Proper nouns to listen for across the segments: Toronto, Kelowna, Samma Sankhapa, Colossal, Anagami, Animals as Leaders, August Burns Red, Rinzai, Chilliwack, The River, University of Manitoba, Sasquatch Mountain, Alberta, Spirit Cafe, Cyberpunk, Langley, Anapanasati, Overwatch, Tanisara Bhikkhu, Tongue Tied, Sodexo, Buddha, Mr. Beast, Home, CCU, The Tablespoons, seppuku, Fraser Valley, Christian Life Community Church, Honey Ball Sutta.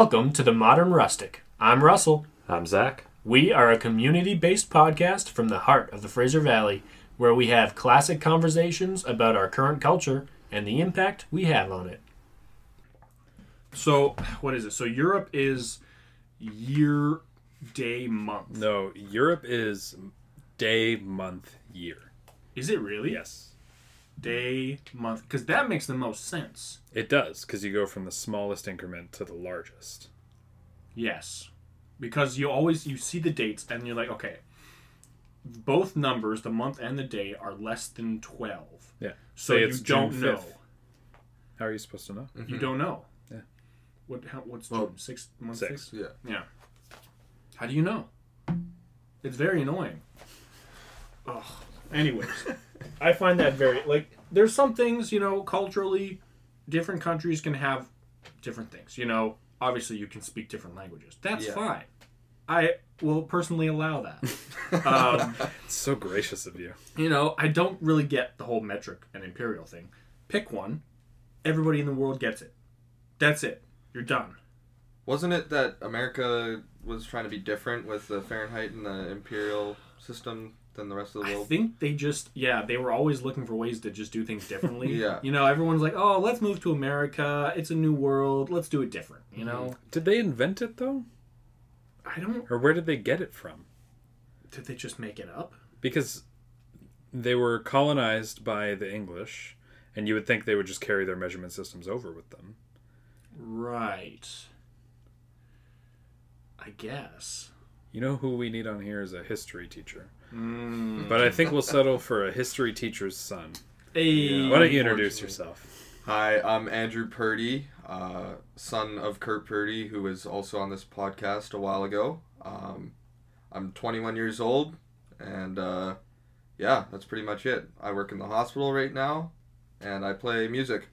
Welcome to The Modern Rustic. I'm Russell. I'm Zach. We are a community-based podcast from the heart of the Fraser Valley, where we have classic conversations about our current culture and the impact we have on it. So, what is it? So Europe is year, day, month. No, Europe is day, month, year. Is it really? Yes. Day, month, because that makes the most sense. It does, because you go from the smallest increment to the largest. Yes, because you see the dates and you're like, okay, both numbers, the month and the day, are less than 12. Yeah. So you don't know. How are you supposed to know? Mm-hmm. You don't know. Yeah. What's June? 6 months? Six. Yeah. How do you know? It's very annoying. Ugh. Anyways, I find that very, there's some things, culturally, different countries can have different things. Obviously you can speak different languages. That's fine. I will personally allow that. It's so gracious of you. I don't really get the whole metric and imperial thing. Pick one. Everybody in the world gets it. That's it. You're done. Wasn't it that America was trying to be different with the Fahrenheit and the imperial system than the rest of the world? I think they just, they were always looking for ways to just do things differently. Yeah. Everyone's like, oh, let's move to America. It's a new world. Let's do it different, Mm-hmm. Did they invent it, though? I don't... Or where did they get it from? Did they just make it up? Because they were colonized by the English, and you would think they would just carry their measurement systems over with them. Right. I guess. You know who we need on here is a history teacher. Mm. But I think we'll settle for a history teacher's son. Hey, why don't you introduce yourself? Hi, I'm Andrew Purdy, son of Kurt Purdy, who was also on this podcast a while ago. I'm 21 years old, and that's pretty much it. I work in the hospital right now, and I play music,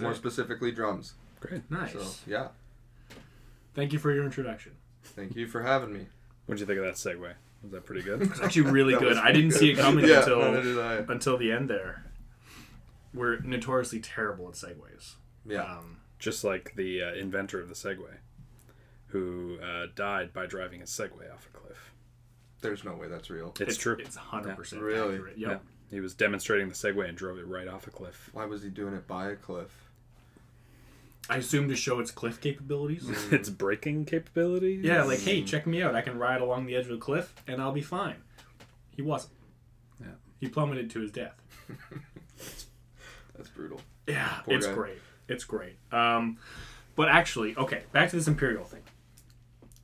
more specifically drums. Great. Nice. So, yeah. Thank you for your introduction. Thank you for having me. What did you think of that segue? Was that pretty good? It's actually really good. I didn't see it coming until the end there. We're notoriously terrible at segues. Yeah. Just like the inventor of the Segway, who died by driving his Segway off a cliff. There's no way that's real. It's true. It's 100% really accurate. Yep. Yeah. He was demonstrating the Segway and drove it right off a cliff. Why was he doing it by a cliff? I assume to show its cliff capabilities. Its braking capabilities? Yeah, hey, check me out. I can ride along the edge of the cliff, and I'll be fine. He wasn't. Yeah. He plummeted to his death. That's brutal. Yeah, poor it's guy. Great. It's great. But actually, okay, back to this imperial thing.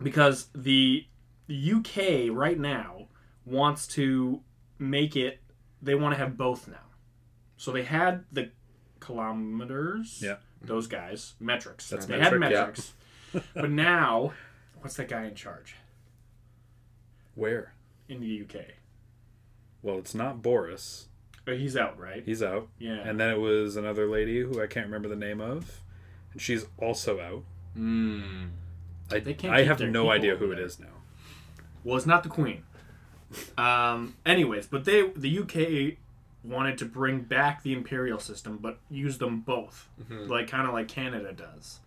Because the UK right now wants to make it... They want to have both now. So they had the kilometers... Yeah. Those guys. Metrics. They had metrics. Yeah. But now, what's that guy in charge? Where? In the UK. Well, it's not Boris. But he's out, right? He's out. Yeah. And then it was another lady who I can't remember the name of. And she's also out. Mm. I have no idea who it is now. Well, it's not the Queen. Anyways, but the UK... wanted to bring back the imperial system, but use them both, mm-hmm. Kind of like Canada does.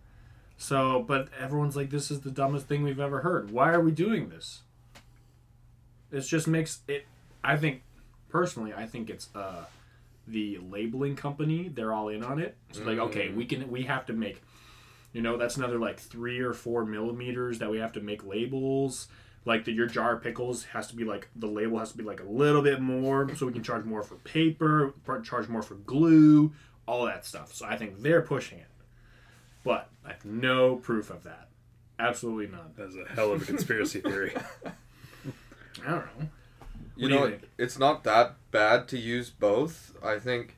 So, but everyone's like, this is the dumbest thing we've ever heard. Why are we doing this? It just makes it, I think it's the labeling company, they're all in on it. It's okay, we have to make, that's another 3 or 4 millimeters that we have to make labels. Your jar of pickles has to be, the label has to be, a little bit more, so we can charge more for paper, charge more for glue, all that stuff. So I think they're pushing it. But I have no proof of that. Absolutely none. That's a hell of a conspiracy theory. I don't know. It's not that bad to use both. I think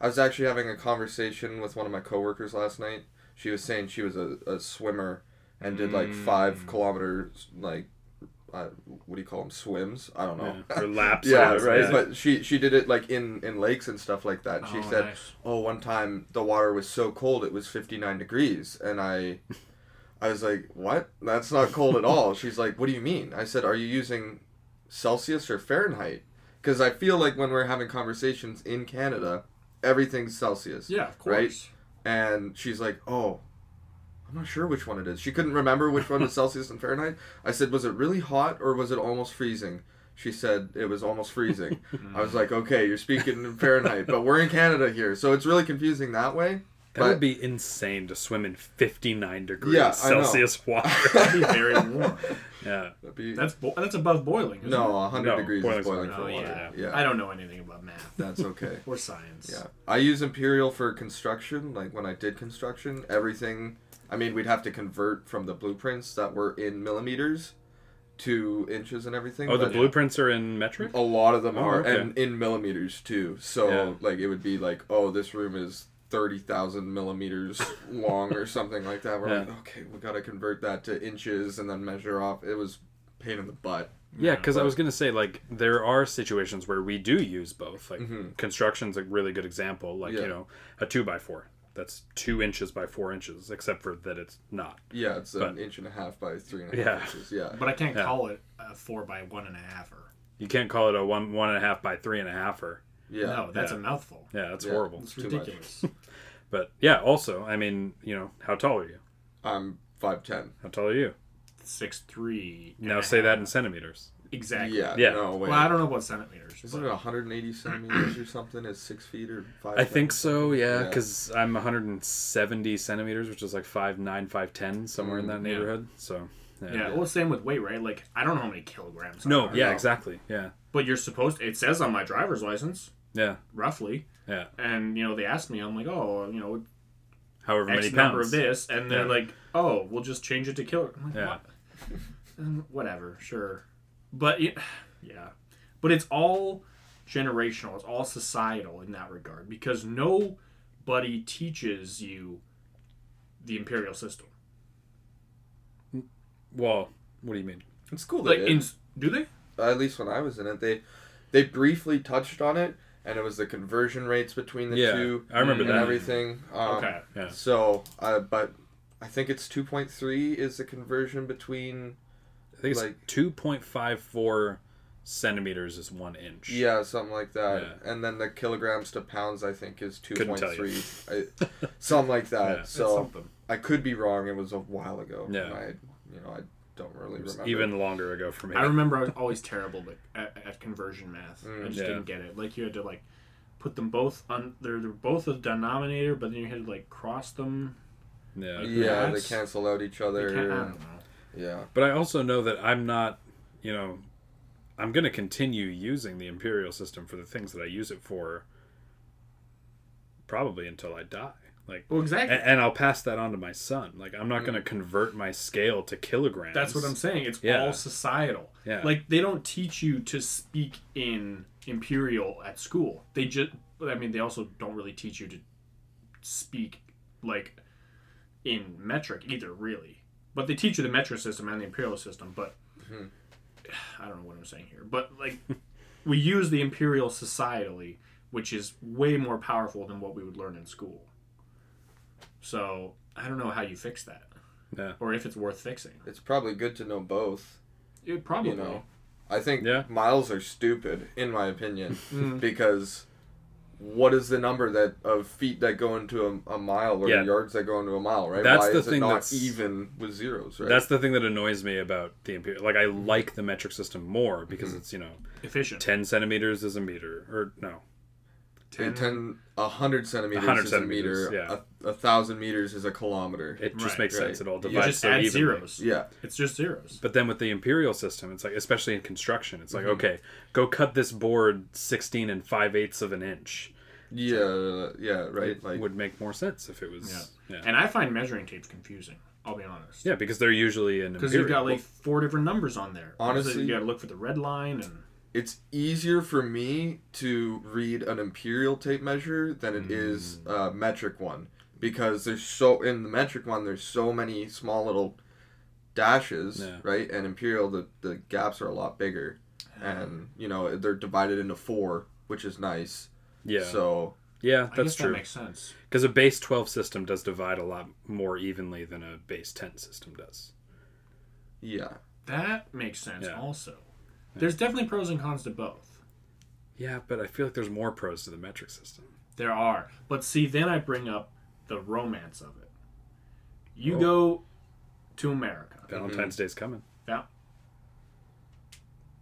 I was actually having a conversation with one of my coworkers last night. She was saying she was a swimmer and did, 5 kilometers, what do you call them? Swims? I don't know. Yeah. Or laps. Yeah, right. Yeah. But she did it in lakes and stuff like that. And she said, nice. One time the water was so cold it was 59 degrees. And I was like, what? That's not cold at all. She's like, what do you mean? I said, are you using Celsius or Fahrenheit? Because I feel like when we're having conversations in Canada, everything's Celsius. Yeah, of course. Right? And she's like, oh, I'm I'm not sure which one it is. She couldn't remember which one was Celsius and Fahrenheit. I said, was it really hot or was it almost freezing? She said it was almost freezing. I was like, okay, you're speaking in Fahrenheit, but we're in Canada here, so it's really confusing that way. That would be insane to swim in 59 degrees Celsius water. That'd be very warm. Yeah. That's above boiling. No, 100 degrees is boiling for water. Yeah. Yeah. I don't know anything about math. That's okay. Or science. Yeah. I use imperial for construction. Like when I did construction, everything, I mean, we'd have to convert from the blueprints that were in millimeters to inches and everything. Oh, the blueprints are in metric? A lot of them are. Okay. And in millimeters too. So like it would be like, oh, this room is 30,000 millimeters long or something like that. We're like, okay, we got to convert that to inches and then measure off. It was a pain in the butt. Yeah, because I was going to say, like, there are situations where we do use both. Like, construction's a really good example. Like, you know, a 2x4. That's 2 inches by 4 inches, except for that it's not. Yeah, it's an inch and a half by 3.5 inches. Yeah. But I can't call it a 4 by 1.5-er. You can't call it a 1.5 by 3.5-er. Yeah. No, that's a mouthful. Yeah, that's horrible. It's ridiculous. But yeah, also, I mean, you know, how tall are you? I'm 5'10". How tall are you? 6'3". Now say that in centimeters. Exactly. Yeah. No, well, I don't know about centimeters. Isn't it 180 centimeters or something? Is 6 feet or 5 feet? I think so, yeah, because I'm 170 centimeters, which is like 5'9", 5'10", somewhere in that neighborhood. So. Yeah, well, same with weight, right? Like, I don't know how many kilograms. No, yeah, exactly, yeah. But you're supposed to, it says on my driver's license. Yeah. Roughly. Yeah. And, you know, they asked me, I'm like, oh, you know, however X many pounds. Number of this, and they're like, oh, we'll just change it to kilograms. I'm like, what? Whatever, sure. But, but it's all generational. It's all societal in that regard, because nobody teaches you the imperial system. Well, what do you mean? In school, they did. Do they? At least when I was in it, they briefly touched on it, and it was the conversion rates between the two. I remember that. And everything. Okay. Yeah. So, but I think it's 2.3 is the conversion between. I think it's like 2.54 centimeters is 1 inch. Yeah, something like that. Yeah. And then the kilograms to pounds, I think, is 2.3. Something like that. Yeah, so I could be wrong. It was a while ago. Yeah. I don't really remember. Even longer ago for me. I remember I was always terrible at conversion math. I just didn't get it. Like, you had to, like, put them both on... They're both a denominator, but then you had to, like, cross them. Yeah. Like, yeah, they cancel out each other. I don't know. Yeah. But I also know that I'm not, you know... I'm going to continue using the imperial system for the things that I use it for probably until I die. Like, well, exactly. And I'll pass that on to my son. Like, I'm not going to convert my scale to kilograms. That's what I'm saying. It's all societal. Yeah. Like, they don't teach you to speak in imperial at school. They just, I mean, they also don't really teach you to speak, like, in metric either, really. But they teach you the metric system and the imperial system. But I don't know what I'm saying here. But, like, we use the imperial societally, which is way more powerful than what we would learn in school. So, I don't know how you fix that. Yeah. Or if it's worth fixing. It's probably good to know both. It probably. You know, I think miles are stupid, in my opinion. Because what is the number of feet that go into a mile or yards that go into a mile, right? That's the thing that's not even with zeros, right? That's the thing that annoys me about the imperial. Like, I like the metric system more because it's, you know... Efficient. 10 centimeters is a meter. Or, no. 100 centimeters is a meter. Yeah. 1,000 meters is a kilometer. It just makes sense. It all divides. You just add zeros. Yeah. It's just zeros. But then with the imperial system, it's like, especially in construction, it's like, okay, go cut this board 16 and 5/8 of an inch. Yeah, so yeah, right. It would make more sense if it was... Yeah. And I find measuring tapes confusing, I'll be honest. Yeah, because they're usually in imperial. Because you've got, like, 4 different numbers on there. Honestly... You got to look for the red line and... It's easier for me to read an imperial tape measure than it is a metric one, because in the metric one there's so many small little dashes, right? And imperial the gaps are a lot bigger, and you know they're divided into 4, which is nice. Yeah. So yeah, that's true. That makes sense. Because a base 12 system does divide a lot more evenly than a base 10 system does. Yeah. That makes sense. Also. There's definitely pros and cons to both. Yeah, but I feel like there's more pros to the metric system. There are. But see, then I bring up the romance of it. You go to America. Valentine's Day's coming. Yeah.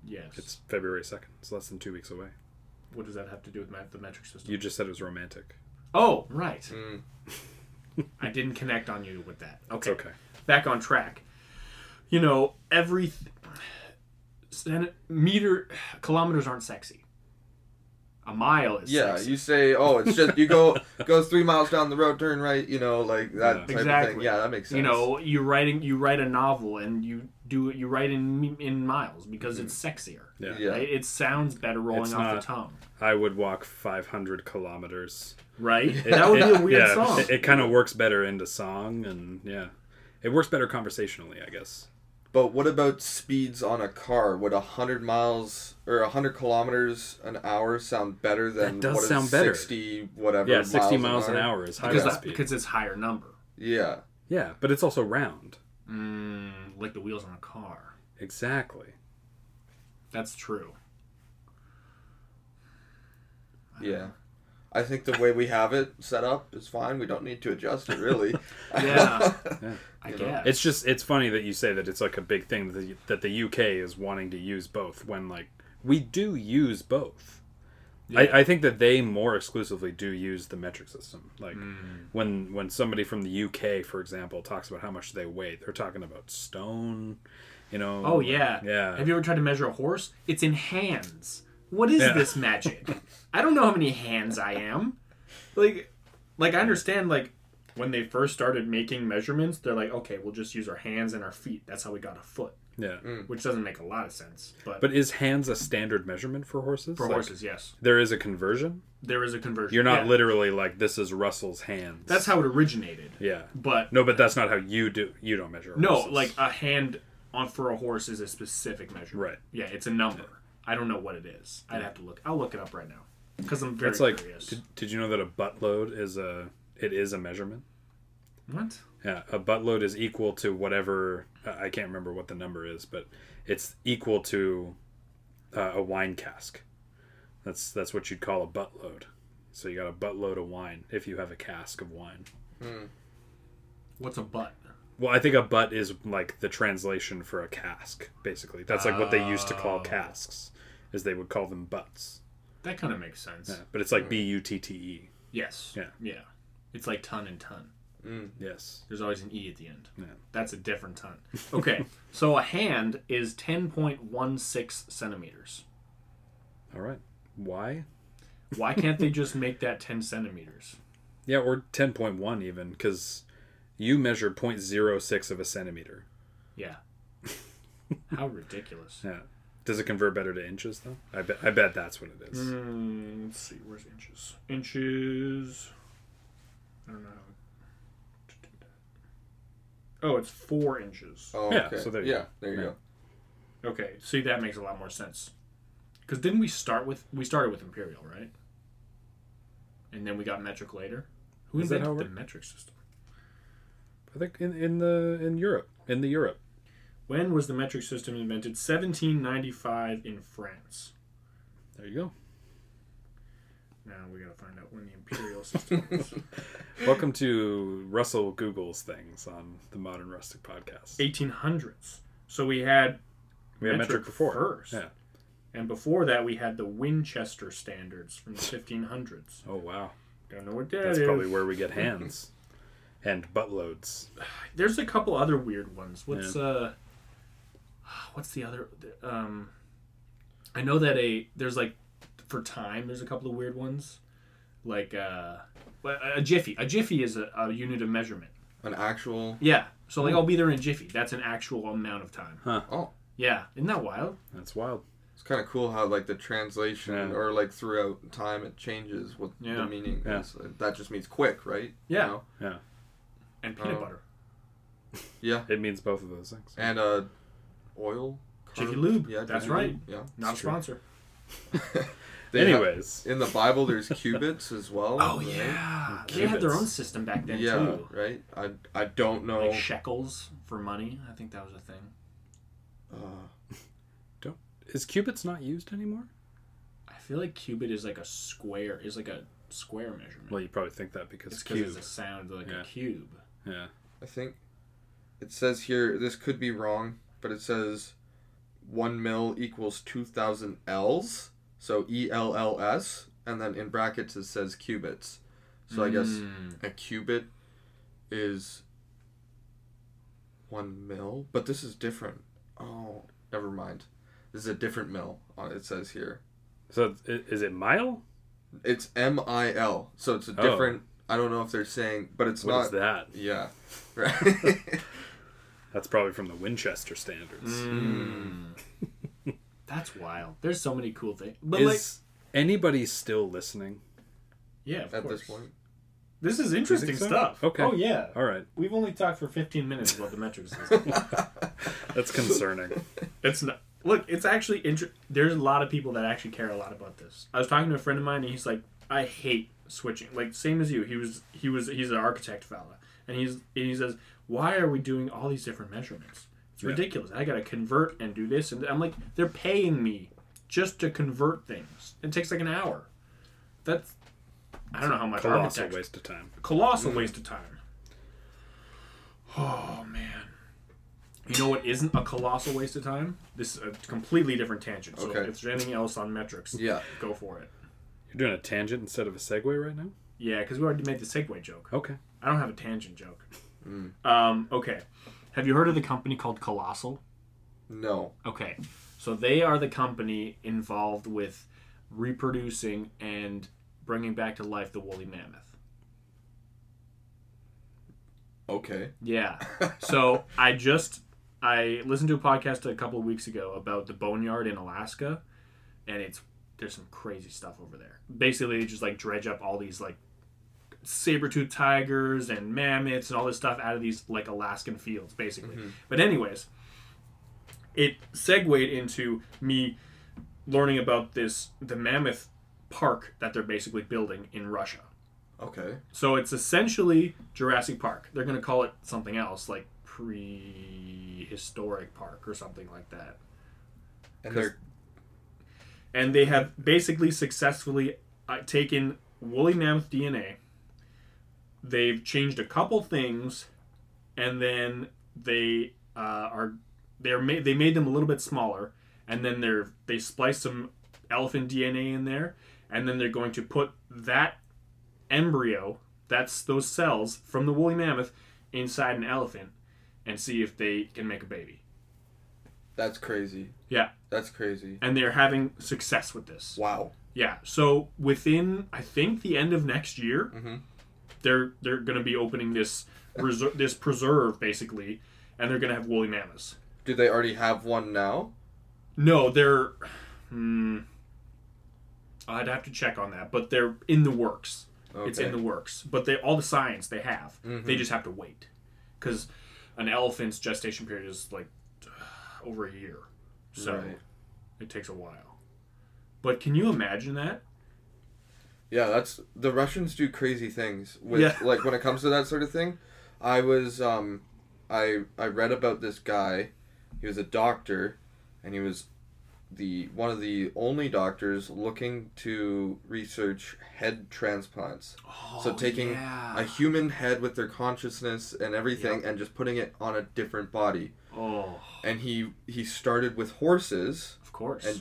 Yes. It's February 2nd. It's less than 2 weeks away. What does that have to do with the metric system? You just said it was romantic. Oh, right. I didn't connect on you with that. Okay. It's okay. Back on track. You know, kilometers aren't sexy. A mile is sexy. You say, it's just, you go 3 miles down the road, turn right, you know, like that type of thing. Yeah, that makes sense. You know, you write a novel and you write in miles because it's sexier. Yeah. Right? It sounds better rolling off the tongue. I would walk 500 kilometers. Right? That would be a weird song. It kind of works better into song and it works better conversationally, I guess. But what about speeds on a car? Would 100 miles or 100 kilometers an hour sound better than what is 60 whatever? Yeah, 60 miles an hour is higher speed. Because it's higher number. Yeah. Yeah, but it's also round. Like the wheels on a car. Exactly. That's true. Yeah. I think the way we have it set up is fine. We don't need to adjust it, really. I guess. It's just, it's funny that you say that it's like a big thing that the UK is wanting to use both when, like, we do use both. Yeah. I think that they more exclusively do use the metric system. Like, when somebody from the UK, for example, talks about how much they weigh, they're talking about stone, you know. Oh, yeah. Yeah. Have you ever tried to measure a horse? It's in hands. What is this magic? I don't know how many hands I am. Like I understand, like, when they first started making measurements, they're like, okay, we'll just use our hands and our feet. That's how we got a foot. Yeah. Which doesn't make a lot of sense. But is hands a standard measurement for horses? For horses, yes. There is a conversion? There is a conversion. You're not literally like, this is Russell's hands. That's how it originated. Yeah. But that's not how you do. You don't measure horses. No, like a hand for a horse is a specific measurement. Right. Yeah, it's a number. Yeah. I don't know what it is. I'd have to look. I'll look it up right now because I'm very curious. Did you know that a buttload is a measurement? What? Yeah, a buttload is equal to whatever. I can't remember what the number is, but it's equal to a wine cask. That's what you'd call a buttload. So you got a buttload of wine if you have a cask of wine. What's a butt? Well, I think a butt is like the translation for a cask, basically. That's like what they used to call casks, is they would call them butts. That kind of makes sense. Yeah, but it's like B-U-T-T-E. Yes. Yeah. Yeah. It's like ton and ton. Yes. There's always an E at the end. Yeah. That's a different ton. Okay. So a hand is 10.16 centimeters. All right. Why? Why can't they just make that 10 centimeters? Yeah, or 10.1 even, because... You measure 0.06 of a centimeter. Yeah. How ridiculous. Yeah. Does it convert better to inches, though? I bet that's what it is. Let's see. Where's inches? Inches. I don't know how to do that. Oh, it's 4 inches. Oh, yeah. Okay. So there you go. There you go. Okay. See, that makes a lot more sense. Because didn't we start with... We started with imperial, right? And then we got metric later. Who invented the metric system? I think in Europe. When was the metric system invented? 1795 in France. There you go. Now we gotta find out when the imperial system was. Welcome to Russell Googles things on the Modern Rustic Podcast. 1800s. So we had metric before first. Yeah. And before that we had the Winchester standards from the 1500s. Oh wow. Don't know what that is. That's probably where we get hands. And buttloads. There's a couple other weird ones. What's the other? I know that there's like for time. There's a couple of weird ones, like a jiffy. A jiffy is a unit of measurement. An actual. Yeah. So like I'll be there in a jiffy. That's an actual amount of time. Huh. Oh. Yeah. Isn't that wild? That's wild. It's kind of cool how, like, the translation or, like, throughout time it changes what the meaning is. That just means quick, right? Yeah. You know? Yeah. And peanut butter. Yeah. It means both of those things. And oil. Jiffy Lube. Yeah, that's right. Yeah. Not a sponsor. Anyways. In the Bible, there's cubits as well. Oh, right? Yeah. They had their own system back then, too. Yeah, right? I don't know. Like shekels for money. I think that was a thing. Is cubits not used anymore? I feel like cubit is like a square. Is like a square measurement. Well, you probably think that because it's a sound like a cube. Yeah. I think It says here, this could be wrong, but it says 1 mil equals 2,000 L's. So ELLS. And then in brackets it says cubits. So I guess a cubit is 1 mil. But this is different. Oh, never mind. This is a different mil, it says here. So is it mile? It's MIL. So it's a different... I don't know if they're saying... But it's what not... What is that? Yeah. Right. That's probably from the Winchester standards. That's wild. There's so many cool things. But anybody still listening? Yeah, of course. At this point. This is interesting stuff. Okay. Oh, yeah. All right. We've only talked for 15 minutes about the metric system. That's concerning. It's not... Look, it's actually... There's a lot of people that actually care a lot about this. I was talking to a friend of mine, and he's like, I hate switching. Like, same as you. He's an architect fella. And he says, why are we doing all these different measurements? It's ridiculous. I got to convert and do this. And I'm like, they're paying me just to convert things. It takes like an hour. That's... I don't know how much architecture... Colossal waste of time. Colossal waste of time. Oh, man. You know what isn't a colossal waste of time? This is a completely different tangent. So if there's anything else on metrics, go for it. You're doing a tangent instead of a segue right now? Yeah, because we already made the segue joke. Okay. I don't have a tangent joke. Okay. Have you heard of the company called Colossal? No. Okay. So they are the company involved with reproducing and bringing back to life the woolly mammoth. Okay. Yeah. So I listened to a podcast a couple of weeks ago about the boneyard in Alaska, and there's some crazy stuff over there. Basically, they just like dredge up all these like saber-toothed tigers and mammoths and all this stuff out of these like Alaskan fields, basically. Mm-hmm. But anyways, it segued into me learning about the mammoth park that they're basically building in Russia. Okay. So it's essentially Jurassic Park. They're going to call it something else, like prehistoric park or something like that. And they have basically successfully taken woolly mammoth DNA. They've changed a couple things, and then they made them a little bit smaller, and then they spliced some elephant DNA in there, and then they're going to put that embryo, that's those cells from the woolly mammoth, inside an elephant and see if they can make a baby. That's crazy. Yeah. That's crazy. And they're having success with this. Wow. Yeah. So within, I think, the end of next year, they're going to be opening this this preserve, basically, and they're going to have woolly mammoths. Do they already have one now? No, they're... I'd have to check on that, but they're in the works. Okay. It's in the works. But all the science they have. Mm-hmm. They just have to wait. Because an elephant's gestation period is like over a year. So it takes a while. But can you imagine that? Yeah, the Russians do crazy things. Like when it comes to that sort of thing. I was, I read about this guy. He was a doctor, and he was one of the only doctors looking to research head transplants. Oh, so taking a human head with their consciousness and everything and just putting it on a different body. Oh. And he started with horses. Of course. And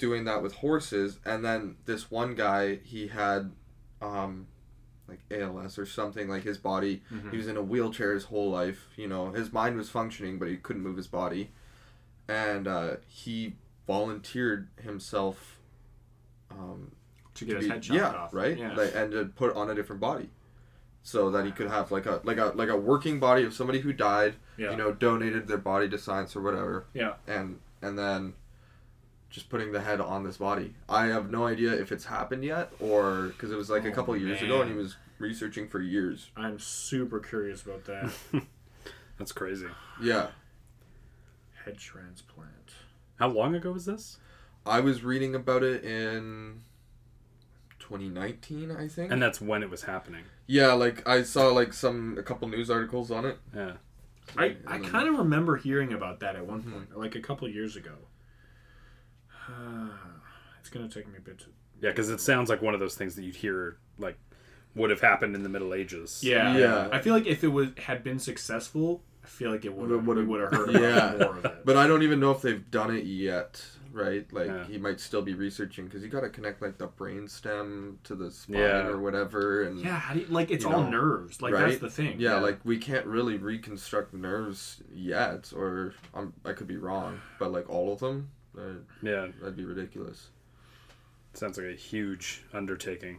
doing that with horses, and then this one guy, he had like ALS or something, like his body, he was in a wheelchair his whole life, you know, his mind was functioning but he couldn't move his body. And he volunteered himself to get his head chopped off, right? Yeah. Like, and to put on a different body, so that he could have like a working body of somebody who died, you know, donated their body to science or whatever. Yeah. And then just putting the head on this body. I have no idea if it's happened yet, or because it was like a couple years ago, and he was researching for years. I'm super curious about that. That's crazy. Yeah. Head transplant. How long ago was this? I was reading about it in 2019, I think. And that's when it was happening. Yeah, like I saw like a couple news articles on it. Yeah. So, I kind of remember hearing about that at one point, like a couple years ago. It's going to take me a bit to... Yeah, because it sounds like one of those things that you'd hear, like, would have happened in the Middle Ages. Yeah. I feel like if it had been successful, I I feel like it would have hurt more of it. But I don't even know if they've done it yet, right? Like, he might still be researching, because you got to connect, like, the brainstem to the spine or whatever. And, how do you, like, it's all nerves. Like, right? That's the thing. Yeah, like, we can't really reconstruct nerves yet, or I could be wrong, but, like, all of them? That'd be ridiculous. Sounds like a huge undertaking.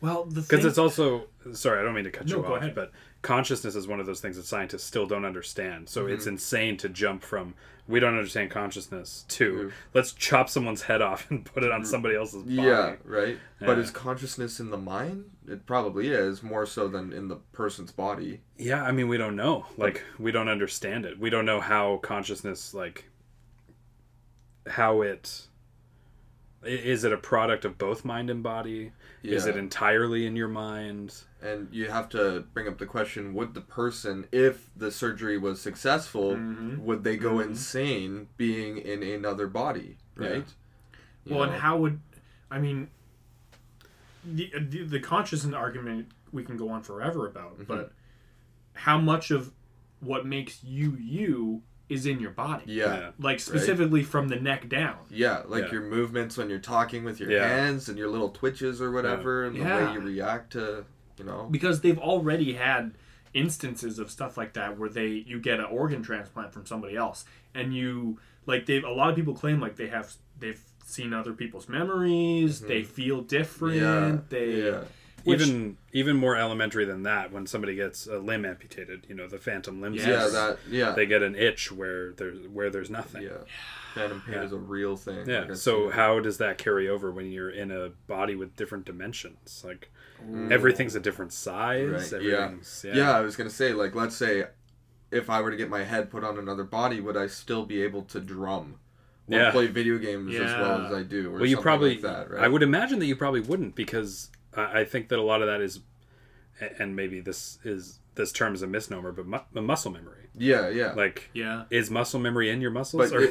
Well, because it's also... Sorry, I don't mean to cut you off, go ahead. But consciousness is one of those things that scientists still don't understand. So it's insane to jump from, we don't understand consciousness, to let's chop someone's head off and put it on somebody else's body. Yeah, right? Yeah. But is consciousness in the mind? It probably is, more so than in the person's body. Yeah, I mean, we don't know. Like, we don't understand it. We don't know how consciousness, like... How it... Is it a product of both mind and body? Yeah. Is it entirely in your mind? And you have to bring up the question, would the person, if the surgery was successful, would they go insane being in another body, right? Yeah. Well, and how would... I mean, the consciousness argument we can go on forever about, but how much of what makes you is in your body. Yeah. Like, specifically from the neck down. Yeah, like your movements when you're talking with your hands and your little twitches or whatever and the way you react to, you know. Because they've already had instances of stuff like that where you get an organ transplant from somebody else and you, like, a lot of people claim, like, they've seen other people's memories, they feel different, Even more elementary than that, when somebody gets a limb amputated, you know, the phantom limb. They get an itch where there's nothing. Yeah, phantom pain is a real thing. Yeah. So how does that carry over when you're in a body with different dimensions? Like everything's a different size. Right. I was gonna say, like, let's say if I were to get my head put on another body, would I still be able to drum? Or play video games as well as I do? Or you probably like that, right? I would imagine that you probably wouldn't, because I think that a lot of that is, and maybe this term is a misnomer, but muscle memory. Yeah. Like, is muscle memory in your muscles? But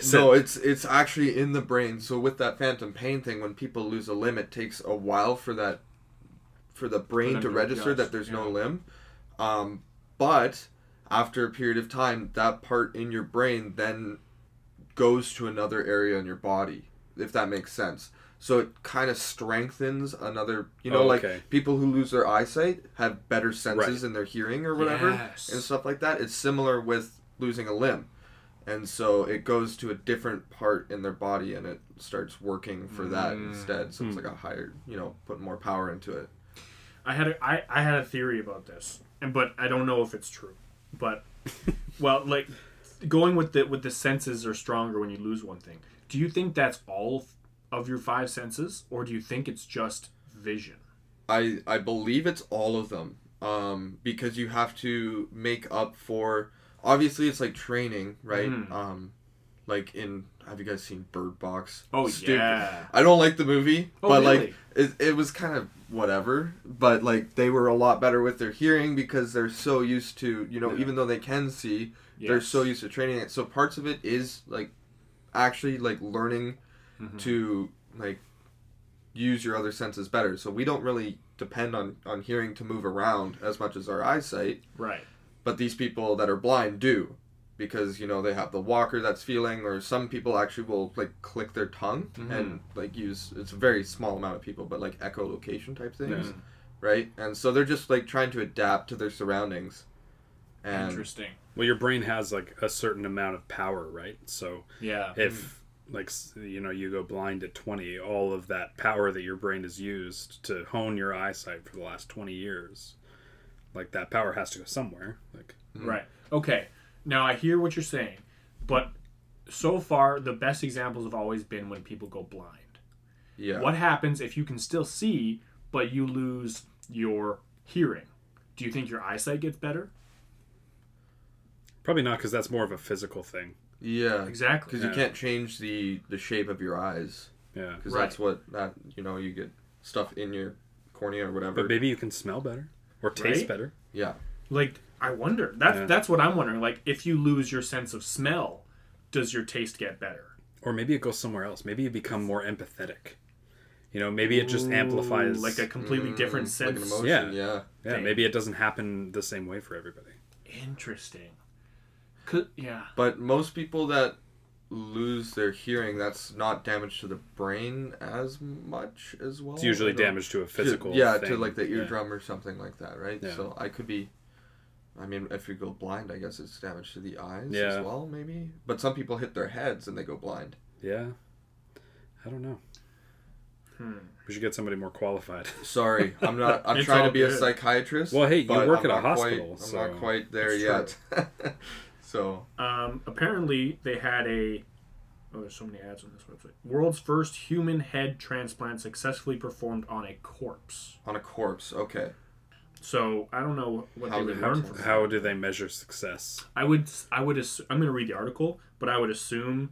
it's actually in the brain. So with that phantom pain thing, when people lose a limb, it takes a while for the brain to register that there's no limb. But after a period of time, that part in your brain then goes to another area in your body, if that makes sense. So it kind of strengthens another, like people who lose their eyesight have better senses in their hearing or whatever and stuff like that. It's similar with losing a limb. And so it goes to a different part in their body and it starts working for that instead. So it's like a higher, put more power into it. I had a theory about this, but I don't know if it's true. But, well, like going with the senses are stronger when you lose one thing. Do you think that's all of your five senses, or do you think it's just vision? I believe it's all of them, because you have to make up for, obviously it's like training, right? Like in, have you guys seen Bird Box? Oh, Stupid. Yeah. I don't like the movie, but really? Like it was kind of whatever, but like they were a lot better with their hearing because they're so used to, even though they can see, they're so used to training it. So parts of it is like actually like learning to like use your other senses better. So we don't really depend on hearing to move around as much as our eyesight. Right. But these people that are blind do, because they have the walker that's feeling, or some people actually will like click their tongue and like use, it's a very small amount of people, but like echolocation type things, right? And so they're just like trying to adapt to their surroundings. And interesting. Well, your brain has like a certain amount of power, right? So if like, you go blind at 20, all of that power that your brain has used to hone your eyesight for the last 20 years, like, that power has to go somewhere. Like, right. Okay. Now, I hear what you're saying, but so far, the best examples have always been when people go blind. Yeah. What happens if you can still see, but you lose your hearing? Do you think your eyesight gets better? Probably not, because that's more of a physical thing. Yeah, exactly. Because you can't change the shape of your eyes. Yeah, because that's what you get stuff in your cornea or whatever. But maybe you can smell better or taste better. Yeah, like I wonder. That's what I'm wondering. Like, if you lose your sense of smell, does your taste get better? Or maybe it goes somewhere else. Maybe you become more empathetic. Maybe it just amplifies like a completely different sense. Like an emotion, yeah. Maybe it doesn't happen the same way for everybody. Interesting. Yeah. But most people that lose their hearing, that's not damage to the brain as much as well. It's usually damage to a physical thing. To like the eardrum or something like that, right? Yeah. So I could be... I mean, if you go blind, I guess it's damage to the eyes as well, maybe. But some people hit their heads and they go blind. Yeah. I don't know. We should get somebody more qualified. Sorry, I'm not. I'm trying to be a psychiatrist. Well, hey, you work at a hospital. I'm not quite there yet. So apparently they had a... Oh, there's so many ads on this website. World's first human head transplant successfully performed on a corpse. On a corpse, okay. So I don't know what they would learn from. How do they measure success? I'm going to read the article, but I would assume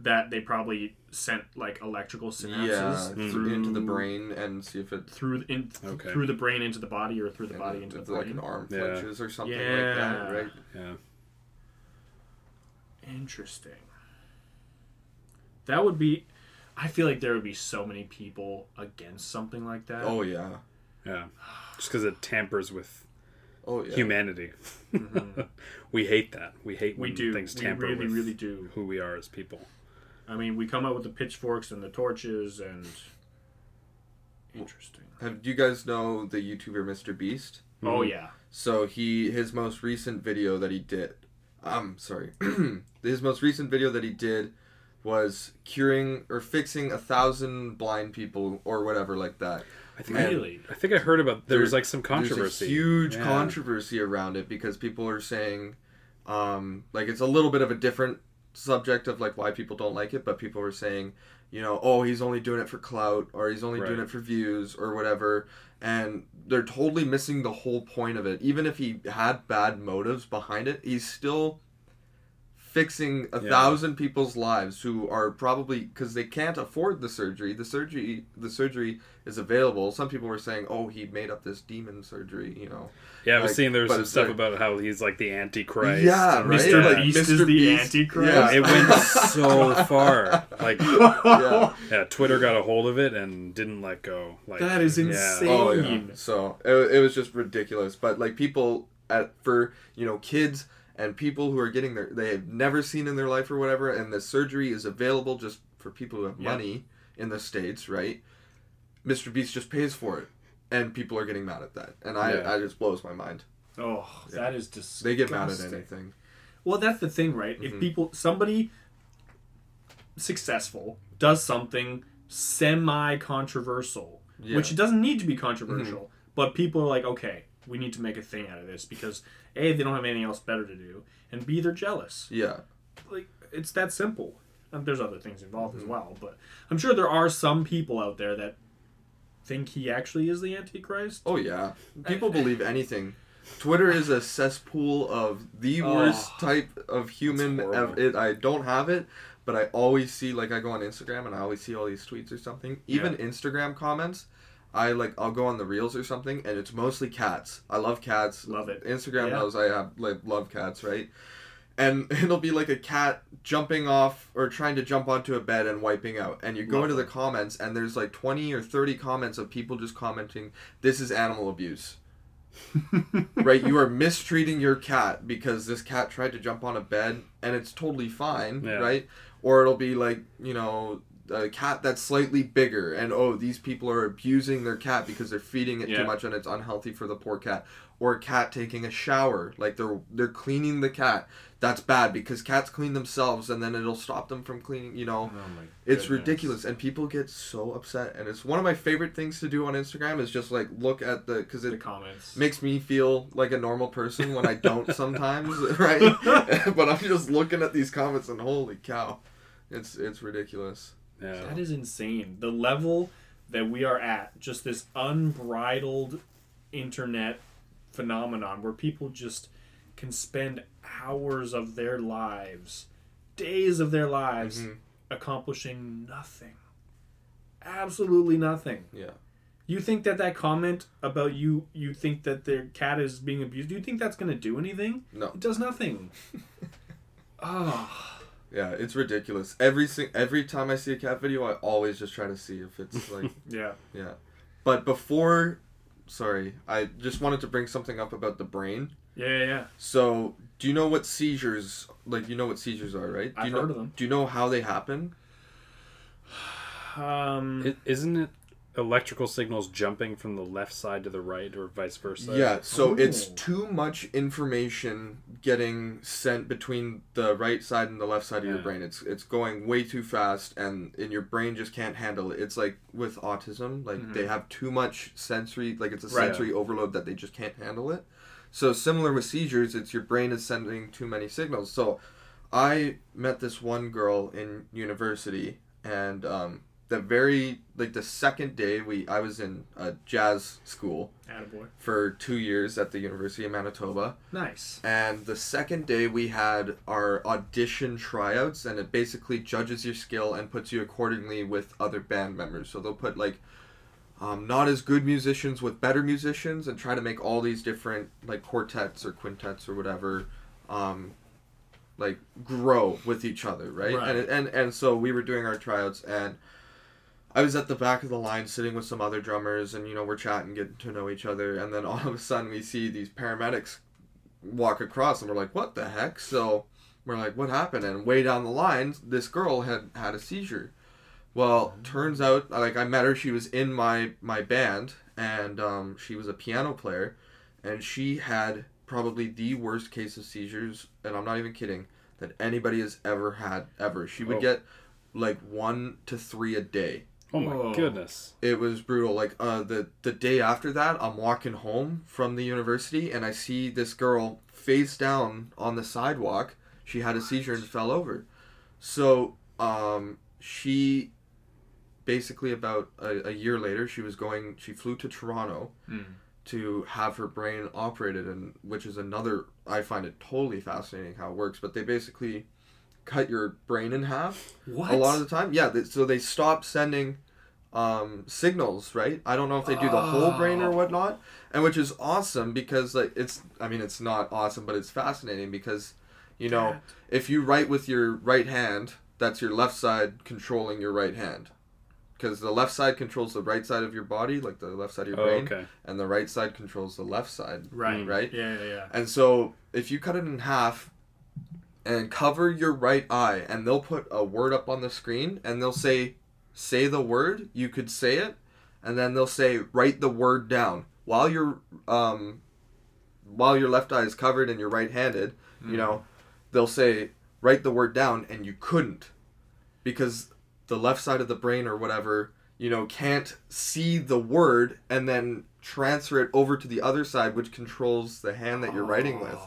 that they probably sent like electrical synapses through into the brain and see if it through the brain into the body or through the body into the brain. Like an arm flinches or something like that, right? Yeah. Interesting. That would be... I feel like there would be so many people against something like that. Oh, yeah. Yeah. Just because it tampers with humanity. Mm-hmm. We hate that. We hate when things tamper with who we are as people. I mean, we come up with the pitchforks and the torches and... Interesting. Do you guys know the YouTuber Mr. Beast? Mm-hmm. Oh, yeah. So his most recent video that he did... his most recent video that he did was curing or fixing 1,000 blind people or whatever like that. I think I heard about... There was like some controversy. There's a huge controversy around it because people are saying... like it's a little bit of a different subject of like why people don't like it, but people were saying, you know, oh, he's only doing it for clout or he's only doing it for views or whatever. And they're totally missing the whole point of it. Even if he had bad motives behind it, he's still fixing 1,000 people's lives who are probably... Because they can't afford the surgery. The surgery is available. Some people were saying, oh, he made up this demon surgery, you know. Yeah, I was seeing there was some stuff about how he's like the Antichrist. Yeah, right? Mr. Beast is the Antichrist. Yeah. It went so far. Like, Twitter got a hold of it and didn't let go. Like, that is insane. Yeah. Oh, yeah. So it was just ridiculous. But like people kids and people who are getting they have never seen in their life or whatever, and the surgery is available just for people who have money in the States, right? Mr. Beast just pays for it, and people are getting mad at that, and I just blows my mind. Oh, that is disgusting. They get mad at anything. Well, that's the thing, right? Mm-hmm. If somebody successful does something semi-controversial, which it doesn't need to be controversial, but people are like, okay, we need to make a thing out of this because A, they don't have anything else better to do, and B, they're jealous. Yeah, like it's that simple. There's other things involved as well, but I'm sure there are some people out there that think he actually is the Antichrist. Oh, yeah. People believe anything. Twitter is a cesspool of the worst type of human. I don't have it, but I always see, like, I go on Instagram and I always see all these tweets or something. Even Instagram comments, I'll go on the reels or something, and it's mostly cats. I love cats. Love it. Instagram knows I love cats, right? And it'll be like a cat jumping off or trying to jump onto a bed and wiping out. And you go into the comments and there's like 20 or 30 comments of people just commenting, this is animal abuse. Right? You are mistreating your cat because this cat tried to jump on a bed and it's totally fine, right? Or it'll be like, you know, a cat that's slightly bigger and, oh, these people are abusing their cat because they're feeding it too much and it's unhealthy for the poor cat. Or a cat taking a shower, like they're cleaning the cat. That's bad because cats clean themselves and then it'll stop them from cleaning, you know. Oh my goodness. It's ridiculous and people get so upset, and it's one of my favorite things to do on Instagram is just like look at the comments. Makes me feel like a normal person when I don't sometimes, right? But I'm just looking at these comments and holy cow, it's ridiculous. Yeah. That is insane. The level that we are at, just this unbridled internet phenomenon where people just can spend hours of their lives, days of their lives, accomplishing nothing. Absolutely nothing. Yeah. You think that comment about you think that their cat is being abused, do you think that's going to do anything? No. It does nothing. Yeah, it's ridiculous. Every time I see a cat video, I always just try to see if it's like... Yeah. But I just wanted to bring something up about the brain. Yeah. So, do you know what seizures, are, right? I've heard of them. Do you know how they happen? Isn't it electrical signals jumping from the left side to the right or vice versa? Yeah, so it's too much information getting sent between the right side and the left side of your brain. It's going way too fast and your brain just can't handle it. It's like with autism, they have too much sensory, it's a sensory overload that they just can't handle it. So similar with seizures, it's your brain is sending too many signals. So I met this one girl in university and the second day I was in a jazz school for 2 years at the University of Manitoba. Nice. And the second day we had our audition tryouts, and it basically judges your skill and puts you accordingly with other band members. So they'll put not as good musicians with better musicians and try to make all these different quartets or quintets or whatever, grow with each other, right? And so we were doing our tryouts, and I was at the back of the line sitting with some other drummers, and we're chatting, getting to know each other, and then all of a sudden we see these paramedics walk across, and we're like, what the heck? So we're like, what happened? And way down the line, this girl had a seizure. Well, turns out, I met her, she was in my band, and she was a piano player, and she had probably the worst case of seizures, and I'm not even kidding, that anybody has ever had, ever. She would get 1 to 3 a day. Oh my goodness. It was brutal. The day after that, I'm walking home from the university, and I see this girl face down on the sidewalk. She had a seizure and fell over. So, she basically about a year later, she flew to Toronto to have her brain operated, and which is another, I find it totally fascinating how it works, but they basically cut your brain in half. What? A lot of the time. Yeah, so they stop sending signals, right? I don't know if they do the whole brain or whatnot, and which is awesome because it's not awesome, but it's fascinating because, if you write with your right hand, that's your left side controlling your right hand. Because the left side controls the right side of your body, the left side of your brain, okay. And the right side controls the left side. Right. Right? Yeah. And so if you cut it in half and cover your right eye, and they'll put a word up on the screen, and they'll say the word, you could say it, and then they'll say, write the word down. While your left eye is covered and you're right-handed, they'll say, write the word down, and you couldn't, because the left side of the brain or whatever, can't see the word and then transfer it over to the other side, which controls the hand that you're writing with.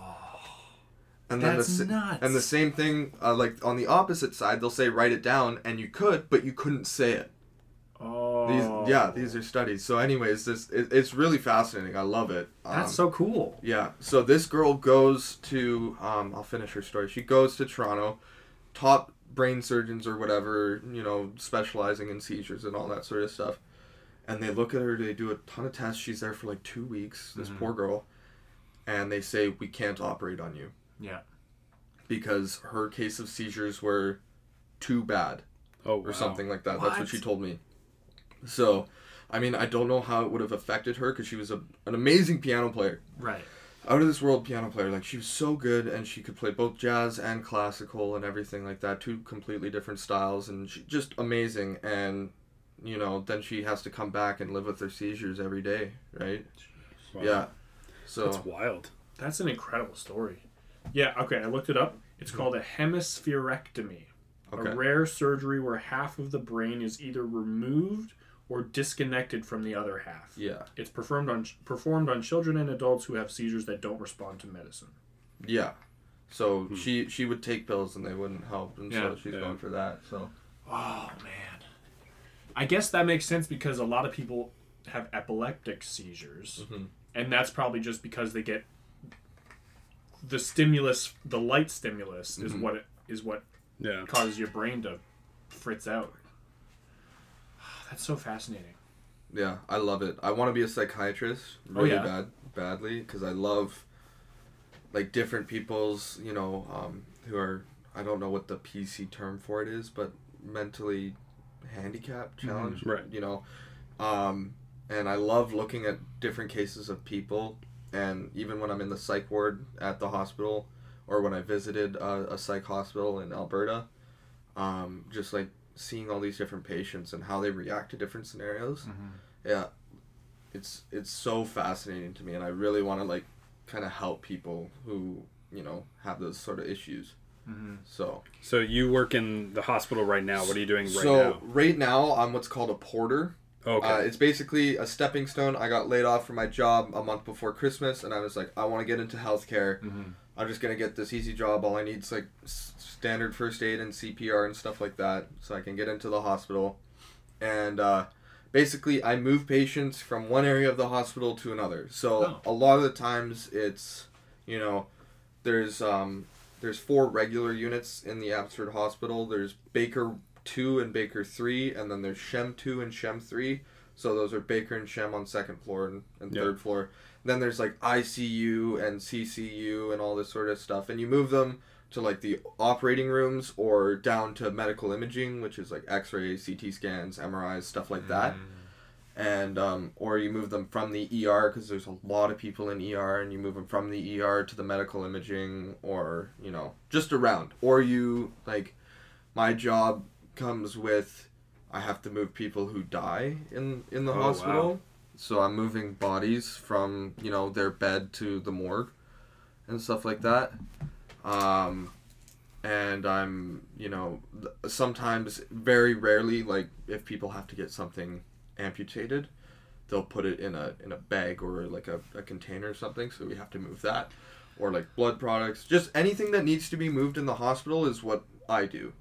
And that's nuts. And the same thing, on the opposite side, they'll say write it down, and you could, but you couldn't say it. Oh. These are studies. So anyways, it's really fascinating. I love it. That's so cool. Yeah. So this girl goes to, I'll finish her story. She goes to Toronto, top brain surgeons or whatever, specializing in seizures and all that sort of stuff. And they look at her, they do a ton of tests. She's there for 2 weeks, this poor girl. And they say, we can't operate on you. Yeah. Because her case of seizures were too bad. Oh, wow. Or something like that. What? That's what she told me. So, I don't know how it would have affected her because she was an amazing piano player. Right. Out of this world piano player. She was so good, and she could play both jazz and classical and everything like that. Two completely different styles, and she, just amazing. And, then she has to come back and live with her seizures every day, right? Wow. Yeah. So that's wild. That's an incredible story. Yeah, okay, I looked it up. It's called a hemispherectomy. Okay. A rare surgery where half of the brain is either removed or disconnected from the other half. Yeah. It's performed on children and adults who have seizures that don't respond to medicine. Yeah. So she would take pills and they wouldn't help, and so she's going for that. So. Oh, man. I guess that makes sense because a lot of people have epileptic seizures, and that's probably just because they get the stimulus, the light stimulus, is what causes your brain to fritz out. That's so fascinating. Yeah, I love it. I want to be a psychiatrist really badly because I love different people's, who are, I don't know what the PC term for it is, but mentally handicapped, challenged, and I love looking at different cases of people And even when I'm in the psych ward at the hospital, or when I visited a psych hospital in Alberta, just like seeing all these different patients and how they react to different scenarios, mm-hmm. yeah, it's so fascinating to me, and I really want to like kind of help people who, you know, have those sort of issues. Mm-hmm. So you work in the hospital right now. What are you doing right now? So right now I'm what's called a porter. Okay. It's basically a stepping stone. I got laid off from my job a month before Christmas, and I was like, I want to get into healthcare. Mm-hmm. I'm just going to get this easy job. All I need is like standard first aid and CPR and stuff like that, so I can get into the hospital. And basically, I move patients from one area of the hospital to another. So a lot of the times it's, you know, there's 4 regular units in the Abbotsford hospital. There's Baker 2 and Baker 3, and then there's Shem 2 and Shem 3. So those are Baker and Shem on 2nd floor and 3rd floor. Then there's like ICU and CCU and all this sort of stuff. And you move them to like the operating rooms or down to medical imaging, which is like x-rays, CT scans, MRIs, stuff like that. And or you move them from the ER, because there's a lot of people in ER, and you move them from the ER to the medical imaging, or, you know, just around. Or you, like, my job comes with, I have to move people who die in the hospital. Wow. So I'm moving bodies from, you know, their bed to the morgue and stuff like that. And I'm, you know, sometimes, very rarely, like, if people have to get something amputated, they'll put it in a bag or like a container or something, so we have to move that. Or like blood products, just anything that needs to be moved in the hospital is what I do.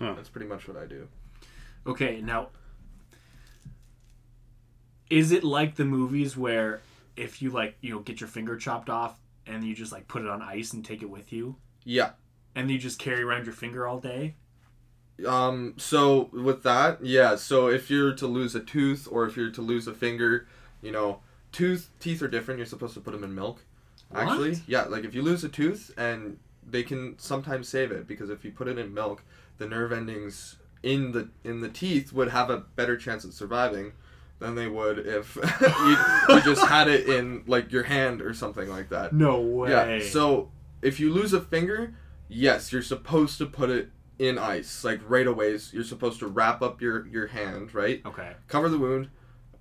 That's pretty much what I do. Okay, now, is it like the movies where if you, like, you know, get your finger chopped off and you just like put it on ice and take it with you? Yeah. And you just carry around your finger all day? So with that, yeah, so if you're to lose a tooth or if you're to lose a finger, you know, teeth are different. You're supposed to put them in milk. What? Actually, yeah, like if you lose a tooth, and they can sometimes save it, because if you put it in milk, the nerve endings in the teeth would have a better chance of surviving than they would if you just had it in like your hand or something like that. No way. Yeah, so if you lose a finger, yes, you're supposed to put it in ice, like right away. You're supposed to wrap up your hand, right? Okay. Cover the wound,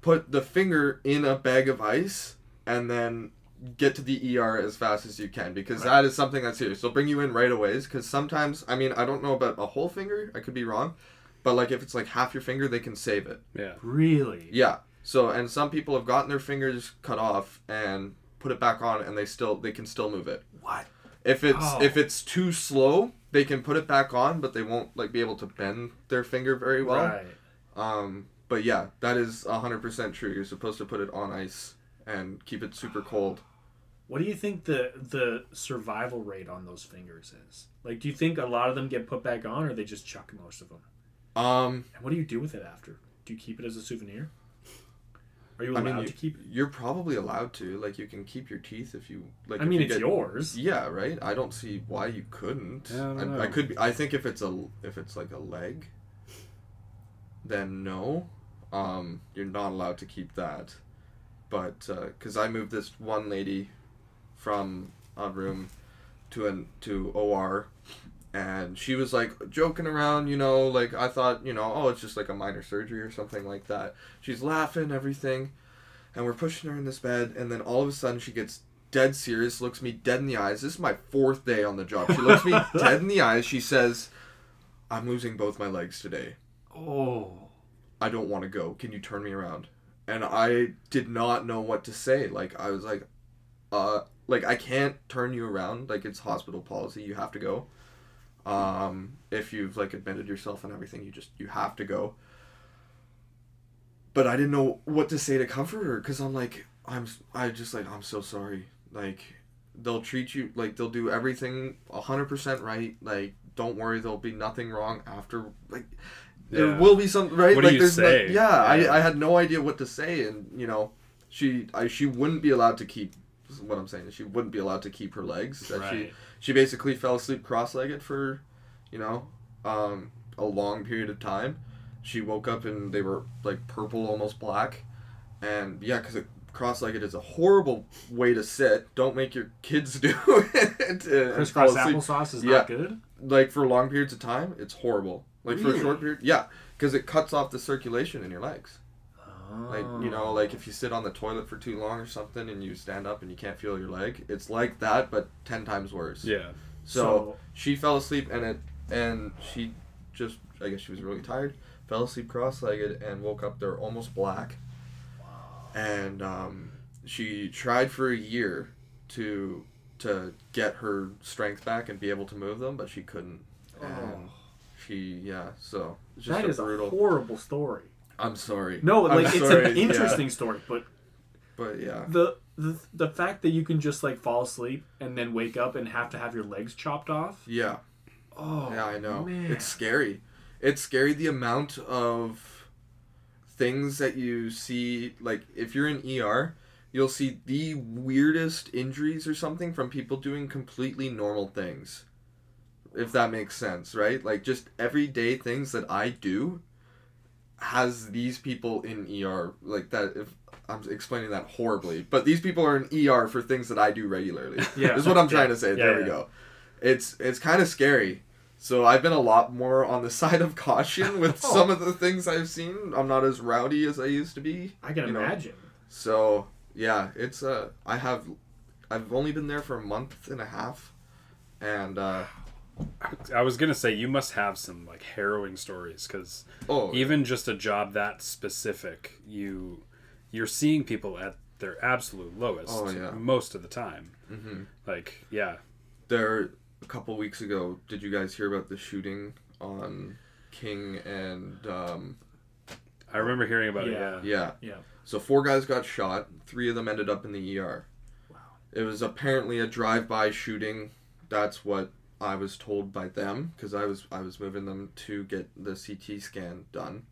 put the finger in a bag of ice, and then get to the ER as fast as you can, because right. That is something that's serious. They'll bring you in right away, because sometimes, I mean, I don't know about a whole finger, I could be wrong, but like if it's like half your finger, they can save it. Yeah. Really? Yeah. So, and some people have gotten their fingers cut off and put it back on, and they can still move it. What? If it's too slow, they can put it back on, but they won't like be able to bend their finger very well. Right. But yeah, that is 100% true. You're supposed to put it on ice and keep it super cold. What do you think the survival rate on those fingers is? Like, do you think a lot of them get put back on, or they just chuck most of them? And what do you do with it after? Do you keep it as a souvenir? Are you allowed to keep it? You're probably allowed to. Like, you can keep your teeth if you... like. I mean, it's yours. Yeah, right? I don't see why you couldn't. I could be, I think if it's like a leg, then no. You're not allowed to keep that. But, because I moved this one lady from a room to OR, and she was, like, joking around, you know, like, I thought, you know, oh, it's just, like, a minor surgery or something like that. She's laughing, everything, and we're pushing her in this bed, and then all of a sudden she gets dead serious, looks me dead in the eyes. This is my 4th day on the job. She looks me dead in the eyes. She says, "I'm losing both my legs today. Oh. I don't want to go. Can you turn me around?" And I did not know what to say. Like, I was like, I can't turn you around. Like, it's hospital policy. You have to go. If you've like admitted yourself and everything, you have to go. But I didn't know what to say to comfort her, because I'm like, I'm so sorry. Like, they'll treat you like, they'll do everything 100% right. Like, don't worry, there'll be nothing wrong after. Like, yeah. There will be something, right? What like, do you there's say? Like, yeah, yeah. I had no idea what to say, and you know, she wouldn't be allowed to keep. What I'm saying is, she wouldn't be allowed to keep her legs. That right. She basically fell asleep cross-legged for, you know, a long period of time. She woke up and they were like purple, almost black, and yeah, because it cross-legged is a horrible way to sit. Don't make your kids do it. Crisscross applesauce is not good? Like, for long periods of time, it's horrible. Like, really? For a short period, yeah. Because it cuts off the circulation in your legs. Oh. Like, you know, like if you sit on the toilet for too long or something and you stand up and you can't feel your leg, it's like that, but 10 times worse. Yeah. So she fell asleep and she just, I guess she was really tired, fell asleep cross-legged and woke up there almost black. And she tried for a year to get her strength back and be able to move them, but she couldn't. And so it's just a horrible story. I'm sorry. No, like an interesting story, but yeah. The fact that you can just like fall asleep and then wake up and have to have your legs chopped off. Yeah. Oh. Yeah, I know. Man. It's scary. It's scary the amount of things that you see, like if you're in ER, you'll see the weirdest injuries or something from people doing completely normal things, if that makes sense, right? Like just everyday things that I do has these people in ER like that. If I'm explaining that horribly, but these people are in ER for things that I do regularly. Yeah, is what I'm trying to say. Yeah, we go. It's kind of scary. So I've been a lot more on the side of caution with some of the things I've seen. I'm not as rowdy as I used to be. I can imagine. So, yeah, it's I've only been there for a month and a half. And I was going to say, you must have some like harrowing stories because even just a job that specific, you're seeing people at their absolute lowest most of the time. Mm-hmm. Like, yeah. They're... A couple weeks ago, did you guys hear about the shooting on King and... I remember hearing about it. Yeah. So 4 guys got shot. 3 of them ended up in the ER. Wow. It was apparently a drive-by shooting. That's what I was told by them, because I was moving them to get the CT scan done.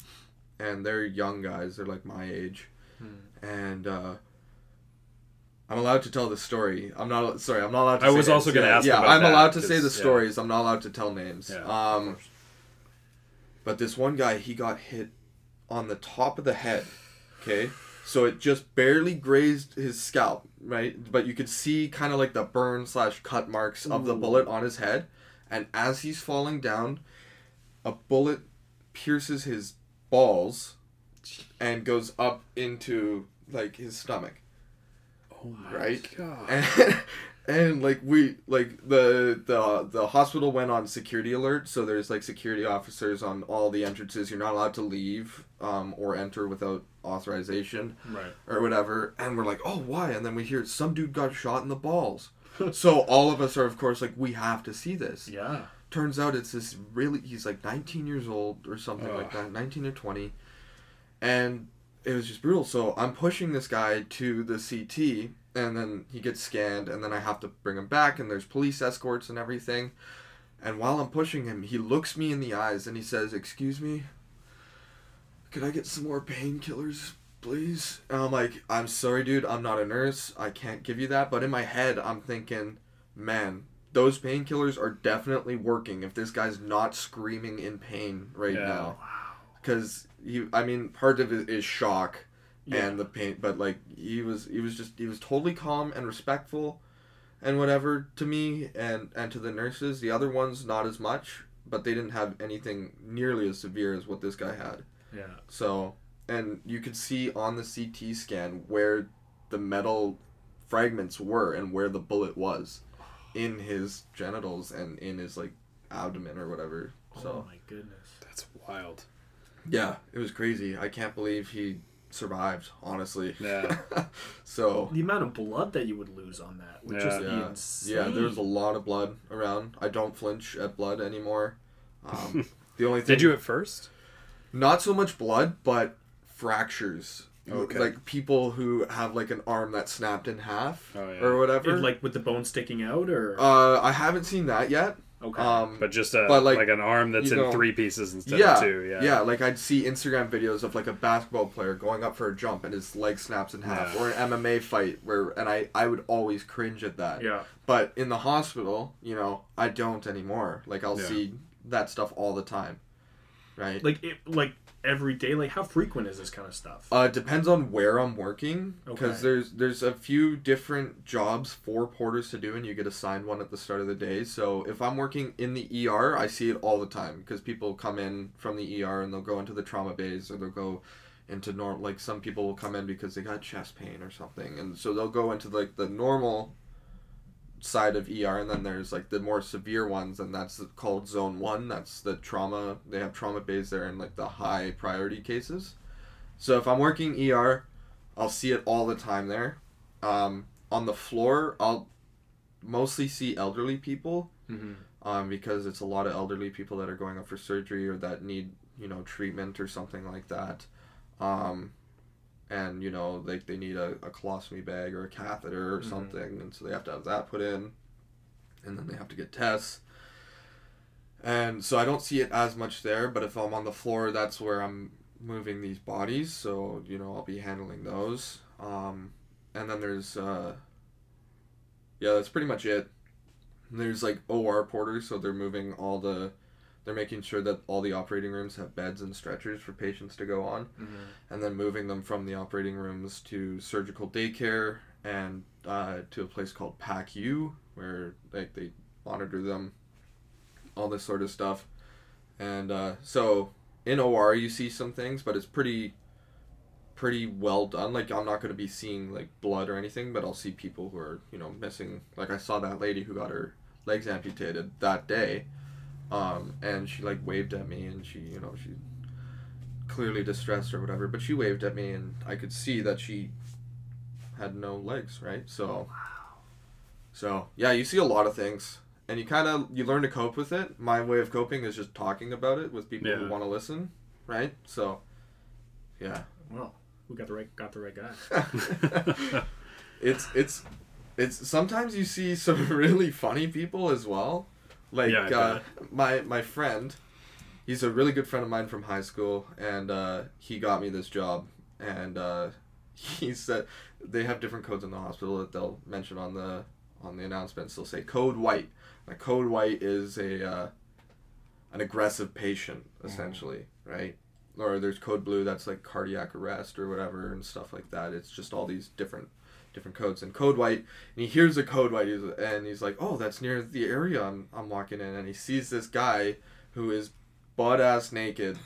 And they're young guys. They're like my age. Hmm. And... I'm allowed to tell the story. I'm not allowed to say names. I was also going to ask about that. Yeah, I'm allowed to say the stories. I'm not allowed to tell names. Yeah, but this one guy, he got hit on the top of the head, okay? So it just barely grazed his scalp, right? But you could see kind of like the burn/cut marks of the bullet on his head. And as he's falling down, a bullet pierces his balls and goes up into like his stomach. Oh my God. And like we like the hospital went on security alert, so there's like security officers on all the entrances. You're not allowed to leave or enter without authorization, right, or whatever. And we're like, oh, why? And then we hear some dude got shot in the balls. So all of us are of course like, we have to see this. Yeah. Turns out it's this really, he's like 19 years old or something like that, 19 or 20, and. It was just brutal. So I'm pushing this guy to the CT, and then he gets scanned, and then I have to bring him back, and there's police escorts and everything. And while I'm pushing him, he looks me in the eyes, and he says, "Excuse me, could I get some more painkillers, please?" And I'm like, "I'm sorry, dude. I'm not a nurse. I can't give you that." But in my head, I'm thinking, man, those painkillers are definitely working if this guy's not screaming in pain right now. Wow. Because... I mean, part of it is shock and the pain, but like he was totally calm and respectful and whatever to me and to the nurses. The other ones, not as much, but they didn't have anything nearly as severe as what this guy had. Yeah. So, and you could see on the CT scan where the metal fragments were and where the bullet was in his genitals and in his like abdomen or whatever. So, oh my goodness. That's wild. Yeah, it was crazy. I can't believe he survived, honestly. Yeah. So the amount of blood that you would lose on that would just be insane. Yeah, there was a lot of blood around. I don't flinch at blood anymore. The only thing Did you at first? Not so much blood, but fractures. Okay. Like people who have like an arm that snapped in half or whatever. Like with the bone sticking out or I haven't seen that yet. Okay. But just like an arm that's in 3 pieces instead of 2. Yeah. Yeah, like I'd see Instagram videos of like a basketball player going up for a jump and his leg snaps in half or an MMA fight I would always cringe at that. Yeah. But in the hospital, I don't anymore. Like I'll see that stuff all the time. Right. Like every day? Like, how frequent is this kind of stuff? Depends on where I'm working. Because there's a few different jobs for porters to do, and you get assigned one at the start of the day. So if I'm working in the ER, I see it all the time. Because people come in from the ER, and they'll go into the trauma bays, or they'll go into normal. Like, some people will come in because they got chest pain or something. And so they'll go into, like, the normal side of ER, and then there's like the more severe ones, and that's called zone one. That's the trauma. They have trauma bays there in like the high priority cases. So if I'm working ER, I'll see it all the time there. On the floor, I'll mostly see elderly people, mm-hmm. Because it's a lot of elderly people that are going up for surgery or that need, you know, treatment or something like that. And, you know, like they need a colostomy bag or a catheter or something. Mm-hmm. And so they have to have that put in. And then they have to get tests. And so I don't see it as much there. But if I'm on the floor, that's where I'm moving these bodies. So, you know, I'll be handling those. And then there's... yeah, that's pretty much it. And there's, like, OR porters. So they're moving all the... They're making sure that all the operating rooms have beds and stretchers for patients to go on, mm-hmm. and then moving them from the operating rooms to surgical daycare and to a place called PACU, where like they monitor them, all this sort of stuff. And so in OR you see some things, but it's pretty well done. Like, I'm not going to be seeing like blood or anything, but I'll see people who are, you know, missing. Like, I saw that lady who got her legs amputated that day. And she like waved at me, and she, you know, she clearly distressed or whatever, but she waved at me, and I could see that she had no legs, right? So, wow. So yeah, you see a lot of things, and you learn to cope with it. My way of coping is just talking about it with people who want to listen, right? So, yeah. Well, we got the right guy. It's sometimes you see some really funny people as well. Like, my friend, he's a really good friend of mine from high school, and he got me this job, and he said they have different codes in the hospital that they'll mention on the announcements. They'll say code white. Now, code white is an aggressive patient, essentially, right? Or there's code blue, that's like cardiac arrest or whatever and stuff like that. It's just all these different codes. And code white, and he hears a code white, and he's like, oh, that's near the area I'm walking in, and he sees this guy who is butt-ass naked.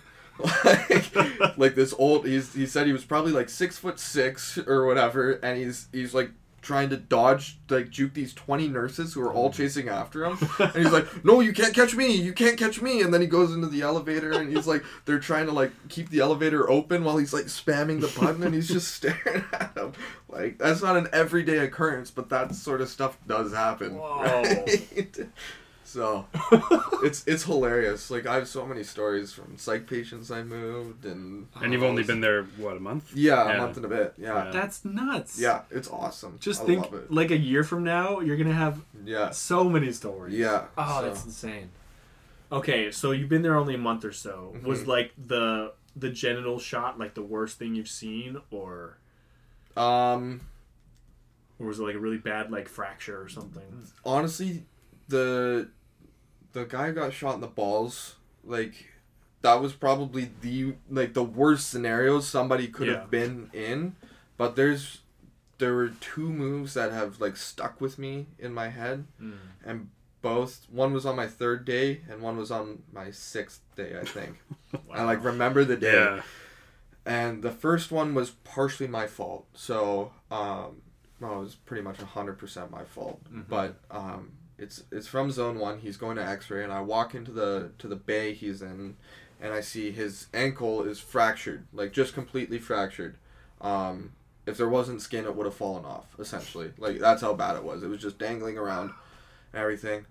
like this old, he said he was probably like 6'6" or whatever, and he's like trying to juke these 20 nurses who are all chasing after him, and he's like, no, you can't catch me, and then he goes into the elevator, and he's like, they're trying to like keep the elevator open while he's like spamming the button, and he's just staring at him. Like, that's not an everyday occurrence, but that sort of stuff does happen, right? So it's hilarious. Like, I have so many stories from psych patients I moved, and you've only been there what, a month? Yeah, a month and a bit. Yeah, that's nuts. Yeah, it's awesome. Just I think, like, a year from now, you're gonna have so many stories. Yeah. Oh, so. That's insane. Okay, so you've been there only a month or so. Mm-hmm. Was like the genital shot like the worst thing you've seen, or was it like a really bad like fracture or something? Honestly, the guy who got shot in the balls, like, that was probably the worst scenario somebody could have been in. But there were two moves that have like stuck with me in my head, and one was on my third day and one was on my sixth day, I think. Wow. I like remember the day, and the first one was partially my fault. So it was pretty much 100% my fault, mm-hmm. but It's from zone one. He's going to X-ray, and I walk into the bay he's in, and I see his ankle is fractured, like just completely fractured. If there wasn't skin, it would have fallen off, essentially. Like, that's how bad it was. It was just dangling around and everything.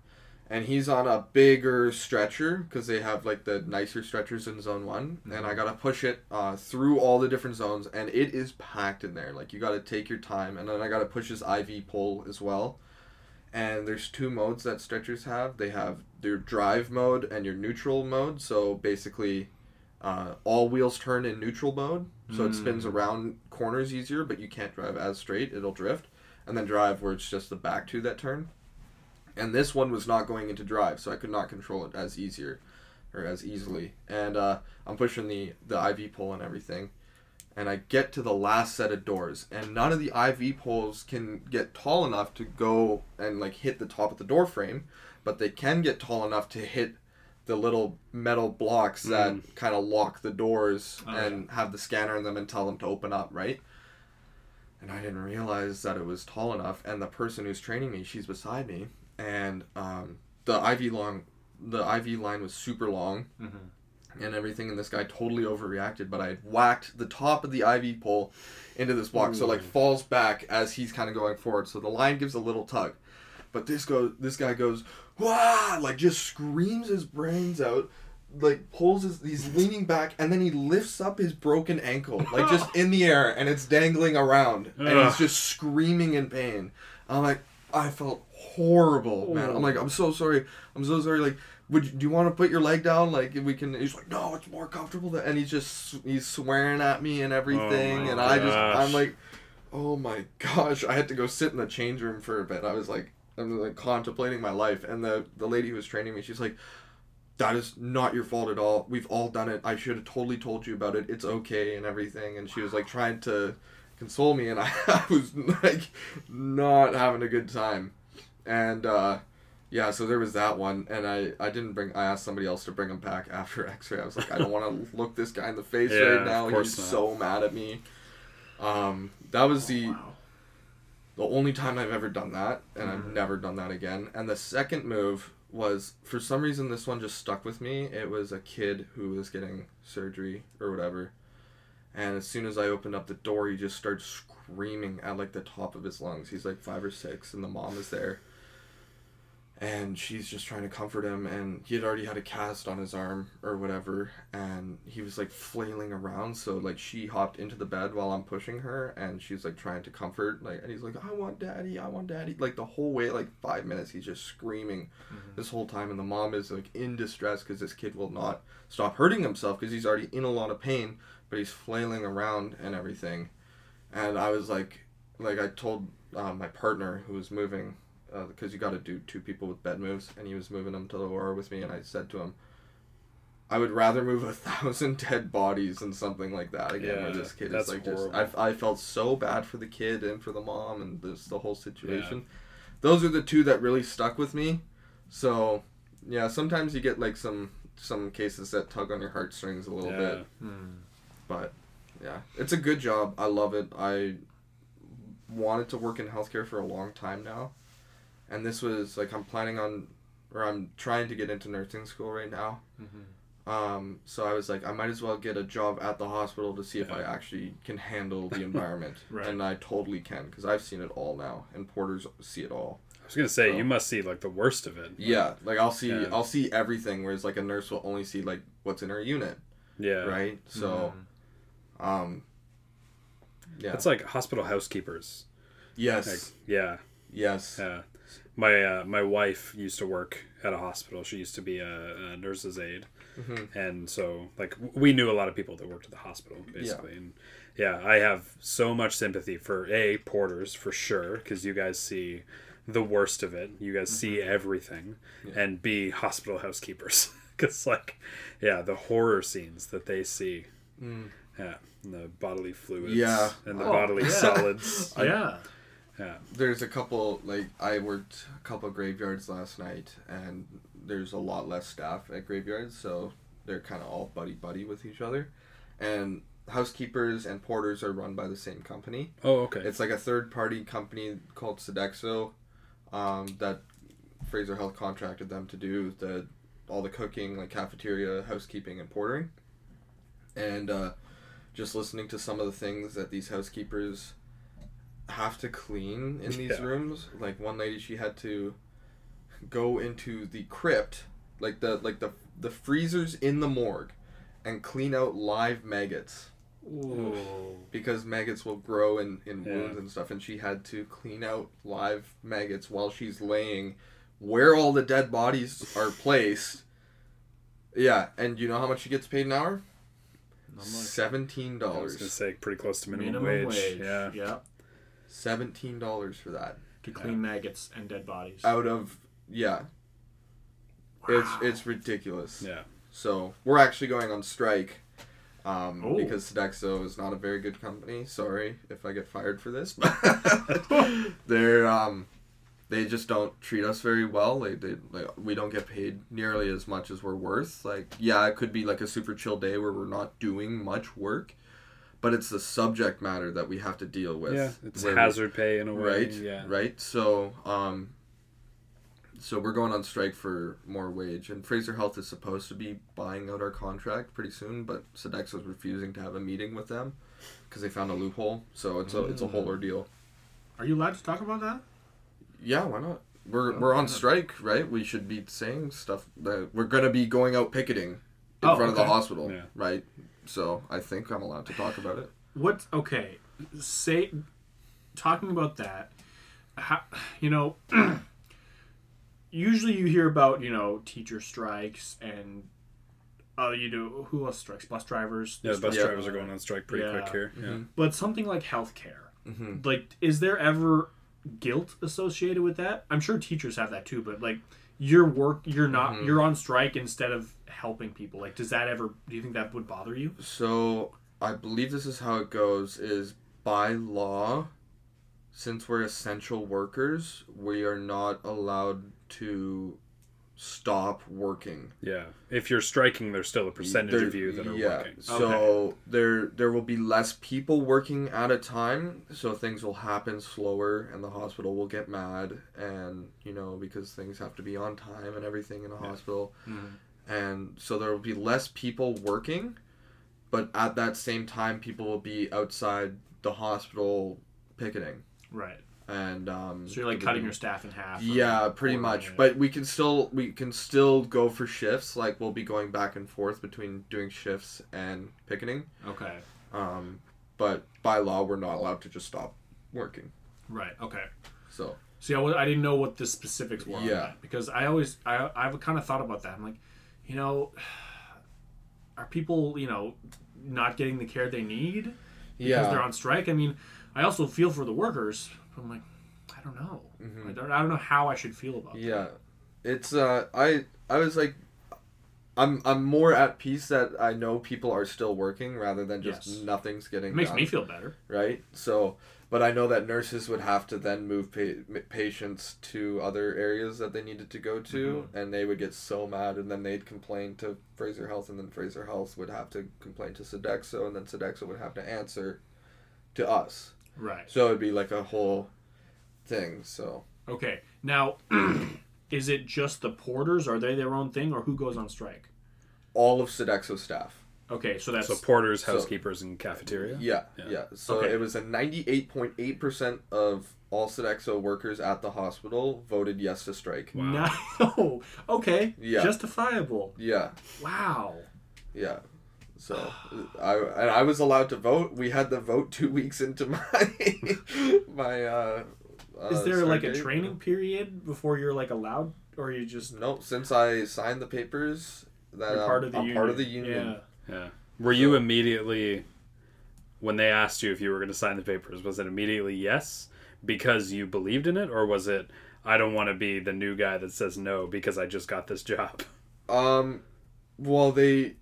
And he's on a bigger stretcher, because they have like the nicer stretchers in zone one, mm-hmm. and I gotta push it through all the different zones, and it is packed in there. Like, you gotta take your time, and then I gotta push his IV pole as well. And there's two modes that stretchers have. They have your drive mode and your neutral mode. So basically, all wheels turn in neutral mode. So it spins around corners easier, but you can't drive as straight. It'll drift. And then drive, where it's just the back two that turn. And this one was not going into drive, so I could not control it as easier. or as easily. And I'm pushing the IV pole and everything. And I get to the last set of doors, and none of the IV poles can get tall enough to go and like hit the top of the door frame, but they can get tall enough to hit the little metal blocks that kind of lock the doors and have the scanner in them and tell them to open up, right? And I didn't realize that it was tall enough, and the person who's training me, she's beside me, and the IV line was super long. Mm-hmm. And everything, and this guy totally overreacted, but I had whacked the top of the IV pole into this block. Ooh. So like falls back as he's kind of going forward, so the line gives a little tug, but this guy goes wah, like just screams his brains out, like pulls his, he's leaning back, and then he lifts up his broken ankle like just in the air, and it's dangling around. Ugh. And he's just screaming in pain. I'm like, I felt horrible, man. I'm like, I'm so sorry, like, do you want to put your leg down? Like, we can. He's like, no, it's more comfortable. And he's swearing at me and everything. Oh, and gosh. I'm like, oh my gosh. I had to go sit in the change room for a bit. I'm like contemplating my life. And the lady who was training me, she's like, that is not your fault at all. We've all done it. I should have totally told you about it. It's okay and everything. And she was like trying to console me. And I was like not having a good time. And, yeah, so there was that one, and I asked somebody else to bring him back after x-ray. I was like, I don't want to look this guy in the face right now. He's so mad at me. That was the only time I've ever done that, and I've never done that again. And the second move was, for some reason, this one just stuck with me. It was a kid who was getting surgery or whatever, and as soon as I opened up the door, he just started screaming at, like, the top of his lungs. He's, like, 5 or 6, and the mom is there. And she's just trying to comfort him, and he had already had a cast on his arm or whatever, and he was, like, flailing around, so, like, she hopped into the bed while I'm pushing her, and she's, like, trying to comfort, like, and he's like, I want daddy, like, the whole way, like, 5 minutes, he's just screaming this whole time, and the mom is, like, in distress, because this kid will not stop hurting himself, because he's already in a lot of pain, but he's flailing around and everything, and I was, like, I told my partner, who was moving, because you got to do 2 people with bed moves, and he was moving them to the OR with me, and I said to him, I would rather move 1,000 dead bodies than something like that again, where this kid is like horrible. Just I felt so bad for the kid and for the mom and this, the whole situation. Those are the 2 that really stuck with me. So yeah, sometimes you get like some cases that tug on your heartstrings a little bit, but yeah, it's a good job. I love it. I wanted to work in healthcare for a long time now. And this was, like, I'm trying to get into nursing school right now. Mm-hmm. So I was like, I might as well get a job at the hospital to see if I actually can handle the environment. Right. And I totally can, because I've seen it all now, and porters see it all. I was going to say, you must see, like, the worst of it. Yeah, like, I'll see everything, whereas, like, a nurse will only see, like, what's in her unit. Yeah. Right? So, yeah. It's like hospital housekeepers. Yes. Like, yeah. Yes. Yeah. My wife used to work at a hospital. She used to be a nurse's aide, and so like we knew a lot of people that worked at the hospital basically. Yeah. And I have so much sympathy for porters for sure, because you guys see the worst of it. You guys see everything, and B, hospital housekeepers, because like the horror scenes that they see. Mm. Yeah, and the bodily fluids. Yeah, and the bodily solids. Yeah. Yeah. There's a couple, like, I worked a couple graveyards last night, and there's a lot less staff at graveyards, so they're kind of all buddy-buddy with each other. And housekeepers and porters are run by the same company. Oh, okay. It's like a third-party company called Sodexo that Fraser Health contracted them to do all the cooking, like cafeteria, housekeeping, and portering. And just listening to some of the things that these housekeepers have to clean in these rooms. Like one lady, she had to go into the crypt, like the freezers in the morgue, and clean out live maggots. Ooh. Because maggots will grow in wounds and stuff, and she had to clean out live maggots while she's laying where all the dead bodies are placed. Yeah, and you know how much she gets paid an hour? Not much. $17. I was gonna say pretty close to minimum wage. Yeah. Yeah. $17 for that. To clean maggots and dead bodies. Out of, It's ridiculous. Yeah. So we're actually going on strike because Sodexo is not a very good company. Sorry if I get fired for this, but they just don't treat us very well. We don't get paid nearly as much as we're worth. Like, yeah, it could be like a super chill day where we're not doing much work, but it's the subject matter that we have to deal with. Yeah, it's hazard pay in a way. Right, yeah. Right. So, so we're going on strike for more wage, and Fraser Health is supposed to be buying out our contract pretty soon, but Sodexo's refusing to have a meeting with them because they found a loophole. So it's a whole ordeal. Are you allowed to talk about that? Yeah, why not? We're on strike, right? We should be saying stuff that we're gonna be going out picketing in front of the hospital, yeah. Right? So I think I'm allowed to talk about it. Talking about that, how, you know, usually you hear about, you know, teacher strikes and, who else strikes? Bus drivers. Yeah, bus drivers are going on strike pretty quick here. Mm-hmm. Yeah. But something like healthcare, mm-hmm. like, is there ever guilt associated with that? I'm sure teachers have that too, but like, you're on strike instead of helping people. Like, do you think that would bother you? So I believe this is how it goes, is by law, since we're essential workers, we are not allowed to stop working. Yeah. If you're striking, there's still a percentage of you that are working. So there will be less people working at a time, so things will happen slower and the hospital will get mad, and you know, because things have to be on time and everything in a hospital. Mm-hmm. And so there will be less people working, but at that same time people will be outside the hospital picketing. Right. And so you're like cutting your staff in half. Yeah, pretty much. But we can still go for shifts. Like, we'll be going back and forth between doing shifts and picketing. Okay. But by law, we're not allowed to just stop working. Right. Okay. So yeah, I didn't know what the specifics were. Yeah. Because I've kind of thought about that. I'm like, you know, are people, you know, not getting the care they need because they're on strike? I mean, I also feel for the workers. I'm like, I don't know. Mm-hmm. I don't know how I should feel about that. Yeah. It's, I was like, I'm more at peace that I know people are still working rather than just nothing's getting done. It makes me feel better. Right? So, but I know that nurses would have to then move patients to other areas that they needed to go to, mm-hmm. and they would get so mad, and then they'd complain to Fraser Health, and then Fraser Health would have to complain to Sodexo, and then Sodexo would have to answer to us. Right. So it would be like a whole thing, so. Okay. Now, is it just the porters? Are they their own thing, or who goes on strike? All of Sodexo staff. Okay, so that's... So porters, housekeepers, and cafeteria? Yeah. So it was a 98.8% of all Sodexo workers at the hospital voted yes to strike. Wow. No. Okay. Yeah. Justifiable. Yeah. Wow. Yeah. So I was allowed to vote. We had the vote 2 weeks into my is there like a training period before you're like allowed, or you just... Nope, since I signed the papers that I'm part of the union. Yeah. Were you immediately, when they asked you if you were going to sign the papers, was it immediately yes because you believed in it, or was it, I don't want to be the new guy that says no because I just got this job? Well, they...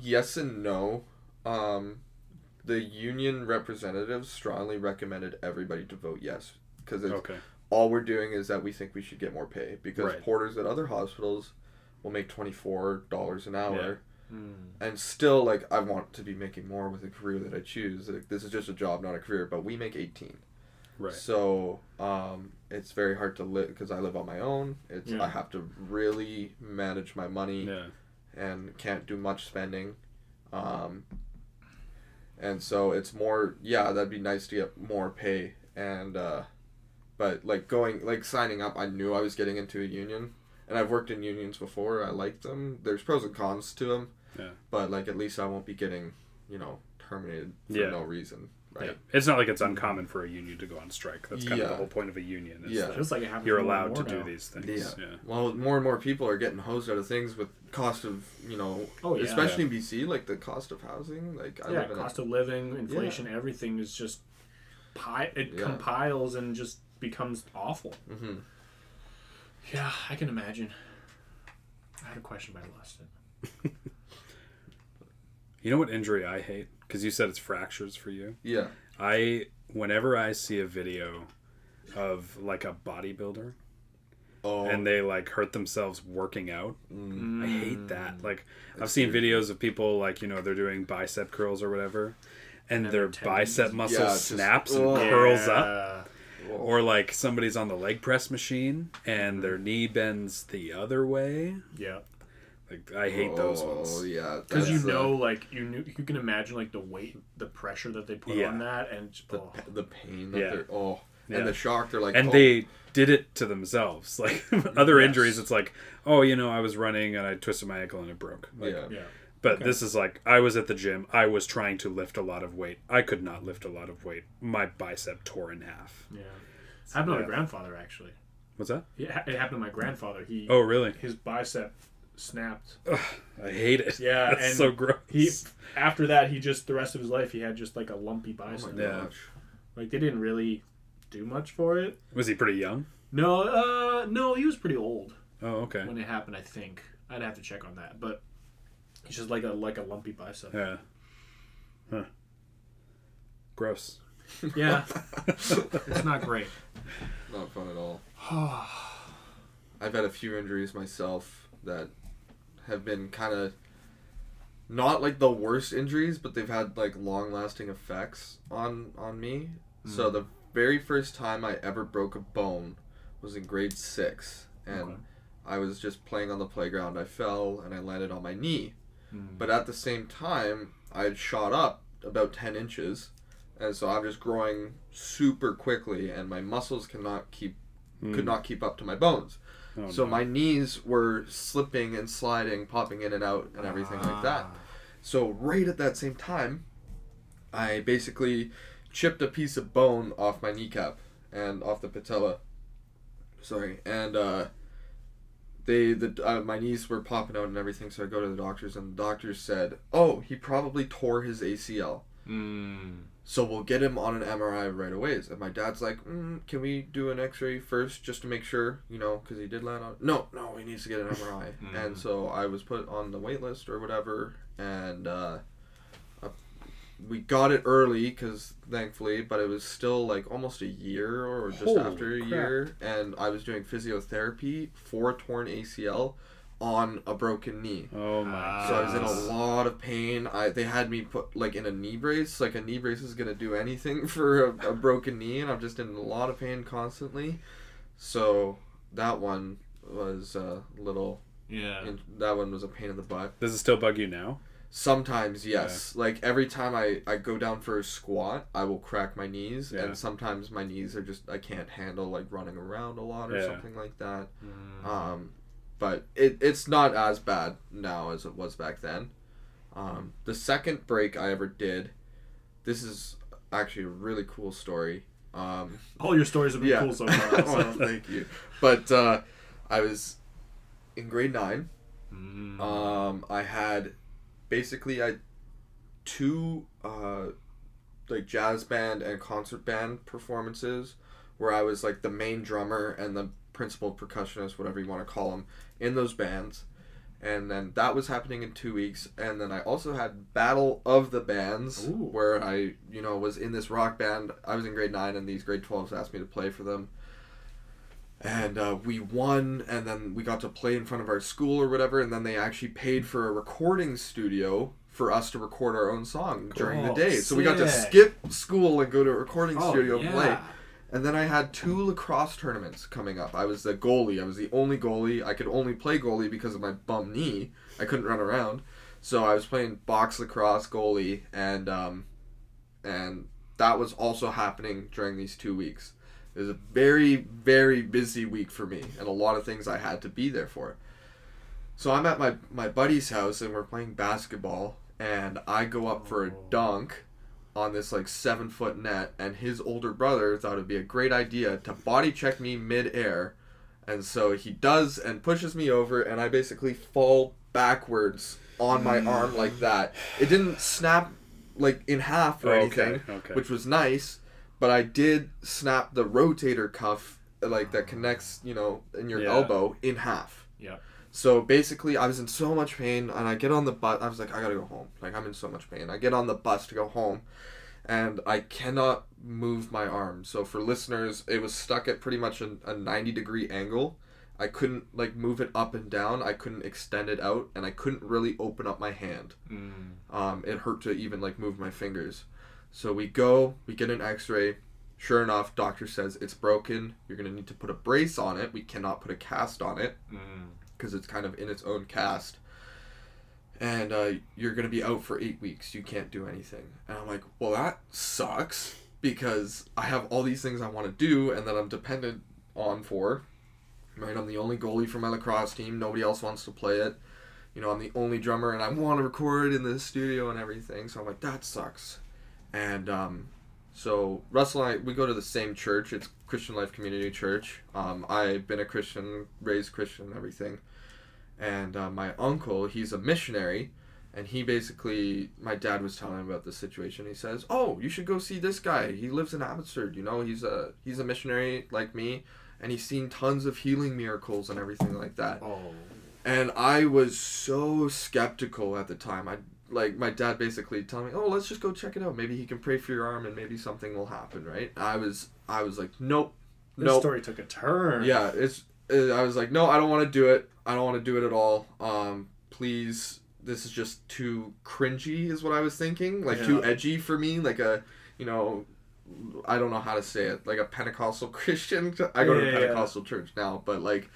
Yes and no. The union representatives strongly recommended everybody to vote yes, because all we're doing is that we think we should get more pay, because porters at other hospitals will make $24 an hour, and still, like, I want to be making more with a career that I choose. Like, this is just a job, not a career, but we make $18. Right. So it's very hard to live, because I live on my own. I have to really manage my money. Yeah. And can't do much spending. And so it's more, that'd be nice to get more pay. And, but like signing up, I knew I was getting into a union, and I've worked in unions before. I liked them. There's pros and cons to them, but like, at least I won't be getting, you know, terminated for no reason. Right. Yeah. It's not like it's uncommon for a union to go on strike. That's kind of the whole point of a union. Is that just like you're allowed to do these things. Yeah. Well, more and more people are getting hosed out of things with cost of, you know, especially in BC, like the cost of housing. Like cost of living, inflation, everything is just compiles and just becomes awful. Mm-hmm. Yeah, I can imagine. I had a question, but I lost it. You know what injury I hate? Because you said it's fractures for you. Yeah. Whenever I see a video of like a bodybuilder and they like hurt themselves working out, I hate that. Like I've seen videos of people like, you know, they're doing bicep curls or whatever and their bicep muscle snaps and curls up. Or like somebody's on the leg press machine and their knee bends the other way. Yeah. Like, I hate those ones. Oh, yeah. Because you know, like, you can imagine, like, the weight, the pressure that they put on that, and the pain that they're, and the shock, they're like, they did it to themselves. Like, other injuries, it's like, oh, you know, I was running, and I twisted my ankle, and it broke. Like, But this is like, I was at the gym, I was trying to lift a lot of weight. I could not lift a lot of weight. My bicep tore in half. Yeah. It happened to my grandfather, actually. What's that? Yeah, it happened to my grandfather. Oh, really? His bicep snapped. Ugh, I hate it. Yeah, that's and so gross. After that, he just the rest of his life he had just like a lumpy bicep. Oh my gosh. Like they didn't really do much for it. Was he pretty young? No, no, he was pretty old. Oh, okay. When it happened, I think I'd have to check on that, but it's just like a lumpy bicep. Yeah. Huh. Gross. Yeah. It's not great. Not fun at all. I've had a few injuries myself that have been kind of not like the worst injuries, but they've had like long lasting effects on me. Mm. So the very first time I ever broke a bone was in grade 6 and I was just playing on the playground. I fell and I landed on my knee. Mm. But at the same time, I had shot up about 10 inches and so I'm just growing super quickly and my muscles could not keep up to my bones. Oh, so my knees were slipping and sliding, popping in and out and everything like that. So right at that same time, I basically chipped a piece of bone off my kneecap and off the patella. Sorry. And my knees were popping out and everything, so I go to the doctors and the doctors said, oh, he probably tore his ACL. Mm. So we'll get him on an MRI right away. And my dad's like, can we do an x-ray first just to make sure, you know, because he did land on... No, he needs to get an MRI. And so I was put on the wait list or whatever. And we got it early, because thankfully, but it was still like almost a year or just year. And I was doing physiotherapy for a torn ACL on a broken knee. Oh my! So I was in a lot of pain. They had me put like in a knee brace. Like a knee brace is gonna do anything for a broken knee, and I'm just in a lot of pain constantly. So that one was a little. Yeah. That one was a pain in the butt. Does it still bug you now? Sometimes, yes. Yeah. Like every time I go down for a squat, I will crack my knees, and sometimes my knees are just I can't handle like running around a lot or something like that. Mm. But it's not as bad now as it was back then. The second break I ever did, this is actually a really cool story. All your stories have been cool so far. Oh, thank you. But I was in grade 9. Mm. I had two like jazz band and concert band performances where I was like the main drummer and the principal percussionist, whatever you want to call him, in those bands. And then that was happening in 2 weeks. And then I also had Battle of the Bands, where I, you know, was in this rock band. I was in grade 9 and these grade 12s asked me to play for them. And we won, and then we got to play in front of our school or whatever, and then they actually paid for a recording studio for us to record our own song during the day. So we got to skip school and go to a recording studio and play. And then I had 2 lacrosse tournaments coming up. I was the goalie. I was the only goalie. I could only play goalie because of my bum knee. I couldn't run around. So I was playing box lacrosse goalie, and that was also happening during these 2 weeks. It was a very, very busy week for me, and a lot of things I had to be there for. So I'm at my buddy's house, and we're playing basketball, and I go up for a dunk on this like 7-foot net, and his older brother thought it'd be a great idea to body check me mid-air, and so he does and pushes me over, and I basically fall backwards on my arm like that. It didn't snap like in half or anything, which was nice, but I did snap the rotator cuff like that connects, you know, in your elbow in half. Yeah. So basically, I was in so much pain, and I get on the bus. I was like, I gotta go home. Like, I'm in so much pain. I get on the bus to go home, and I cannot move my arm. So for listeners, it was stuck at pretty much a 90-degree angle. I couldn't, like, move it up and down. I couldn't extend it out, and I couldn't really open up my hand. It hurt to even, like, move my fingers. So we go, we get an x-ray. Sure enough, doctor says, it's broken. You're going to need to put a brace on it. We cannot put a cast on it because it's kind of in its own cast. And you're going to be out for 8 weeks. You can't do anything. And I'm like, well, that sucks because I have all these things I want to do and that I'm dependent on for. Right, I'm the only goalie for my lacrosse team. Nobody else wants to play it. You know, I'm the only drummer, and I want to record in the studio and everything. So I'm like, that sucks. And so Russell and I, we go to the same church. It's Christian Life Community Church. I've been a Christian, raised Christian, and everything. And my uncle, he's a missionary, and he basically, my dad was telling him about the situation. He says, "Oh, you should go see this guy. He lives in Abbotsford. You know, he's a missionary like me." And he's seen tons of healing miracles and everything like that. Oh. And I was so skeptical at the time. My dad basically telling me, "Oh, let's just go check it out. Maybe he can pray for your arm and maybe something will happen, right?" I was like, nope. This story took a turn. Yeah, I was like, "No, I don't want to do it. I don't want to do it at all. Please, this is just too cringy," is what I was thinking. Like, too edgy for me, like a, you know, I don't know how to say it, like a Pentecostal Christian. I go to a Pentecostal church now, but like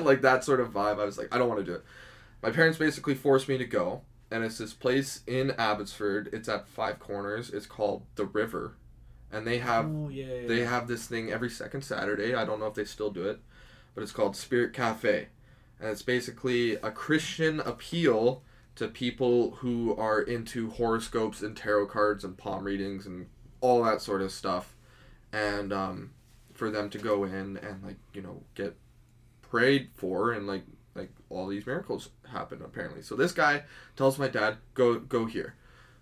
like that sort of vibe. I was like, I don't want to do it. My parents basically forced me to go, and it's this place in Abbotsford. It's at Five Corners. It's called The River, and they have have this thing every second Saturday. I don't know if they still do it, but it's called Spirit Cafe, and it's basically a Christian appeal to people who are into horoscopes and tarot cards and palm readings and all that sort of stuff, and for them to go in and, like, you know, get prayed for, and like all these miracles happen apparently. So this guy tells my dad, go here.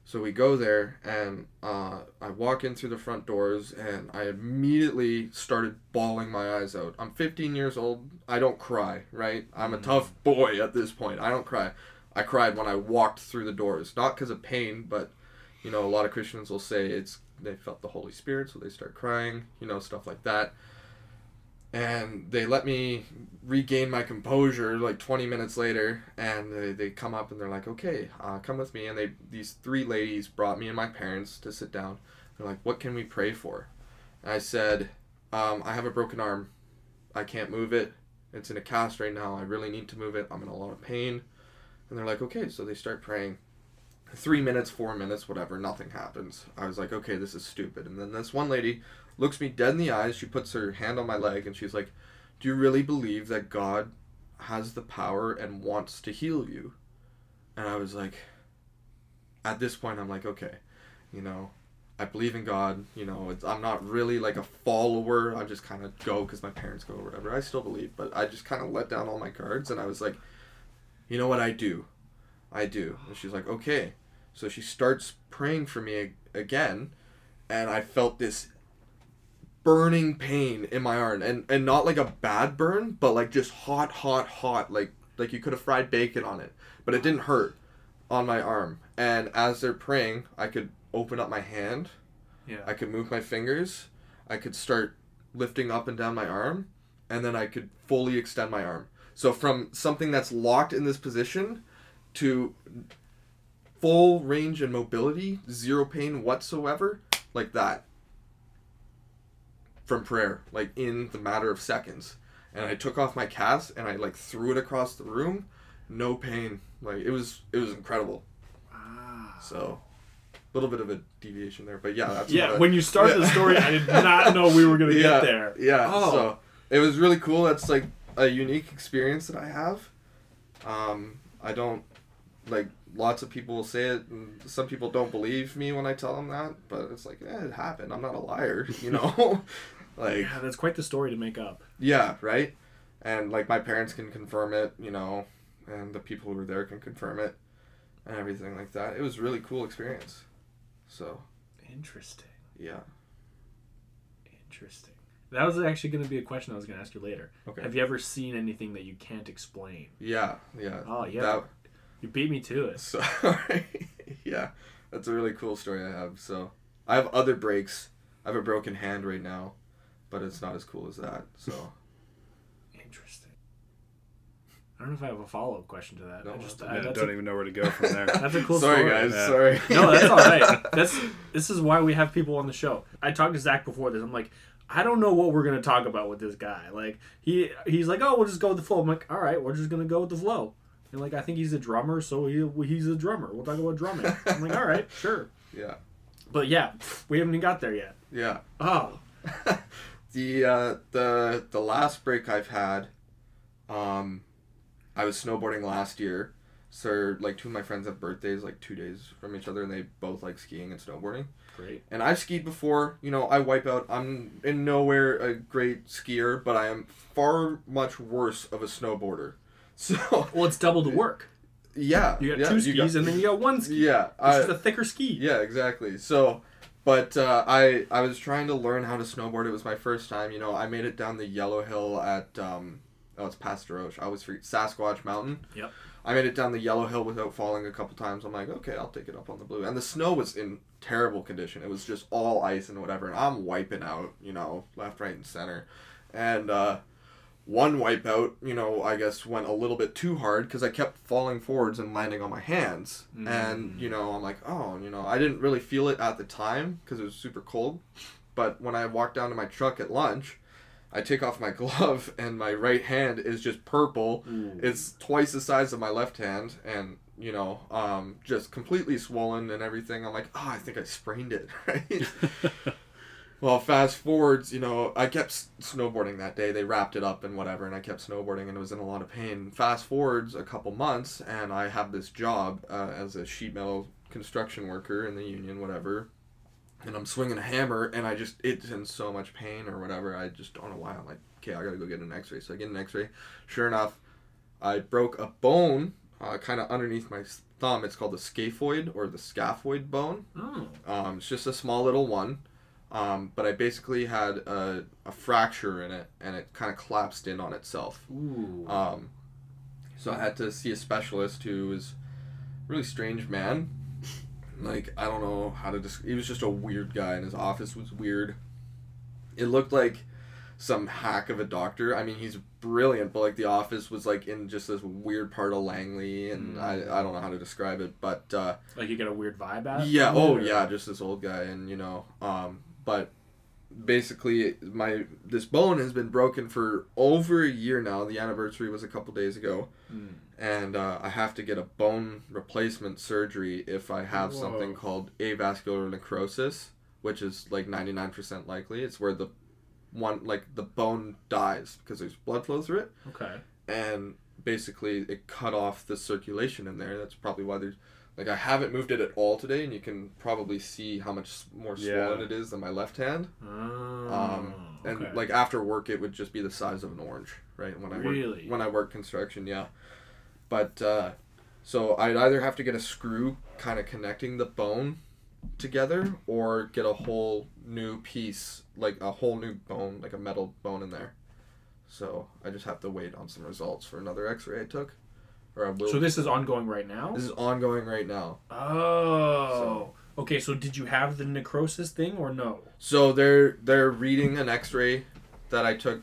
So we go there, and I walk in through the front doors, and I immediately started bawling my eyes out. I'm 15 years old. I don't cry, right? I'm a tough boy at this point. I don't cry. I cried when I walked through the doors, not because of pain, but, you know, a lot of Christians will say they felt the Holy Spirit, so they start crying, you know, stuff like that. And they let me regain my composure like 20 minutes later, and they come up and they're like, "Okay, come with me." And these three ladies brought me and my parents to sit down. They're like, "What can we pray for?" And I said, "I have a broken arm. I can't move it. It's in a cast right now. I really need to move it. I'm in a lot of pain." And they're like, "Okay." So they start praying. 3 minutes, 4 minutes, whatever, nothing happens. I was like, "Okay, this is stupid." And then this one lady looks me dead in the eyes. She puts her hand on my leg, and she's like, "Do you really believe that God has the power and wants to heal you?" And I was like, at this point, I'm like, okay, you know, I believe in God. You know, I'm not really like a follower. I just kind of go because my parents go or whatever. I still believe, but I just kind of let down all my guards, and I was like, you know what, I do. And she's like, "Okay." So she starts praying for me again, and I felt this burning pain in my arm, and not like a bad burn, but like just hot, like you could have fried bacon on it, but it didn't hurt on my arm. And as they're praying, I could open up my hand, I could move my fingers, I could start lifting up and down my arm, and then I could fully extend my arm. So from something that's locked in this position to full range and mobility, zero pain whatsoever, like that, from prayer, like in the matter of seconds. And I took off my cast, and I like threw it across the room, no pain. Like, it was incredible. Wow. So a little bit of a deviation there, but that's when you started the story, I did not know we were gonna get there. So it was really cool. That's like a unique experience that I have. I don't. Like, lots of people will say it, and some people don't believe me when I tell them that, but it's like, it happened. I'm not a liar, you know? That's quite the story to make up. Yeah, right? And, like, my parents can confirm it, you know, and the people who were there can confirm it, and everything like that. It was a really cool experience. So. Interesting. Yeah. Interesting. That was actually going to be a question I was going to ask you later. Okay. Have you ever seen anything that you can't explain? Yeah. Oh, yeah. You beat me to it. Sorry. Yeah. That's a really cool story I have. So I have other breaks. I have a broken hand right now, but it's not as cool as that. So interesting. I don't know if I have a follow-up question to that. No, I don't even know where to go from there. That's a cool story. Sorry, guys. Yeah. Sorry. No, that's all right. This is why we have people on the show. I talked to Zach before this. I'm like, I don't know what we're going to talk about with this guy. Like, he's like, oh, we'll just go with the flow. I'm like, all right, we're just going to go with the flow. And like, I think he's a drummer, so he's a drummer. We'll talk about drumming. I'm like, all right, sure. Yeah. But yeah, we haven't even got there yet. Yeah. Oh. The last break I've had, I was snowboarding last year. So like two of my friends have birthdays like 2 days from each other, and they both like skiing and snowboarding. Great. And I've skied before. You know, I wipe out. I'm in nowhere a great skier, but I am far much worse of a snowboarder. So well, it's double the work. Yeah. You got two skis and then you got one ski. Yeah. It's a thicker ski. Yeah, exactly. So, but I was trying to learn how to snowboard. It was my first time. You know, I made it down the yellow hill at it's Pastor Roche. I always forget. Sasquatch Mountain. Yep. I made it down the yellow hill without falling a couple times. I'm like, okay, I'll take it up on the blue. And the snow was in terrible condition. It was just all ice and whatever. And I'm wiping out, you know, left, right, and center. And one wipeout, you know, I guess went a little bit too hard because I kept falling forwards and landing on my hands. Mm. And, you know, I'm like, oh, you know, I didn't really feel it at the time because it was super cold. But when I walked down to my truck at lunch, I take off my glove and my right hand is just purple. Ooh. It's twice the size of my left hand and, you know, just completely swollen and everything. I'm like, oh, I think I sprained it, right? Well, fast forwards, you know, I kept snowboarding that day. They wrapped it up and whatever, and I kept snowboarding and it was in a lot of pain. Fast forwards a couple months and I have this job as a sheet metal construction worker in the union, whatever. And I'm swinging a hammer, and it's in so much pain or whatever. I just don't know why. I'm like, okay, I gotta go get an x-ray. So I get an x-ray. Sure enough, I broke a bone kind of underneath my thumb. It's called the scaphoid or the scaphoid bone. Oh. It's just a small little one. But I basically had a fracture in it, and it kind of collapsed in on itself. Ooh. So I had to see a specialist who was a really strange man. Like, I don't know how to describe. He was just a weird guy, and his office was weird. It looked like some hack of a doctor. I mean, he's brilliant, but, like, the office was, like, in just this weird part of Langley, and I don't know how to describe it, but... like, you get a weird vibe out of it? Yeah, just this old guy, and, you know, but basically, this bone has been broken for over a year now. The anniversary was a couple days ago. Mm. And I have to get a bone replacement surgery if I have something called avascular necrosis, which is like 99% likely. It's where the bone dies because there's blood flow through it. Okay. And basically it cut off the circulation in there. That's probably why there's, like, I haven't moved it at all today, and you can probably see how much more swollen it is than my left hand. Oh, and okay. Like after work, it would just be the size of an orange, right? When I work construction, yeah. But, so I'd either have to get a screw kind of connecting the bone together or get a whole new piece, like a whole new bone, like a metal bone in there. So I just have to wait on some results for another x-ray I took. Or I will. So this is ongoing right now? This is ongoing right now. Oh. So, okay, so did you have the necrosis thing or no? So they're reading an x-ray that I took,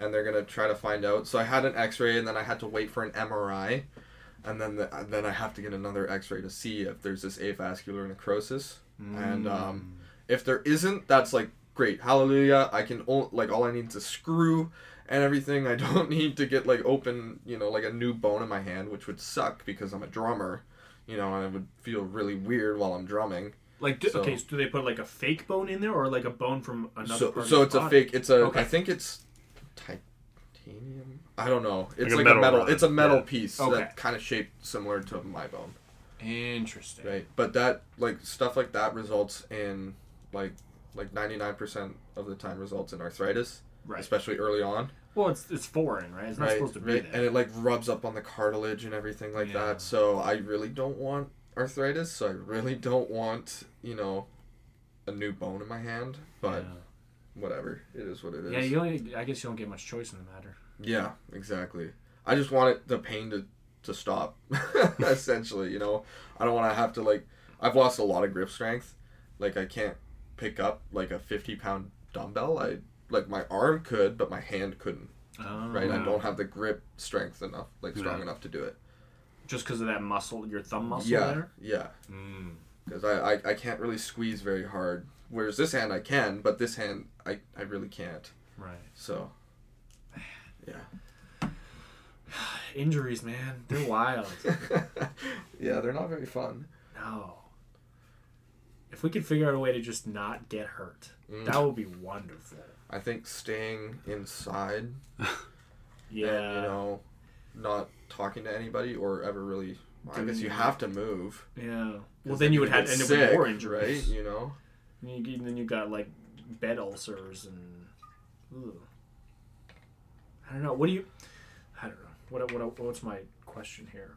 and they're going to try to find out. So I had an x-ray, and then I had to wait for an MRI. And then I have to get another x-ray to see if there's this avascular necrosis. Mm. And if there isn't, that's, like, great. Hallelujah. I can, all I need is a screw and everything. I don't need to get, like, open, you know, like a new bone in my hand, which would suck because I'm a drummer, you know, and it would feel really weird while I'm drumming. Like, so do they put, like, a fake bone in there or, like, a bone from another part of the body? So it's a fake. It's a... Okay. I think it's... titanium? I don't know. It's like a metal it's a metal piece that kind of shaped similar to my bone. Interesting. Right. But that, like, stuff like that results in, like 99% of the time results in arthritis. Right. Especially early on. Well, it's foreign, right? It's not supposed to be there. And it, like, rubs up on the cartilage and everything like that. So I really don't want arthritis. So I really don't want, you know, a new bone in my hand. But... Yeah. whatever. It is what it is. Yeah, you only, I guess you don't get much choice in the matter. Yeah, exactly. I just want it, the pain to stop, essentially, you know? I don't want to have to, like... I've lost a lot of grip strength. Like, I can't pick up, like, a 50-pound dumbbell. I, like, my arm could, but my hand couldn't. Oh, right? Wow. I don't have the grip strength enough, like, strong enough to do it. Just because of that muscle, your thumb muscle there? Yeah, yeah. Mm. Because I can't really squeeze very hard. Whereas this hand I can, but this hand I really can't. Right. So, yeah. Injuries, man. They're wild. Yeah, they're not very fun. No. If we could figure out a way to just not get hurt, that would be wonderful. I think staying inside. Yeah. And, you know, not talking to anybody or ever really... Well, I guess you have to move. Yeah. Well, then you would have to end up with more injuries. Right, you know? And then you got, like, bed ulcers and... Ooh. I don't know. What do you... I don't know. What's my question here?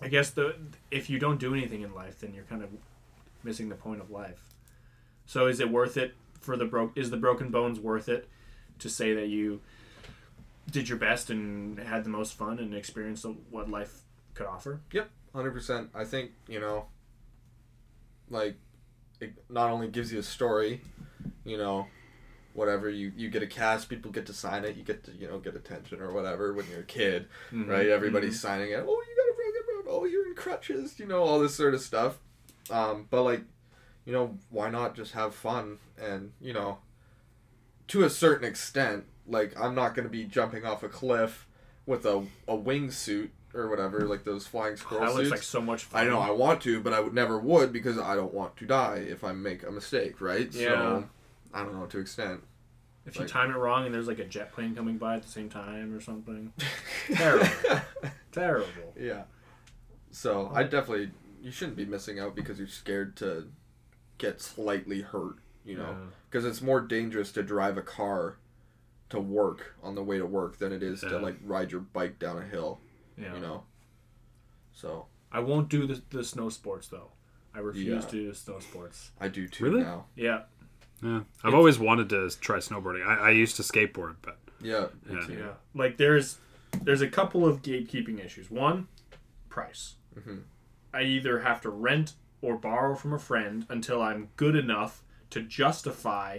I guess if you don't do anything in life, then you're kind of missing the point of life. So is it worth it for the is the broken bones worth it to say that you did your best and had the most fun and experienced what life could offer? Yep, 100%. I think, you know, like, it not only gives you a story, you know, whatever, you get a cast, people get to sign it, you get to, you know, get attention or whatever when you're a kid, right? Everybody's signing it. Oh, you got a broken bone. Oh, you're in crutches, you know, all this sort of stuff. But, like, you know, why not just have fun? And, you know, to a certain extent, like, I'm not going to be jumping off a cliff with a wingsuit or whatever, like those flying squirrel suits. That looks like so much fun. I know, I want to, but I never would because I don't want to die if I make a mistake, right? Yeah. So, I don't know, to extent. If you time it wrong and there's like a jet plane coming by at the same time or something. Terrible. Terrible. Yeah. So, I definitely... You shouldn't be missing out because you're scared to get slightly hurt, you know? Because it's more dangerous to drive a car to work on the way to work than it is to, like, ride your bike down a hill. Yeah. You know, so I won't do the snow sports though. I refuse to do snow sports. I do too now. Yeah, yeah. I've always wanted to try snowboarding. I used to skateboard, but yeah. Like there's a couple of gatekeeping issues. One, price. Mm-hmm. I either have to rent or borrow from a friend until I'm good enough to justify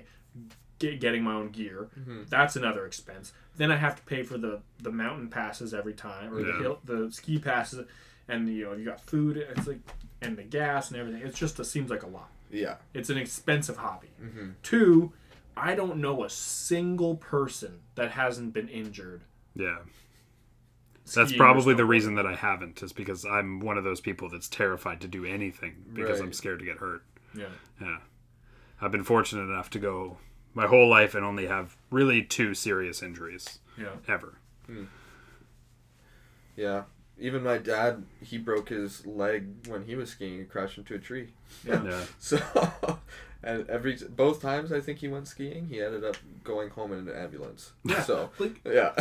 getting my own gear. Mm-hmm. That's another expense. Then I have to pay for the mountain passes every time, or the ski passes, and you know you got food. It's like and the gas and everything. It's just it seems like a lot. Yeah, it's an expensive hobby. Mm-hmm. Two, I don't know a single person that hasn't been injured. Yeah, that's probably the reason that I haven't is because I'm one of those people that's terrified to do anything because I'm scared to get hurt. Yeah, yeah. I've been fortunate enough to go my whole life and only have really two serious injuries ever. Mm. Yeah. Even my dad, he broke his leg when he was skiing and crashed into a tree. Yeah. Yeah. So, and both times I think he went skiing, he ended up going home in an ambulance. Yeah. So, like, yeah.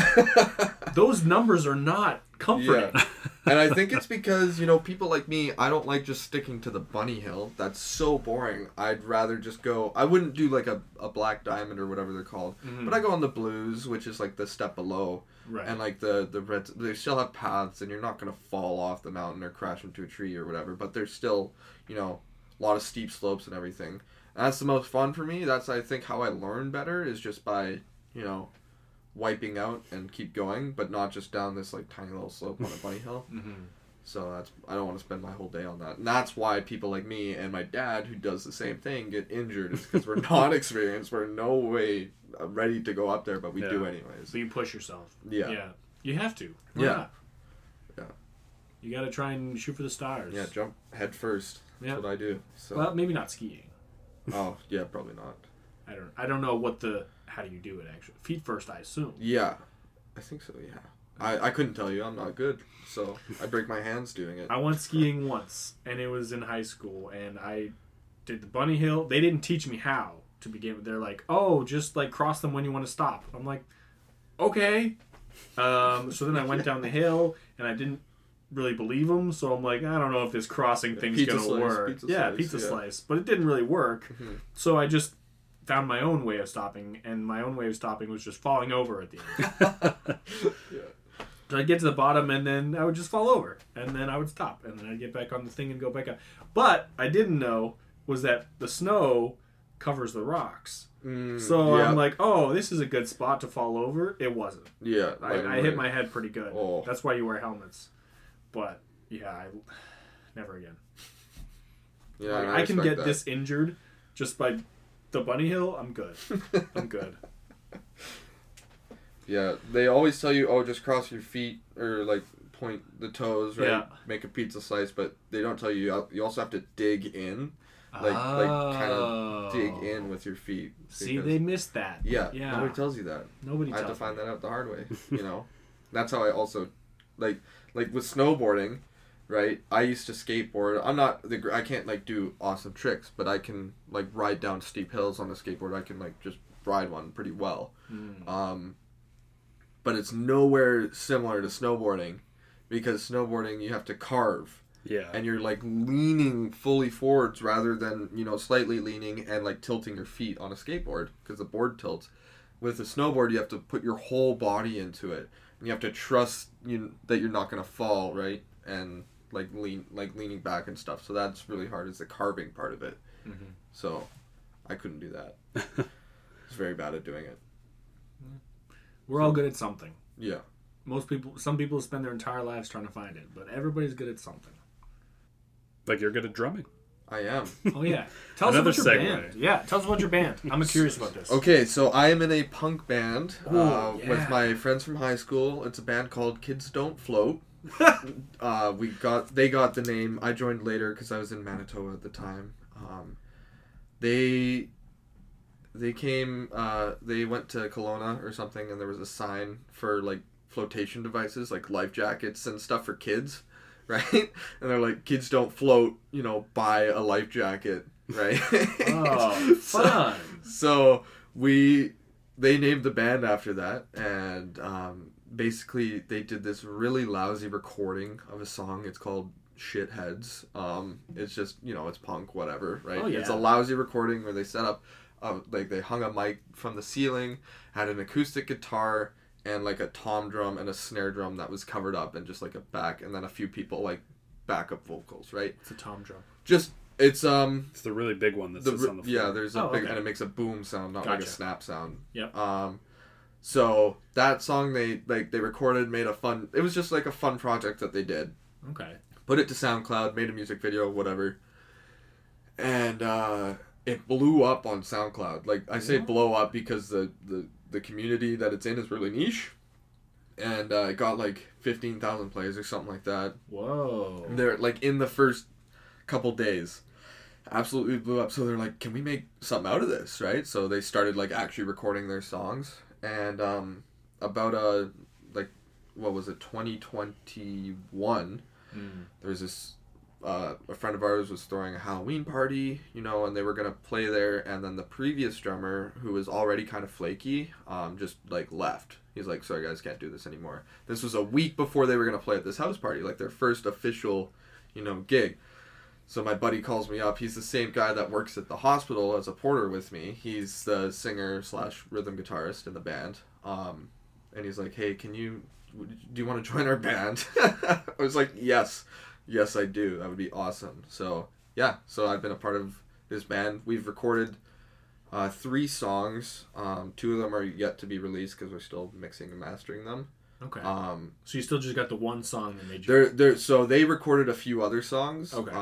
Those numbers are not comforting. Yeah. And I think it's because, you know, people like me, I don't like just sticking to the bunny hill. That's so boring. I'd rather just go... I wouldn't do, like, a black diamond or whatever they're called. Mm-hmm. But I go on the blues, which is, like, the step below. Right. And, like, the reds... They still have paths, and you're not going to fall off the mountain or crash into a tree or whatever. But there's still, you know, a lot of steep slopes and everything. And that's the most fun for me. That's, I think, how I learn better is just by, you know... wiping out and keep going, but not just down this like tiny little slope on a bunny hill. Mm-hmm. So that's I don't want to spend my whole day on that, and that's why people like me and my dad, who does the same thing, get injured. It's because we're not experienced. We're no way ready to go up there, but we do anyways. So you push yourself. Yeah, yeah. You have to. Why not? Yeah. You got to try and shoot for the stars. Yeah, jump head first. That's what I do. So. Well, maybe not skiing. Oh yeah, probably not. I don't know what the. How do you do it, actually? Feet first, I assume. Yeah. I think so, yeah. I couldn't tell you. I'm not good. So I break my hands doing it. I went skiing once, and it was in high school, and I did the bunny hill. They didn't teach me how to begin with. They're like, oh, just, like, cross them when you want to stop. I'm like, okay. So then I went down the hill, and I didn't really believe them, so I'm like, I don't know if this crossing thing's going to work. Pizza slice. But it didn't really work. Mm-hmm. So I just... found my own way of stopping, and my own way of stopping was just falling over at the end. Yeah. So I'd get to the bottom, and then I would just fall over, and then I would stop, and then I'd get back on the thing and go back up. But I didn't know was that the snow covers the rocks. So yeah. I'm like, oh, this is a good spot to fall over. It wasn't. Yeah. I hit my head pretty good. Oh. That's why you wear helmets. But, yeah, never again. Yeah, like, I can get this injured just by the bunny hill. I'm good. I'm good. Yeah, they always tell you, oh, just cross your feet or, like, point the toes, right? Yeah. Make a pizza slice, but they don't tell you. You also have to dig in. Like kind of dig in with your feet. See, they missed that. Yeah. Nobody tells you that. Nobody tells me. I had to find that out the hard way, you know? That's how I also, like with snowboarding, right? I used to skateboard. I can't, like, do awesome tricks, but I can, like, ride down steep hills on a skateboard. I can, like, just ride one pretty well. But it's nowhere similar to snowboarding, because snowboarding, you have to carve. Yeah. And you're, like, leaning fully forwards rather than, you know, slightly leaning and, like, tilting your feet on a skateboard because the board tilts. With a snowboard, you have to put your whole body into it. And you have to trust that you're not going to fall, right? And, like, leaning back and stuff. So that's really hard is the carving part of it. Mm-hmm. So I couldn't do that. I was very bad at doing it. We're all good at something. Yeah. Some people spend their entire lives trying to find it. But everybody's good at something. Like, you're good at drumming. I am. Oh, yeah. Tell us about your band. Yeah, tell us about your band. I'm curious about this. Okay, so I am in a punk band with my friends from high school. It's a band called Kids Don't Float. They got the name. I joined later because I was in Manitoba at the time. They came, they went to Kelowna or something, and there was a sign for, like, flotation devices, like life jackets and stuff for kids. Right? And they're like, kids don't float, you know, buy a life jacket, right? Oh, fun! So they named the band after that, and basically they did this really lousy recording of a song. It's called Shitheads. It's just, you know, it's punk, whatever, right? Oh, yeah. It's a lousy recording where they set up, they hung a mic from the ceiling, had an acoustic guitar, and, like, a tom drum and a snare drum that was covered up and just, like, a back, and then a few people, like, backup vocals, right? It's a tom drum. It's the really big one that sits on the floor. Yeah, there's a big, and it makes a boom sound, not like a snap sound. Yep. So that song they recorded, it was just, like, a fun project that they did. Okay. Put it to SoundCloud, made a music video, whatever. And, it blew up on SoundCloud. Like, I say blow up because the community that it's in is really niche, and it got like 15,000 plays or something like that. Whoa. They're like in the first couple days absolutely blew up, so they're like, can we make something out of this, right? So they started like actually recording their songs, and about 2021 there was this a friend of ours was throwing a Halloween party, you know, and they were going to play there, and then the previous drummer, who was already kind of flaky, just, like, left. He's like, sorry guys, can't do this anymore. This was a week before they were going to play at this house party, like, their first official, you know, gig. So my buddy calls me up. He's the same guy that works at the hospital as a porter with me. He's the singer/rhythm guitarist in the band, and he's like, hey, do you want to join our band? I was like, Yes, I do. That would be awesome. So, yeah. So I've been a part of this band. We've recorded 3 songs. 2 of them are yet to be released because we're still mixing and mastering them. Okay. So you still just got the one song and so they recorded a few other songs. Okay.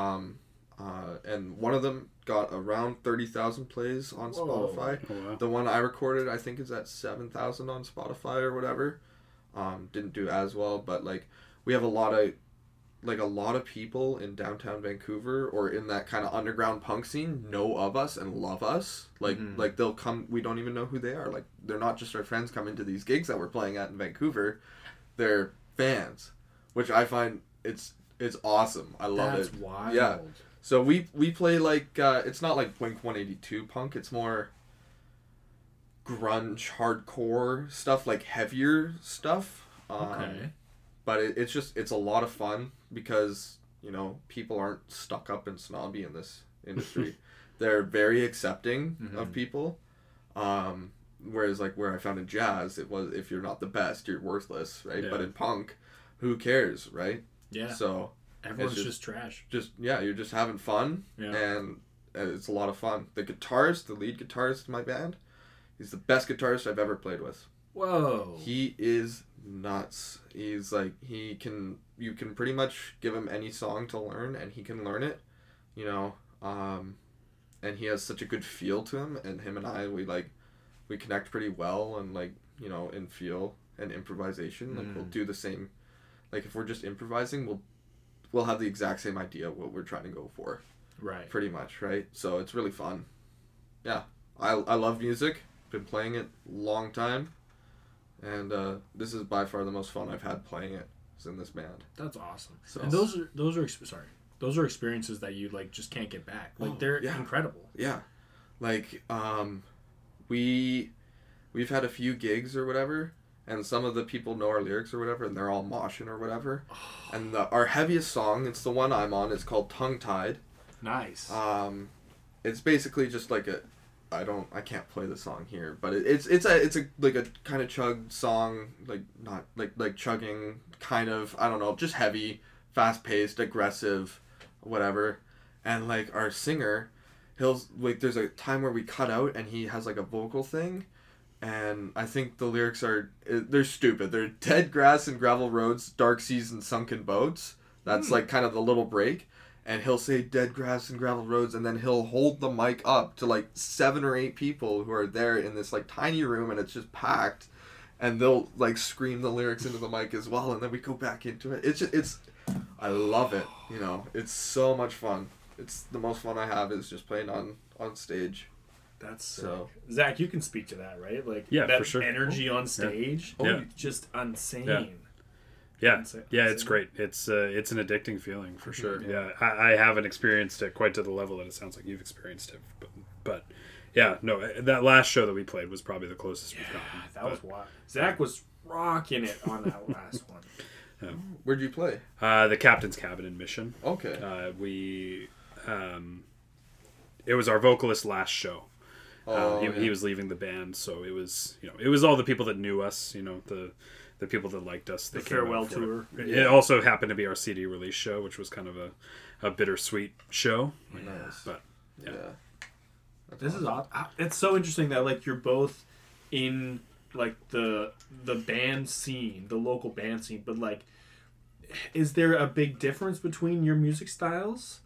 And one of them got around 30,000 plays on Spotify. Oh, wow. The one I recorded, I think, is at 7,000 on Spotify or whatever. Didn't do as well, but, like, we have a lot of people in downtown Vancouver or in that kind of underground punk scene know of us and love us. Like they'll come, we don't even know who they are. Like, they're not just our friends coming to these gigs that we're playing at in Vancouver. They're fans, which I find it's awesome. I love it. That's wild. Yeah. So we play like, it's not like Blink 182 punk. It's more grunge, hardcore stuff, like heavier stuff. Okay. But it's a lot of fun because, you know, people aren't stuck up and snobby in this industry. They're very accepting of people. Whereas like where I found in jazz, it was if you're not the best, you're worthless, right? Yeah. But in punk, who cares, right? Yeah. So everyone's just trash. Just yeah, you're just having fun, yeah. And it's a lot of fun. The guitarist, the lead guitarist in my band, he's the best guitarist I've ever played with. Whoa. He is nuts. He's like you can pretty much give him any song to learn, and he can learn it, you know. And he has such a good feel to him, and him and I, we connect pretty well, and like, you know, in feel and improvisation, like we'll do the same, like if we're just improvising, we'll have the exact same idea what we're trying to go for. Right. Pretty much, right? So it's really fun. Yeah. I love music. Been playing it a long time. And this is by far the most fun I've had playing it. It's in this band. That's awesome. So, and those are experiences that you like just can't get back. Like they're incredible. Yeah. Like we've had a few gigs or whatever, and some of the people know our lyrics or whatever, and they're all moshing or whatever. Oh. And our heaviest song, it's the one I'm on, it's called Tongue Tied. Nice. It's basically just like a, I can't play the song here, but it's a like a kind of chug song, like not like chugging kind of, I don't know, just heavy, fast paced, aggressive, whatever. And like our singer, he'll like, there's a time where we cut out and he has like a vocal thing. And I think the lyrics are, they're stupid. They're dead grass and gravel roads, dark seas and sunken boats. That's like kind of the little break. And he'll say dead grass and gravel roads, and then he'll hold the mic up to like 7 or 8 people who are there in this like tiny room, and it's just packed, and they'll like scream the lyrics into the mic as well, and then we go back into it. I love it, you know. It's so much fun. It's the most fun I have is just playing on stage. That's so sick. Zach, you can speak to that, right? Like yeah, that for sure. Energy on stage, just insane. Yeah. Yeah, yeah, it's great. It's an addicting feeling for sure. Yeah, I haven't experienced it quite to the level that it sounds like you've experienced it, but yeah, no, that last show that we played was probably the closest we've gotten. That was wild. Zach was rocking it on that last one. Yeah. Where'd you play? The Captain's Cabin in Mission. Okay. It was our vocalist's last show. He was leaving the band, so it was, you know, it was all the people that knew us, you know, the people that liked us. The farewell tour. It also happened to be our CD release show, which was kind of a bittersweet show. Nice. But yeah. This is awesome. It's so interesting that like you're both in like the band scene, the local band scene, but like, is there a big difference between your music styles?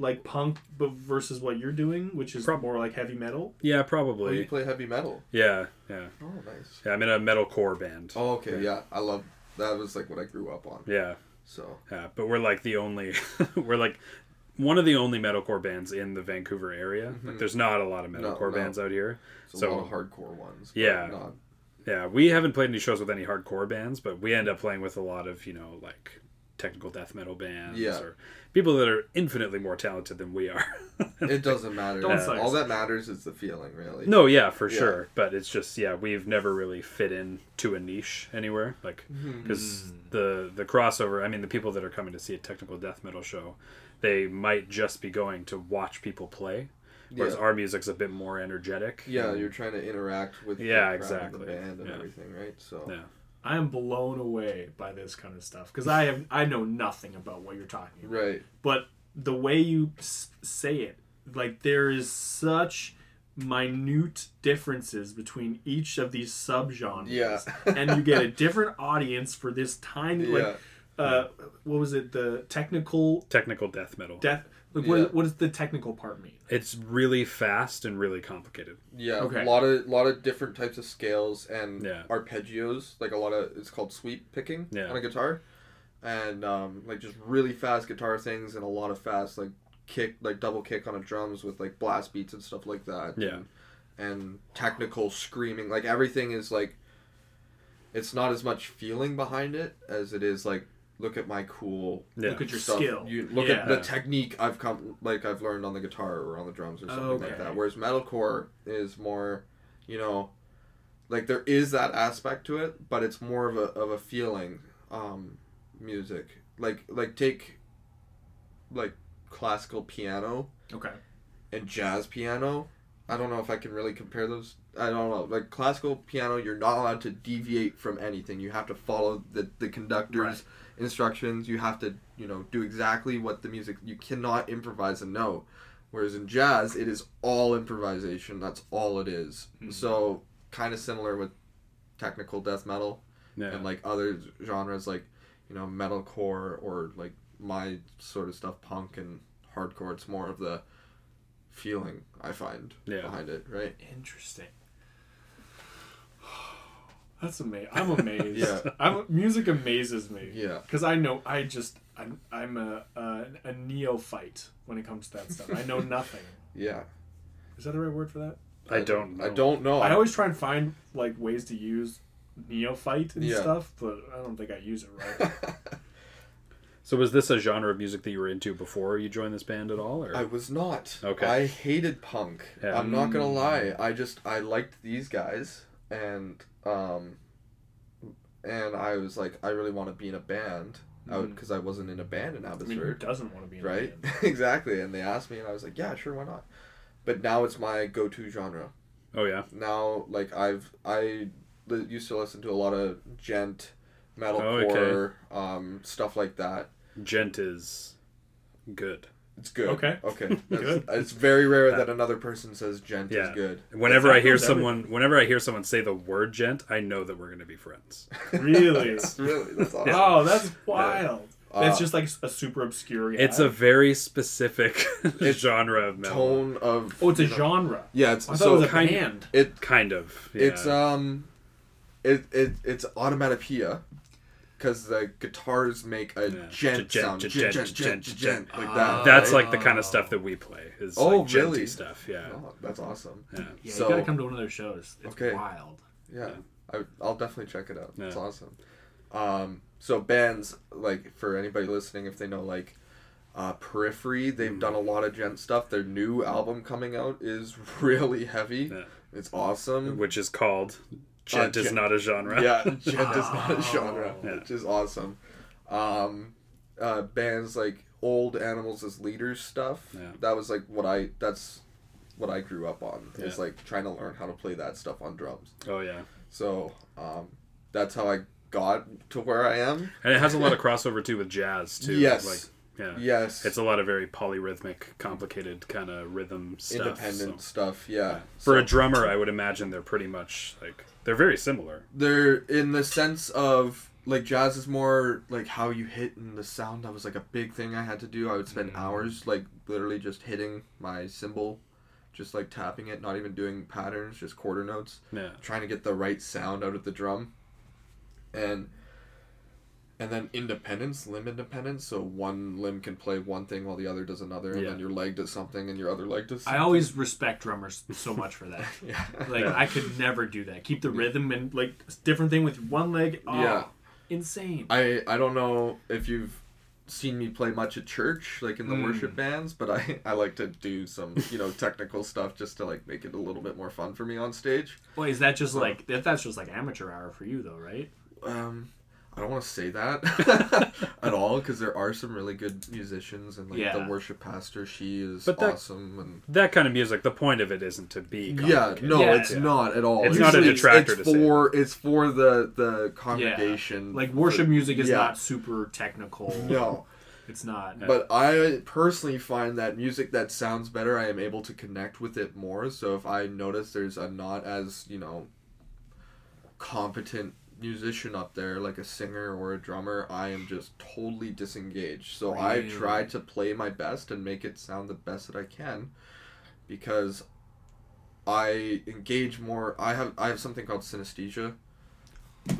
Like punk versus what you're doing, which is more like heavy metal? Yeah, probably. Oh, you play heavy metal? Yeah, yeah. Oh, nice. Yeah, I'm in a metalcore band. Oh, okay, yeah. I love... That was like what I grew up on. Yeah. So... Yeah, but we're like the only... we're like one of the only metalcore bands in the Vancouver area. Mm-hmm. Like, there's not a lot of metalcore bands out here. There's a lot of hardcore ones. Yeah. Not... Yeah, we haven't played any shows with any hardcore bands, but we end up playing with a lot of, you know, like... technical death metal bands or people that are infinitely more talented than we are. It doesn't matter. All that matters is the feeling, really. No, yeah, for sure. But it's just, we've never really fit in to a niche anywhere. Like, because the crossover, I mean, the people that are coming to see a technical death metal show, they might just be going to watch people play. Whereas our music's a bit more energetic. Yeah, you're trying to interact with the band and everything, right? So yeah. I am blown away by this kind of stuff because I know nothing about what you're talking about. Right. But the way you say it, like there is such minute differences between each of these subgenres. Yeah. And you get a different audience for this tiny what was it? The technical death metal. What does the technical part mean? It's really fast and really complicated. Yeah, okay. a lot of different types of scales and arpeggios. Like a lot of, it's called sweep picking on a guitar, and like just really fast guitar things and a lot of fast like kick, like double kick on the drums with like blast beats and stuff like that. Yeah, and technical screaming. Like everything is like, it's not as much feeling behind it as it is like. Look at my cool. Yeah. Look at your stuff. Skill. You look at the technique I've learned on the guitar or on the drums or something like that. Whereas metalcore is more, you know, like there is that aspect to it, but it's more of a feeling music. Like take classical piano, and jazz piano. I don't know if I can really compare those. I don't know. Like, classical piano, you're not allowed to deviate from anything. You have to follow the conductor's instructions. You have to, you know, do exactly what the music... You cannot improvise a note. Whereas in jazz, it is all improvisation. That's all it is. Mm-hmm. So, kind of similar with technical death metal and, like, other genres, like, you know, metalcore or, like, my sort of stuff, punk and hardcore. It's more of the... feeling I find behind it, right? Interesting. That's amazing. I'm amazed. Music amazes me. Yeah. Because I know I'm a neophyte when it comes to that stuff. I know nothing. Yeah. Is that the right word for that? I don't know. I always try and find like ways to use neophyte and stuff, but I don't think I use it right. So was this a genre of music that you were into before you joined this band at all? Or? I was not. Okay. I hated punk. Yeah. I'm not going to lie. I liked these guys. And I was like, I really want to be in a band. Because I wasn't in a band in Abbotsford. I mean, who doesn't want to be in a band? Exactly. And they asked me and I was like, yeah, sure, why not? But now it's my go-to genre. Oh, yeah? Now, like, I used to listen to a lot of gent metalcore, stuff like that. Gent is good. It's good. Okay. Good. It's very rare that another person says gent is good. Whenever I hear someone say the word gent, I know that we're going to be friends. Really? Really? That's awesome. Oh, that's wild. It's just like a super obscure guy. It's a very specific genre of metal. Tone of... Oh, it's a genre. Yeah, it's... I thought it was a band. It kind of. Yeah. It's it's onomatopoeia. Because the guitars make a gent sound, like that. That's like the kind of stuff that we play. Is like really? Genty stuff, yeah. Oh, that's awesome. Yeah, so, you gotta come to one of their shows. It's wild. Yeah, I'll definitely check it out. It's awesome. So bands, like for anybody listening, if they know like Periphery, they've done a lot of gent stuff. Their new album coming out is really heavy. Yeah. It's awesome. Which is called... Gent is not a genre. Yeah, gent is not a genre, which is awesome. Bands like old Animals as Leaders stuff. Yeah. That was like that's what I grew up on. Yeah. Is like trying to learn how to play that stuff on drums. Oh yeah. So that's how I got to where I am. And it has a lot of crossover too with jazz too. Yes. Yes. It's a lot of very polyrhythmic, complicated kind of rhythm stuff. Independent stuff, yeah. For a drummer, I would imagine they're pretty much like... They're very similar. They're in the sense of... Like, jazz is more like how you hit and the sound. That was like a big thing I had to do. I would spend hours like literally just hitting my cymbal. Just like tapping it. Not even doing patterns. Just quarter notes. Yeah. Trying to get the right sound out of the drum. And then independence, limb independence. So one limb can play one thing while the other does another. And then your leg does something and your other leg does something. I always respect drummers so much for that. I could never do that. Keep the rhythm and like different thing with one leg. Oh, yeah. Insane. I don't know if you've seen me play much at church, like in the worship bands, but I like to do some, technical stuff just to like make it a little bit more fun for me on stage. Boy, is that just that's just like amateur hour for you though, right? I don't want to say that at all because there are some really good musicians and the worship pastor, she is awesome. And that kind of music, the point of it isn't to be complicated. It's not at all. It's usually not a detractor to say. It's for the congregation. Yeah. Like worship music is not super technical. No. It's not. But I personally find that music that sounds better, I am able to connect with it more. So if I notice there's a not as, competent musician up there, like a singer or a drummer, I am just totally disengaged. So I try to play my best and make it sound the best that I can, because I engage more. I have something called synesthesia.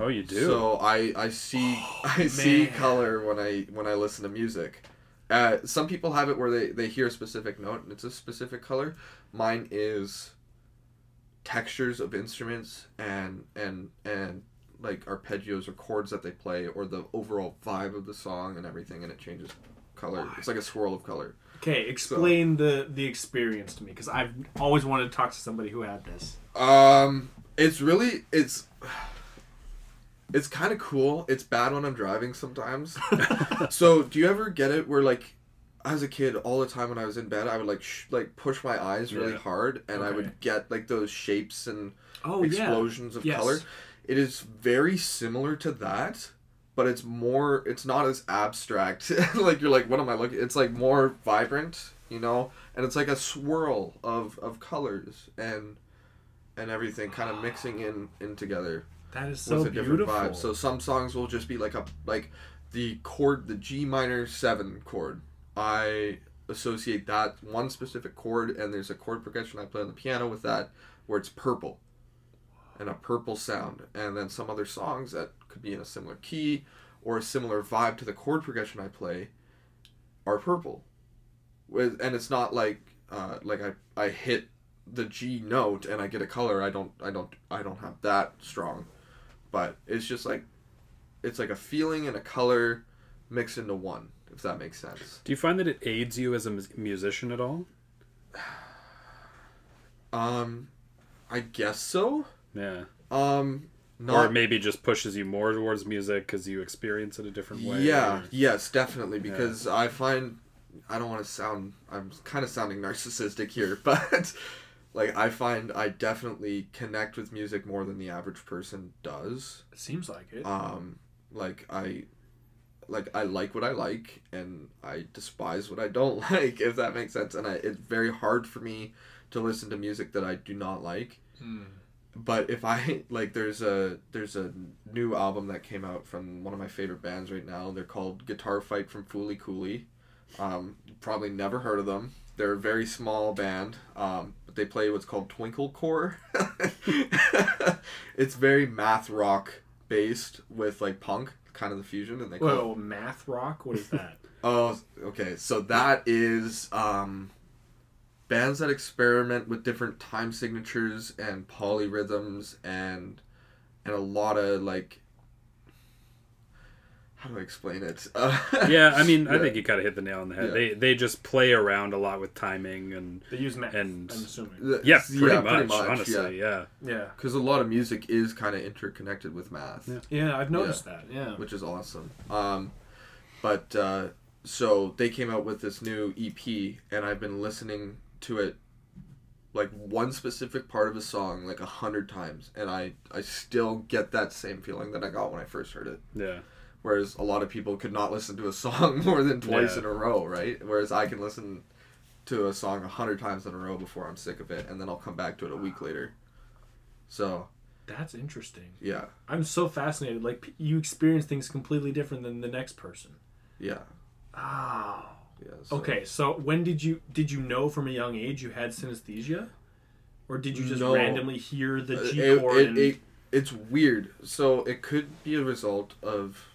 Oh, you do? So I see color when I listen to music. Some people have it where they hear a specific note and it's a specific color. Mine is textures of instruments and like arpeggios or chords that they play or the overall vibe of the song and everything, and it changes color. It's like a swirl of color. Okay, explain the experience to me, because I've always wanted to talk to somebody who had this. It's kind of cool. It's bad when I'm driving sometimes. So do you ever get it where like as a kid, all the time when I was in bed, I would push my eyes really hard, and I would get those shapes and explosions of color. It is very similar to that, but it's more. It's not as abstract. You're like, what am I looking? It's more vibrant, and it's a swirl of colors and everything kind of mixing in together. That is so beautiful. With a different vibe. So some songs will just be the chord, the G minor 7 chord. I associate that one specific chord, and there's a chord progression I play on the piano with that where it's purple and a purple sound. And then some other songs that could be in a similar key or a similar vibe to the chord progression I play are purple. And it's not I hit the G note and I get a color. I don't have that strong, but it's just it's a feeling and a color mixed into one, if that makes sense. Do you find that it aids you as a musician at all? I guess so. Yeah. Not... Or maybe just pushes you more towards music because you experience it a different way. Yeah. Or... Yes, definitely. Because I find, I don't want to sound, I'm kind of sounding narcissistic here, but I find I definitely connect with music more than the average person does. It seems like it. I like what I like, and I despise what I don't like, if that makes sense. And it's very hard for me to listen to music that I do not like. Mm. But if I, there's a new album that came out from one of my favorite bands right now. They're called Guitar Fight from Fooly Cooly. Probably never heard of them. They're a very small band, but they play what's called twinklecore. It's very math rock based with punk, kind of the fusion, and they call it math rock. What is that? Oh, okay. So that is bands that experiment with different time signatures and polyrhythms and a lot of how do I explain it? I think you kind of hit the nail on the head. Yeah. They just play around a lot with timing, and they use math, and I'm assuming. Yeah, pretty much, honestly, yeah. Because a lot of music is kind of interconnected with math. Yeah, I've noticed that, which is awesome. So they came out with this new EP, and I've been listening to it, one specific part of a song, 100 times, and I still get that same feeling that I got when I first heard it. Yeah. Whereas a lot of people could not listen to a song more than twice in a row, right? Whereas I can listen to a song 100 times in a row before I'm sick of it, and then I'll come back to it a week later. So... That's interesting. Yeah. I'm so fascinated. You experience things completely different than the next person. Yeah. Oh. Yeah, so. Okay, so when did you know from a young age you had synesthesia? Or did you just randomly hear the G chord? It's weird. So it could be a result of...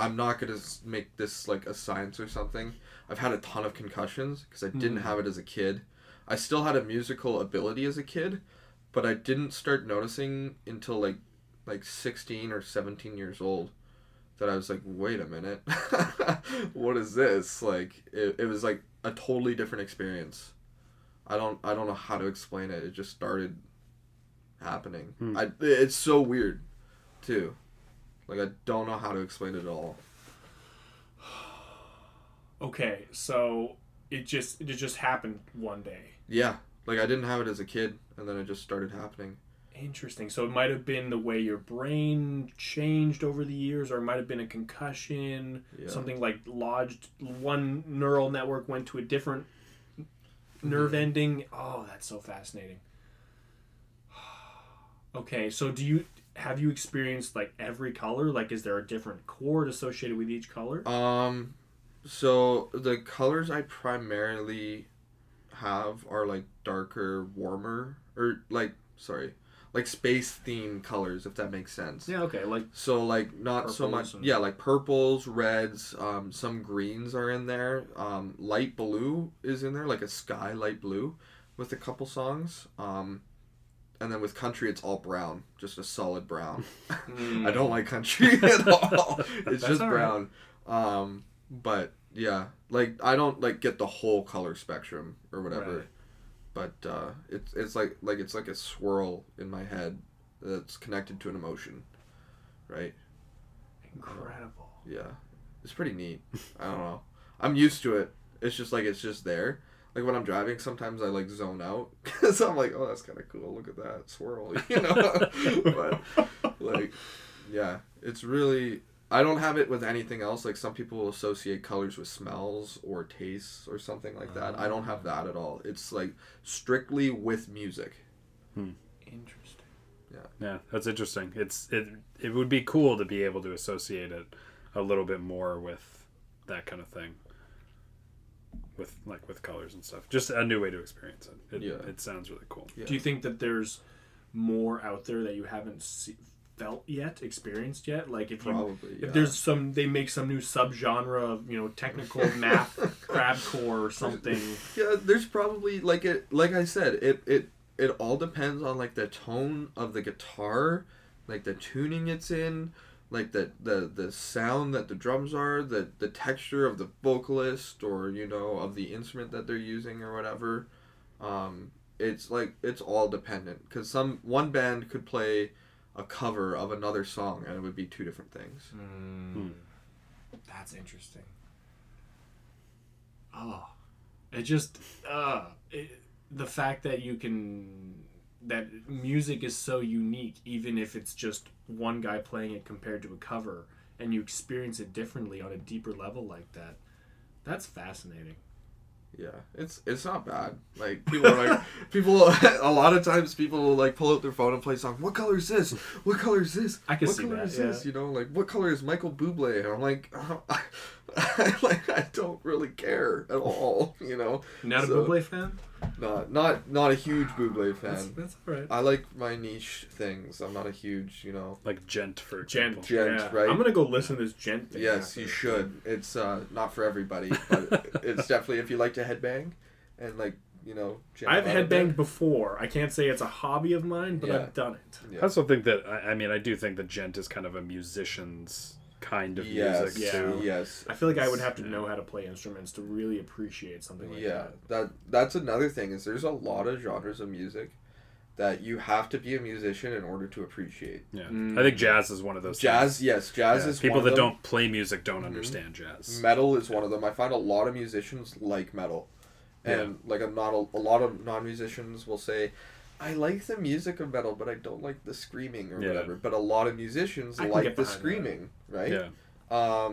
I'm not going to make this a science or something. I've had a ton of concussions because I didn't have it as a kid. I still had a musical ability as a kid, but I didn't start noticing until 16 or 17 years old that I was like, wait a minute, what is this? It was a totally different experience. I don't know how to explain it. It just started happening. It's so weird too. I don't know how to explain it at all. Okay, so it just happened one day. Yeah, I didn't have it as a kid, and then it just started happening. Interesting. So it might have been the way your brain changed over the years, or it might have been a concussion, something lodged, one neural network went to a different nerve ending. Oh, that's so fascinating. Okay, so have you experienced every color? Is there a different chord associated with each color? So the colors I primarily have are darker, warmer, or space theme colors, if that makes sense. Yeah, okay. Not so much. And... Yeah, purples, reds, some greens are in there. Light blue is in there, a sky light blue, with a couple songs. And then with country, it's all brown. Just a solid brown. I don't like country at all. It's just brown. Right. But, yeah. I don't, get the whole color spectrum or whatever. Right. But it's like a swirl in my head that's connected to an emotion. Right? Incredible. Yeah. It's pretty neat. I don't know. I'm used to it. It's just like, it's just there. Like when I'm driving, sometimes I like zone out because I'm like, oh, that's kind of cool. Look at that swirl, you know? But like, yeah, it's really, I don't have it with anything else. Like some people will associate colors with smells or tastes or something like that. I don't have that at all. It's like strictly with music. Hmm. Interesting. Yeah, that's interesting. It would be cool to be able to associate it a little bit more with that kind of thing, with like with colors and stuff. Just a new way to experience it. It sounds really cool. Yeah. Do you think that there's more out there that you haven't felt yet, experienced yet? Like if there's some, they make some new subgenre of, you know, technical math crabcore or something. Yeah, there's probably like I said, it all depends on like the tone of the guitar, like the tuning it's in, like the sound that the drums are, the texture of the vocalist, or you know, of the instrument that they're using or whatever. It's like, it's all dependent, because one band could play a cover of another song and it would be two different things. That's interesting. The fact that that music is so unique, even if it's just one guy playing it compared to a cover, and you experience it differently on a deeper level like that, that's fascinating. Yeah, it's not bad. Like people are like a lot of times people will like pull out their phone and play a song. What color is this? What color is this? I can see that. What color is this? You know, like what color is Michael Bublé? And I'm like, I don't really care at all. You know, not a Bublé fan. Not a huge Bublé fan. That's all right. I like my niche things. I'm not a huge, you know, like Gent for example. Gent, right? I'm gonna go listen to this Gent thing. Yes, you should. It's not for everybody, but it's definitely, if you like to headbang, and like, you know, I've headbanged before. I can't say it's a hobby of mine, but I've done it. Yeah. I also think that I do think that Gent is kind of a musician's kind of music too. Yes. I feel like I would have to know how to play instruments to really appreciate something like that. Yeah, that's another thing, is there's a lot of genres of music that you have to be a musician in order to appreciate. Yeah. I think jazz is one of those. Jazz is one of them. People that don't play music don't understand jazz. Metal is one of them. I find a lot of musicians like metal. And like a lot of non-musicians will say, I like the music of metal, but I don't like the screaming or whatever. But a lot of musicians like the screaming, right? Yeah.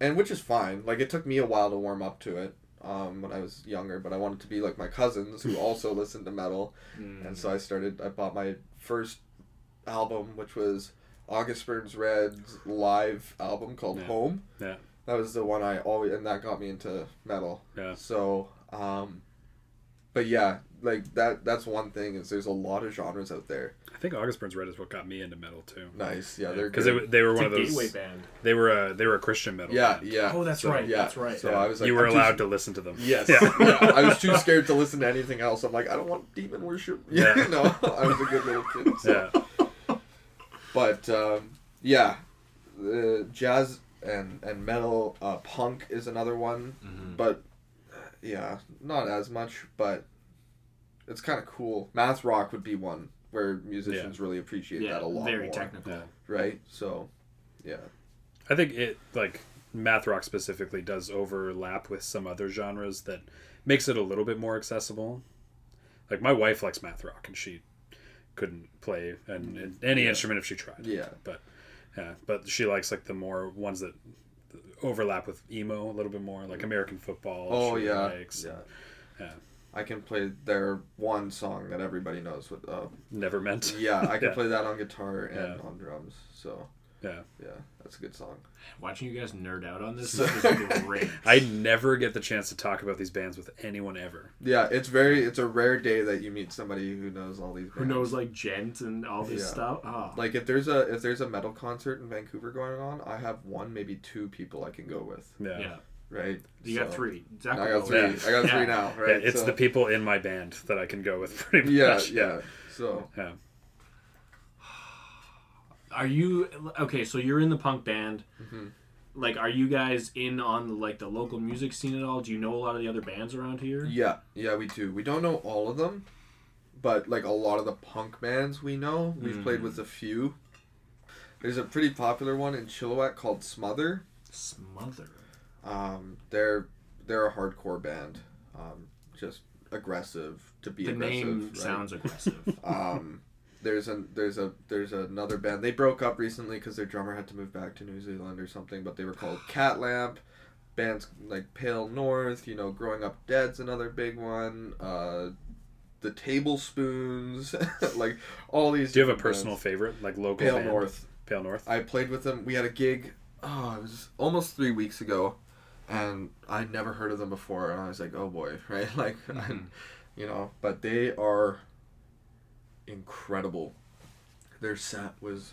And which is fine. Like, it took me a while to warm up to it when I was younger, but I wanted to be like my cousins who also listened to metal. And so I bought my first album, which was August Burns Red's live album called Home. Yeah. That was the one and that got me into metal. Yeah. So, but yeah, like that's one thing, is there's a lot of genres out there. I think August Burns Red is what got me into metal too. Nice, yeah, they're because they were one of those gateway band. They were a Christian metal. Yeah, band. Yeah. Oh, that's right. So I was like, you were allowed to listen to them. Yes. Yeah. I was too scared to listen to anything else. I'm like, I don't want demon worship. Yeah. You know, I was a good little kid. So. Yeah. But jazz and metal, punk is another one, but. Yeah, not as much, but it's kind of cool. Math rock would be one where musicians really appreciate that a lot. Very more technical, right? So, yeah, I think it like math rock specifically does overlap with some other genres that makes it a little bit more accessible. Like my wife likes math rock, and she couldn't play and any instrument if she tried. Yeah, but she likes like the more ones that overlap with emo a little bit more, like American Football. Oh yeah. Yeah, I can play their one song that everybody knows with Never Meant. Yeah, I can play that on guitar and on drums. So yeah, that's a good song. Watching you guys nerd out on this stuff is great. I never get the chance to talk about these bands with anyone ever. Yeah, it's a rare day that you meet somebody who knows all these bands. Who knows like Gent and all this stuff. Oh. Like if there's a metal concert in Vancouver going on, I have one, maybe two people I can go with. Yeah. Right? You got three. Exactly. I got three now, right? Yeah, it's the people in my band that I can go with pretty much. Yeah. So yeah. So you're in the punk band. Mm-hmm. Like, are you guys in on the local music scene at all? Do you know a lot of the other bands around here? Yeah, we do. We don't know all of them, but like a lot of the punk bands we know. We've played with a few. There's a pretty popular one in Chilliwack called Smother. They're they're a hardcore band, just aggressive to be aggressive. The name sounds aggressive. There's another band. They broke up recently because their drummer had to move back to New Zealand or something. But they were called Cat Lamp. Bands like Pale North, you know, Growing Up Dead's another big one. The Tablespoons, like all these. Do you have a personal favorite, like local band? Pale North. I played with them. We had a gig. Oh, it was almost 3 weeks ago, and I'd never heard of them before, and I was like, oh boy, right? Like, you know, but they are incredible. Their set was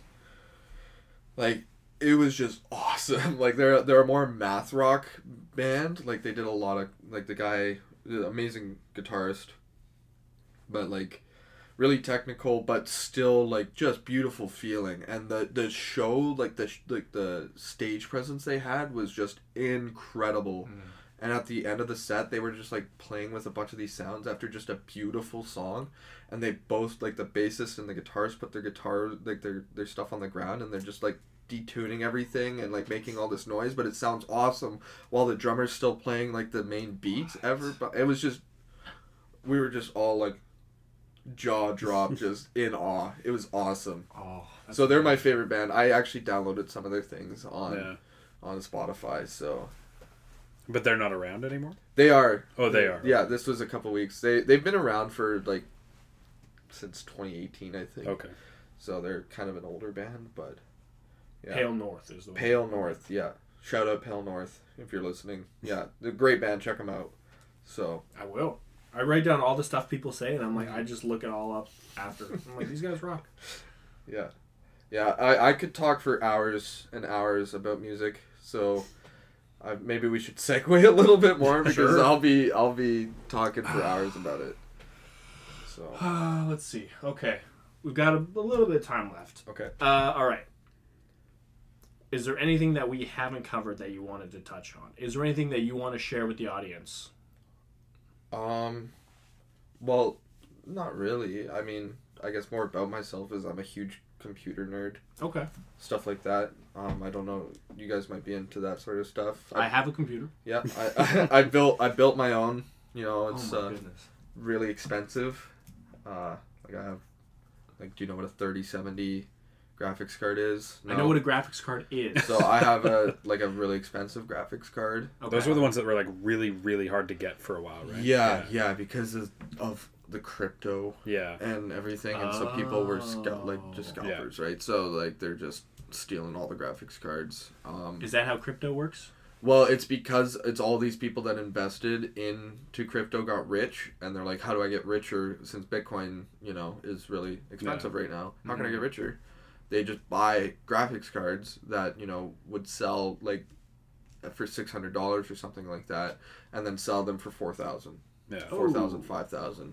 like, it was just awesome. Like they're a more math rock band. Like they did a lot of, like, the guy, the amazing guitarist, but like really technical, but still like just beautiful feeling. And the show, like the stage presence they had was just incredible. Mm. And at the end of the set, they were just like playing with a bunch of these sounds after just a beautiful song. And they both, like the bassist and the guitarist, put their guitar, like their stuff on the ground, and they're just like detuning everything and like making all this noise, but it sounds awesome while the drummer's still playing like the main beats ever. But it was just, we were just all like jaw dropped, just in awe. It was awesome. Oh, so they're my favorite band. I actually downloaded some of their things on Spotify. So, but they're not around anymore. They are. Oh, they are. Yeah, this was a couple weeks. They've been around for like since 2018, I think. Okay. So they're kind of an older band, but. Yeah. Pale North is the one. Pale North, yeah. Shout out Pale North if you're listening. Yeah, they're a great band. Check them out. So I will. I write down all the stuff people say, and I'm like, I just look it all up after. I'm like, these guys rock. Yeah. Yeah, I could talk for hours and hours about music, so maybe we should segue a little bit more because sure. I'll be talking for hours about it. So let's see. Okay. We've got a little bit of time left. Okay. All right. Is there anything that we haven't covered that you wanted to touch on? Is there anything that you want to share with the audience? Well, not really. I mean, I guess more about myself is I'm a huge computer nerd. Okay. Stuff like that. I don't know. You guys might be into that sort of stuff. I have a computer. Yeah. I built my own. You know, it's really expensive. Like I have, like, do you know what a 3070? Graphics card is? No. I know what a graphics card is. So I have a really expensive graphics card. Okay. Those were the ones that were like really, really hard to get for a while, right? Yeah, because of the crypto and everything, and so people were scalpers, right? So like they're just stealing all the graphics cards. Is that how crypto works? Well, it's because it's all these people that invested into crypto got rich, and they're like, how do I get richer since Bitcoin, you know, is really expensive right now? How can I get richer? They just buy graphics cards that, you know, would sell like for $600 or something like that, and then sell them for $4,000, $4,000, $5,000.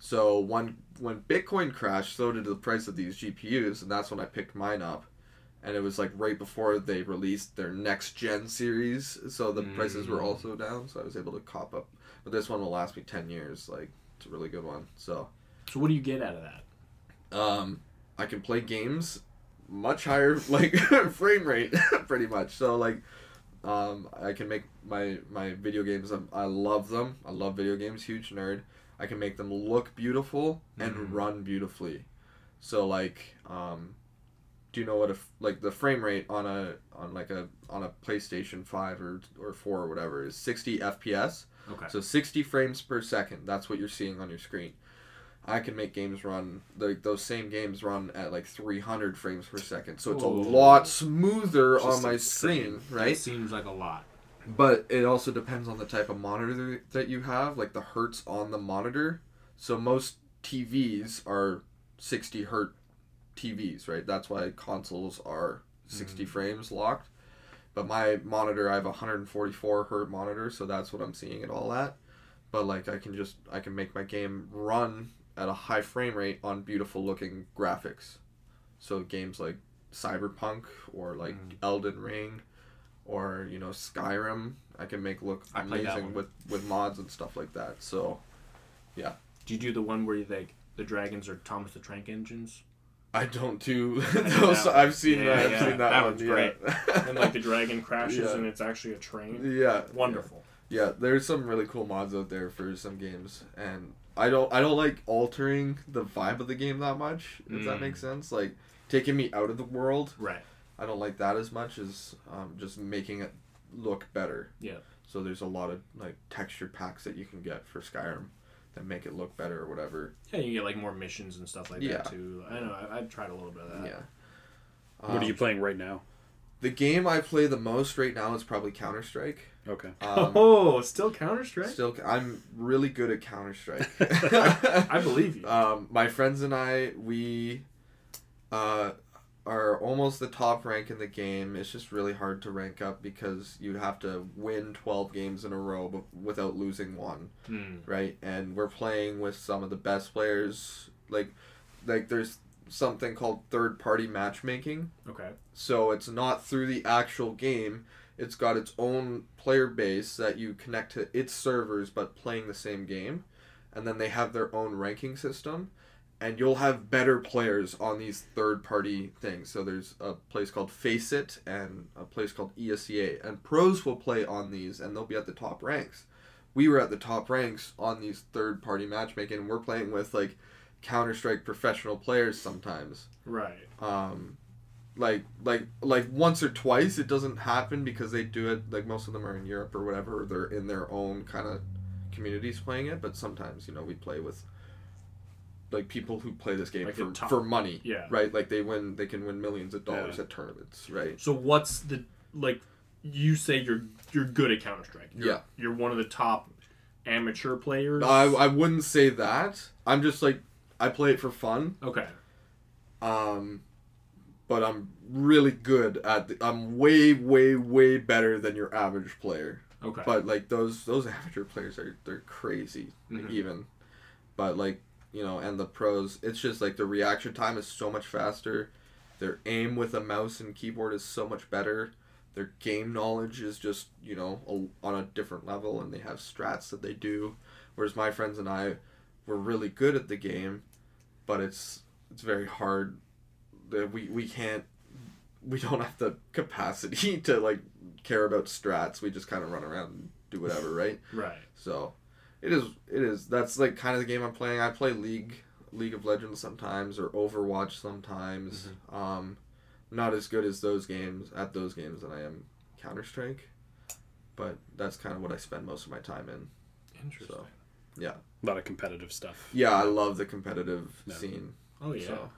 So when Bitcoin crashed, so did the price of these GPUs, and that's when I picked mine up, and it was like right before they released their next gen series, so the prices were also down. So I was able to cop up, but this one will last me 10 years. Like, it's a really good one. So what do you get out of that? I can play games. Much higher, like, frame rate, pretty much. So, like, I can make my video games. I love them. I love video games. Huge nerd. I can make them look beautiful and run beautifully. So, like, do you know what the frame rate on a PlayStation 5 or 4 or whatever is 60 FPS? Okay. So 60 frames per second. That's what you're seeing on your screen. I can make games run, like those same games run at like 300 frames per second. So it's a lot smoother on my screen, right? It seems like a lot. But it also depends on the type of monitor that you have, like the hertz on the monitor. So most TVs are 60 hertz TVs, right? That's why consoles are 60 frames locked. But my monitor, I have a 144 hertz monitor, so that's what I'm seeing it all at. But like I can make my game run at a high frame rate on beautiful looking graphics. So games like Cyberpunk or like Elden Ring or, you know, Skyrim, I can make look amazing with mods and stuff like that. So yeah. Do you do the one where you like the dragons are Thomas the Tank Engines? I don't do those. So I've seen that. I've seen that one's great. And like the dragon crashes and it's actually a train. Yeah. Wonderful. Yeah, there's some really cool mods out there for some games, and I don't like altering the vibe of the game that much, if that makes sense. Like, taking me out of the world. Right. I don't like that as much as just making it look better. Yeah. So there's a lot of, like, texture packs that you can get for Skyrim that make it look better or whatever. Yeah, you get, like, more missions and stuff like that, too. I know, I've tried a little bit of that. Yeah. What are you playing right now? The game I play the most right now is probably Counter-Strike. Okay. Still Counter-Strike? I'm really good at Counter-Strike. I believe you. My friends and I, we are almost the top rank in the game. It's just really hard to rank up because you have to win 12 games in a row without losing one, right? And we're playing with some of the best players. Like there's something called third-party matchmaking. Okay. So it's not through the actual game. It's got its own player base that you connect to its servers, but playing the same game. And then they have their own ranking system. And you'll have better players on these third-party things. So there's a place called Faceit and a place called ESEA. And pros will play on these, and they'll be at the top ranks. We were at the top ranks on these third-party matchmaking, and we're playing with, like, Counter-Strike professional players sometimes. Right. Like once or twice it doesn't happen because they do it, like, most of them are in Europe or whatever, or they're in their own kind of communities playing it, but sometimes, you know, we play with, like, people who play this game, like, for money. Yeah. Right? Like, they can win millions of dollars at tournaments, right? So what's the, like, you say you're good at Counter-Strike. You're one of the top amateur players? I wouldn't say that. I'm just, like, I play it for fun. Okay. But I'm really good at... I'm way, way, way better than your average player. Okay. But, like, those amateur players, they're crazy, like, even. But, like, you know, and the pros, it's just, like, the reaction time is so much faster. Their aim with a mouse and keyboard is so much better. Their game knowledge is just, you know, on a different level, and they have strats that they do. Whereas my friends and I were really good at the game, but it's very hard... We don't have the capacity to, like, care about strats. We just kind of run around and do whatever, right? Right. So, it is. That's, like, kind of the game I'm playing. I play League of Legends sometimes, or Overwatch sometimes. Not as good as those games than I am Counter-Strike, but that's kind of what I spend most of my time in. Interesting. So, yeah. A lot of competitive stuff. Yeah, I love the competitive scene. Oh, yeah. So.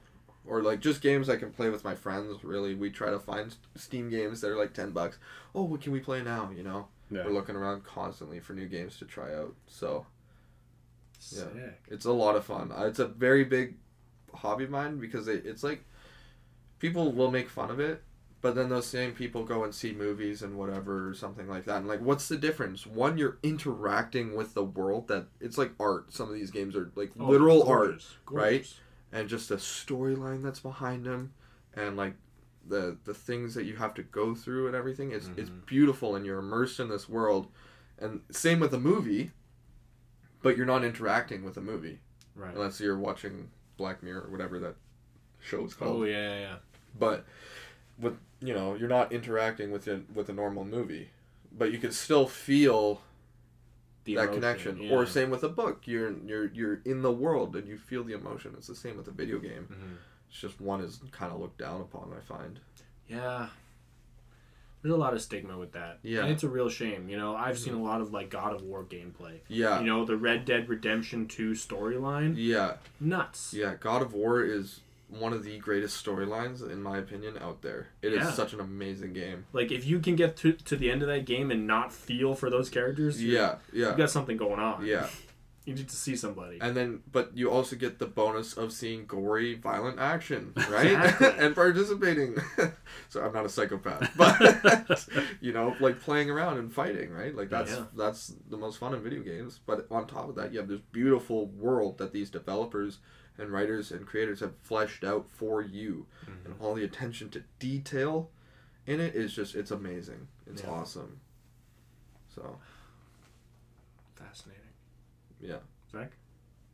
Or, like, just games I can play with my friends, really. We try to find Steam games that are, like, $10. Oh, what can we play now, you know? Yeah. We're looking around constantly for new games to try out, so... Yeah. Sick. It's a lot of fun. It's a very big hobby of mine because it's, like... People will make fun of it, but then those same people go and see movies and whatever, or something like that. And, like, what's the difference? One, you're interacting with the world that... It's like art. Some of these games are, like, literal art, right? And just the storyline that's behind them, and, like, the things that you have to go through and everything. It's beautiful, and you're immersed in this world. And same with a movie, but you're not interacting with a movie. Right. Unless you're watching Black Mirror or whatever that show's called. Oh, yeah. But, with, you know, you're not interacting with a normal movie. But you can still feel... that connection, or same with a book. You're in the world and you feel the emotion. It's the same with a video game. It's just one is kind of looked down upon, I find. Yeah, there's a lot of stigma with that. Yeah, and it's a real shame. You know, I've seen a lot of, like, God of War gameplay. Yeah, you know, the Red Dead Redemption 2 storyline. Yeah, nuts. Yeah, God of War is one of the greatest storylines, in my opinion, out there. It is such an amazing game. Like, if you can get to the end of that game and not feel for those characters, you got something going on. Yeah. You need to see somebody. And then, but you also get the bonus of seeing gory, violent action, right? Exactly. And participating. So I'm not a psychopath, but, you know, like, playing around and fighting, right? Like, that's the most fun in video games. But on top of that, you have this beautiful world that these developers and writers and creators have fleshed out for you. And all the attention to detail in it is just, it's amazing. It's awesome. So. Fascinating. Yeah. Zach?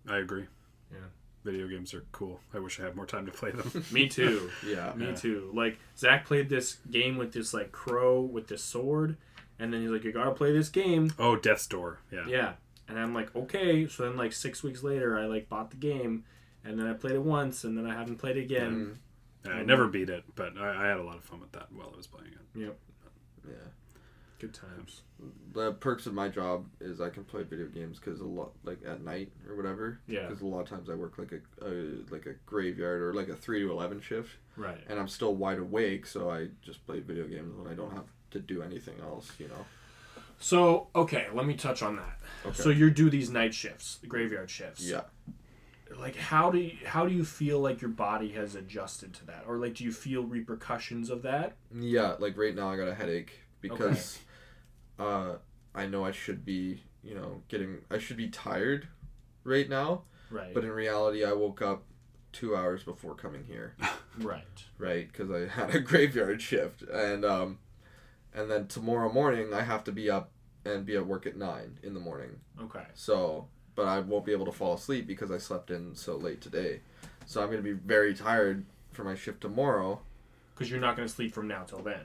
I agree. Yeah. Video games are cool. I wish I had more time to play them. Me too. Yeah. Me too. Like, Zach played this game with this, like, crow with this sword, And then he's like, you gotta play this game. Oh, Death's Door. Yeah. Yeah. And I'm like, okay. So then like 6 weeks later, I like bought the game and then I played it once and then I haven't played it again. Mm. I never beat it, but I had a lot of fun with that while I was playing it. Yep. But, yeah. Good times. The perks of my job is I can play video games because a lot, like at night or whatever. Yeah. Because a lot of times I work like a graveyard or like a 3 to 11 shift. Right. And I'm still wide awake, so I just play video games when I don't have to do anything else, you know. So okay, let me touch on that. Okay. So you do these night shifts, the graveyard shifts. Yeah. Like how do you feel like your body has adjusted to that, or like do you feel repercussions of that? Yeah, like right now I got a headache because. Okay. I know I should be, you know, I should be tired right now. Right. But in reality, I woke up 2 hours before coming here. Right. Right. Because I had a graveyard shift. And then tomorrow morning, I have to be up and be at work at 9 a.m. Okay. So, but I won't be able to fall asleep because I slept in so late today. So I'm going to be very tired for my shift tomorrow. Because you're not going to sleep from now till then.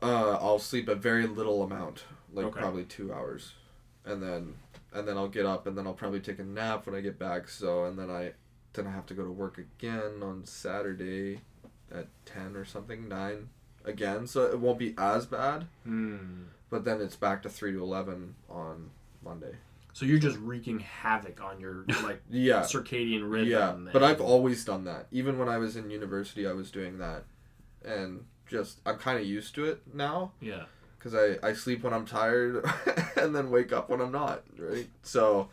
I'll sleep a very little amount, like okay. Probably 2 hours, and then I'll get up and then I'll probably take a nap when I get back. So and then I have to go to work again on Saturday at 9 again. So it won't be as bad. Mm. But then it's back to 3 to 11 on Monday. So you're just wreaking havoc on your like yeah. circadian rhythm. Yeah, but I've always done that. Even when I was in university, I was doing that, and. Just I'm kind of used to it now. Yeah. Because I sleep when I'm tired and then wake up when I'm not, right? So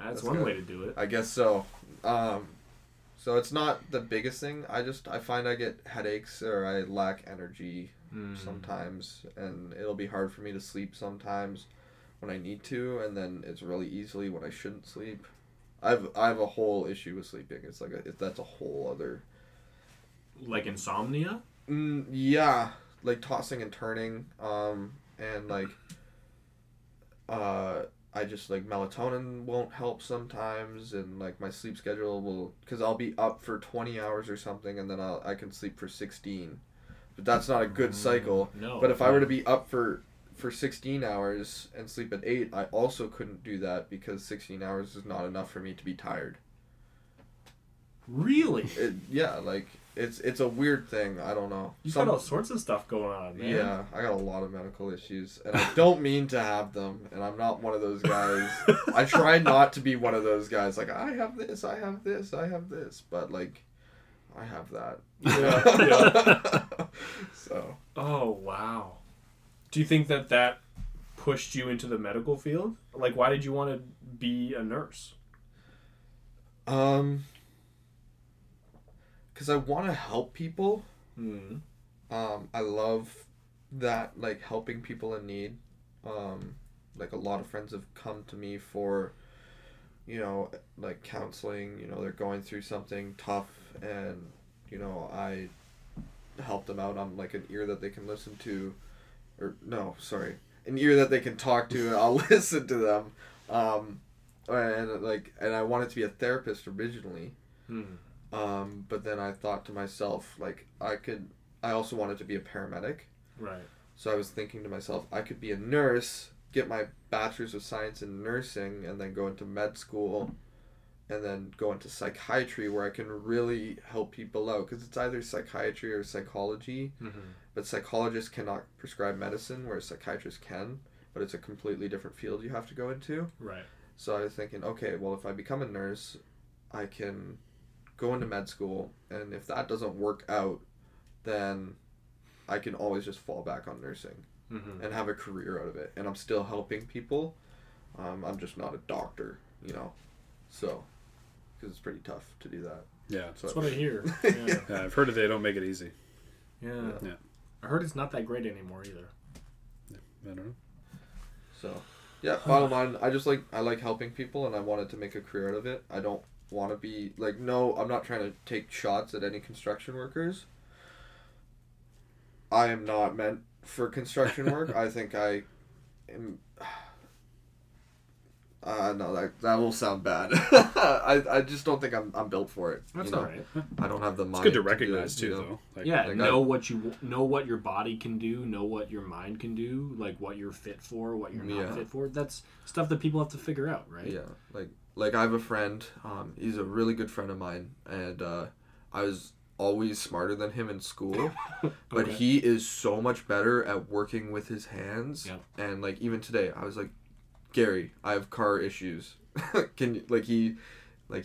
that's one way to do it. I guess so. So it's not the biggest thing. I find I get headaches or I lack energy sometimes, and it'll be hard for me to sleep sometimes when I need to, and then it's really easily when I shouldn't sleep. I have a whole issue with sleeping. It's like that's a whole other like insomnia? Yeah, like tossing and turning, and like, I just like melatonin won't help sometimes, and like my sleep schedule because I'll be up for 20 hours or something, and then I can sleep for 16, but that's not a good cycle. No. But if I were to be up for 16 hours and sleep at 8, I also couldn't do that because 16 hours is not enough for me to be tired. Really? Yeah, like. It's a weird thing. I don't know. You've got all sorts of stuff going on, man. Yeah, I got a lot of medical issues, and I don't mean to have them, and I'm not one of those guys. I try not to be one of those guys, like, I have this, but, like, I have that. Yeah. So. Oh, wow. Do you think that pushed you into the medical field? Like, why did you want to be a nurse? Because I want to help people. Mm. I love that, like, helping people in need. Like, a lot of friends have come to me for, you know, like, counseling. You know, they're going through something tough, and, you know, I help them out. I'm, like, an ear that they can listen to. Or, no, sorry. An ear that they can talk to, and I'll listen to them. And I wanted to be a therapist originally. Mm. But then I thought to myself, like, I also wanted to be a paramedic. Right. So I was thinking to myself, I could be a nurse, get my bachelor's of science in nursing, and then go into med school, and then go into psychiatry where I can really help people out. Because it's either psychiatry or psychology, mm-hmm. but psychologists cannot prescribe medicine, whereas psychiatrists can, but it's a completely different field you have to go into. Right. So I was thinking, okay, well, if I become a nurse, I can... go into med school, and if that doesn't work out, then I can always just fall back on nursing mm-hmm. and have a career out of it. And I'm still helping people. I'm just not a doctor, you know, so because it's pretty tough to do that. Yeah, that's what I hear. Yeah. Yeah, I've heard that they don't make it easy. Yeah. Yeah, I heard it's not that great anymore either. Yeah, I don't know. So, yeah, bottom line, I like helping people, and I wanted to make a career out of it. I don't want to be like, no, I'm not trying to take shots at any construction workers. I am not meant for construction work. I think I am No, that will sound bad. I just don't think I'm built for it. That's all right. I don't have the mind. It's good to recognize too, though. Know what your body can do, know what your mind can do, like what you're fit for, what you're not fit for. That's stuff that people have to figure out, right? Yeah. Like I have a friend. He's a really good friend of mine, and I was always smarter than him in school, but he is so much better at working with his hands. Yep. And like even today, I was like, Gary, I have car issues. He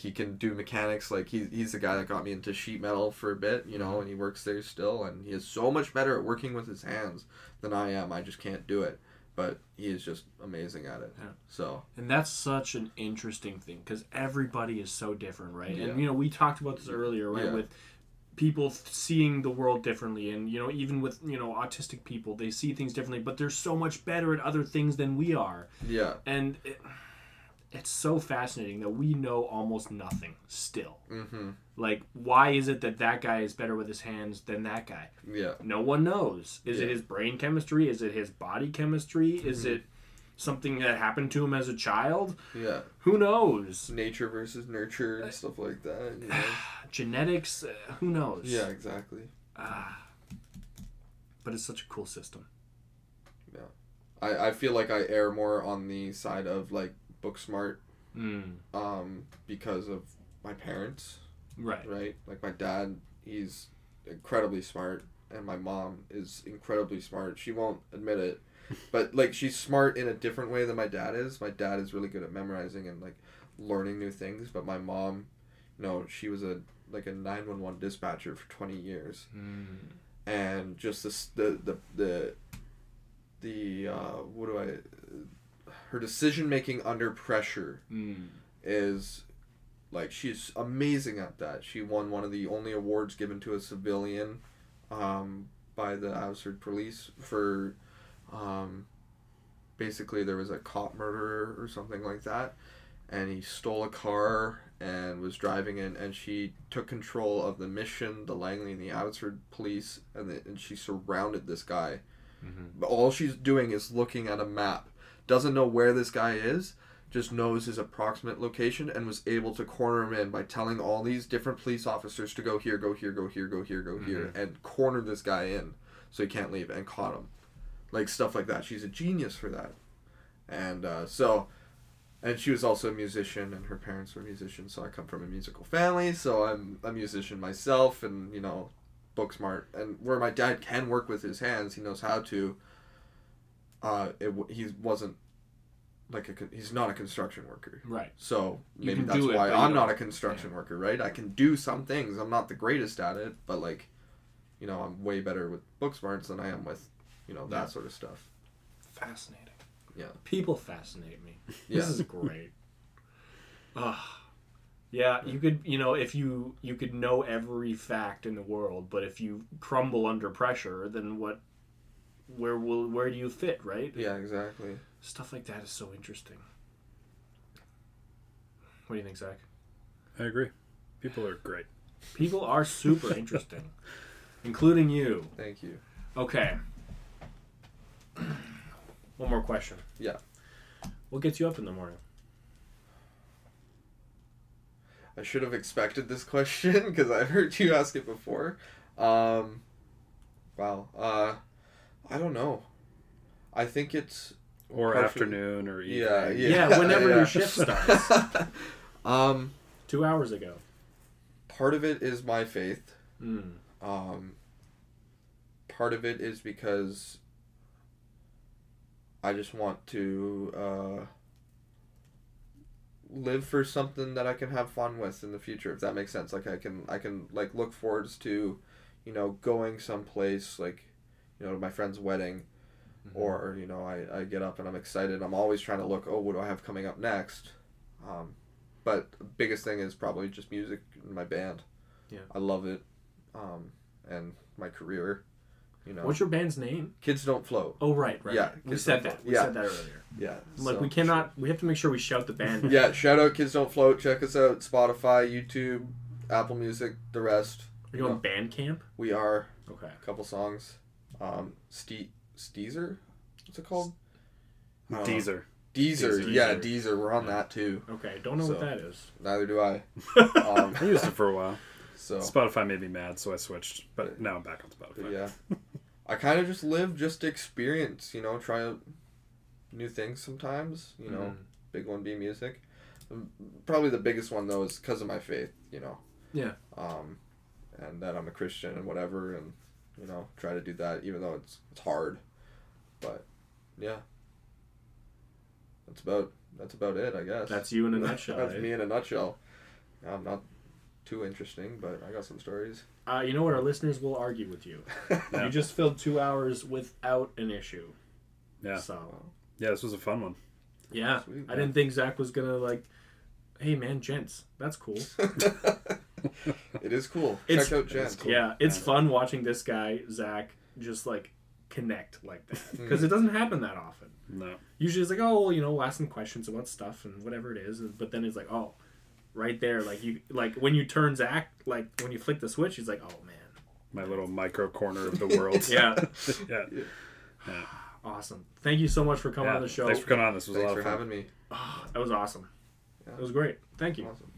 can do mechanics. Like he's the guy that got me into sheet metal for a bit, and he works there still. And he is so much better at working with his hands than I am. I just can't do it. But he is just amazing at it. Yeah. So. And that's such an interesting thing because everybody is so different, right? Yeah. And we talked about this earlier, right? Yeah. With people seeing the world differently, and even with autistic people, they see things differently, but they're so much better at other things than we are. Yeah. And it's so fascinating that we know almost nothing still. Mm-hmm. Like, why is it that guy is better with his hands than that guy? Yeah. No one knows. Is it his brain chemistry? Is it his body chemistry? Mm-hmm. Is it something that happened to him as a child? Yeah. Who knows? Nature versus nurture and stuff like that. Genetics, who knows? Yeah, exactly. But it's such a cool system. Yeah. I feel like I err more on the side of, book smart because of my parents. Right. Right? Like, my dad, he's incredibly smart, and my mom is incredibly smart. She won't admit it. But, she's smart in a different way than my dad is. My dad is really good at memorizing and, learning new things. But my mom, she was a 911 dispatcher for 20 years. Mm. And just her decision-making under pressure is... she's amazing at that. She won one of the only awards given to a civilian by the Abbotsford police for... basically there was a cop murderer or something like that, and he stole a car and was driving in, and she took control of the mission, the Langley and the Abbotsford police, and she surrounded this guy. Mm-hmm. But all she's doing is looking at a map, doesn't know where this guy is, just knows his approximate location, and was able to corner him in by telling all these different police officers to go here, go here, go here, go here, go here, mm-hmm. and corner this guy in so he can't leave, and caught him. Stuff like that. She's a genius for that. And and she was also a musician, and her parents were musicians, so I come from a musical family, so I'm a musician myself, and, book smart. And where my dad can work with his hands, he knows how to. He's not a construction worker. Right. So maybe that's why I'm not a construction worker, right? I can do some things. I'm not the greatest at it, but, I'm way better with book smarts than I am with... that sort of stuff. Fascinating. Yeah. People fascinate me. Yeah. This is great. Yeah, you could, if you could know every fact in the world, but if you crumble under pressure, then where do you fit, right? Yeah, exactly. Stuff like that is so interesting. What do you think, Zach? I agree. People are great. People are super interesting, including you. Thank you. Okay. One more question. Yeah. What gets you up in the morning? I should have expected this question because I've heard you ask it before. Wow. I don't know. I think it's... Or afternoon or evening. Yeah, whenever your shift starts. 2 hours ago. Part of it is my faith. Mm. Part of it is because... I just want to live for something that I can have fun with in the future, if that makes sense. I can look forward to, going someplace, to my friend's wedding, mm-hmm. or, I get up and I'm excited. I'm always trying to look, what do I have coming up next? But the biggest thing is probably just music and my band. Yeah. I love it. And my career. What's your band's name? Kids Don't Float. Oh, right. Yeah, we said that. We said that earlier. Yeah. We have to make sure we shout the band. Yeah, shout out Kids Don't Float. Check us out. Spotify, YouTube, Apple Music, the rest. Are you on Bandcamp? We are. Okay. A couple songs. Deezer? What's it called? Deezer. Deezer, yeah, Deezer. We're on that too. Okay, don't know what that is. Neither do I. I used it for a while. So Spotify made me mad, so I switched. But now I'm back on Spotify. Yeah, I kind of just live just to experience, you know, try new things sometimes. You know, big one being music. Probably the biggest one though is because of my faith. You know. Yeah. And that I'm a Christian and whatever, and you know, try to do that even though it's hard, but yeah. That's about it, I guess. That's you in a nutshell. That's me in a nutshell. I'm not too interesting, but I got some stories. You know what? Our listeners will argue with you. Yeah. You just filled 2 hours without an issue. Yeah. So. Yeah, this was a fun one. Yeah. Sweet, I didn't think Zach was gonna like, hey man, gents, that's cool. It is cool. Check out Jen. Cool. Yeah, it's fun watching this guy, Zach, just like connect like that. Because it doesn't happen that often. No. Usually it's like, oh, well, you know, we'll ask them questions about stuff and whatever it is. But then it's like, oh, right there. Like, you, like when you turn Zach, like when you flick the switch, he's like, oh, man. My little micro corner of the world. Yeah. Awesome. Thank you so much for coming on the show. Thanks for coming on. This was a lot of fun. Thanks for having me. Oh, that was awesome. Yeah. It was great. Thank you. Awesome.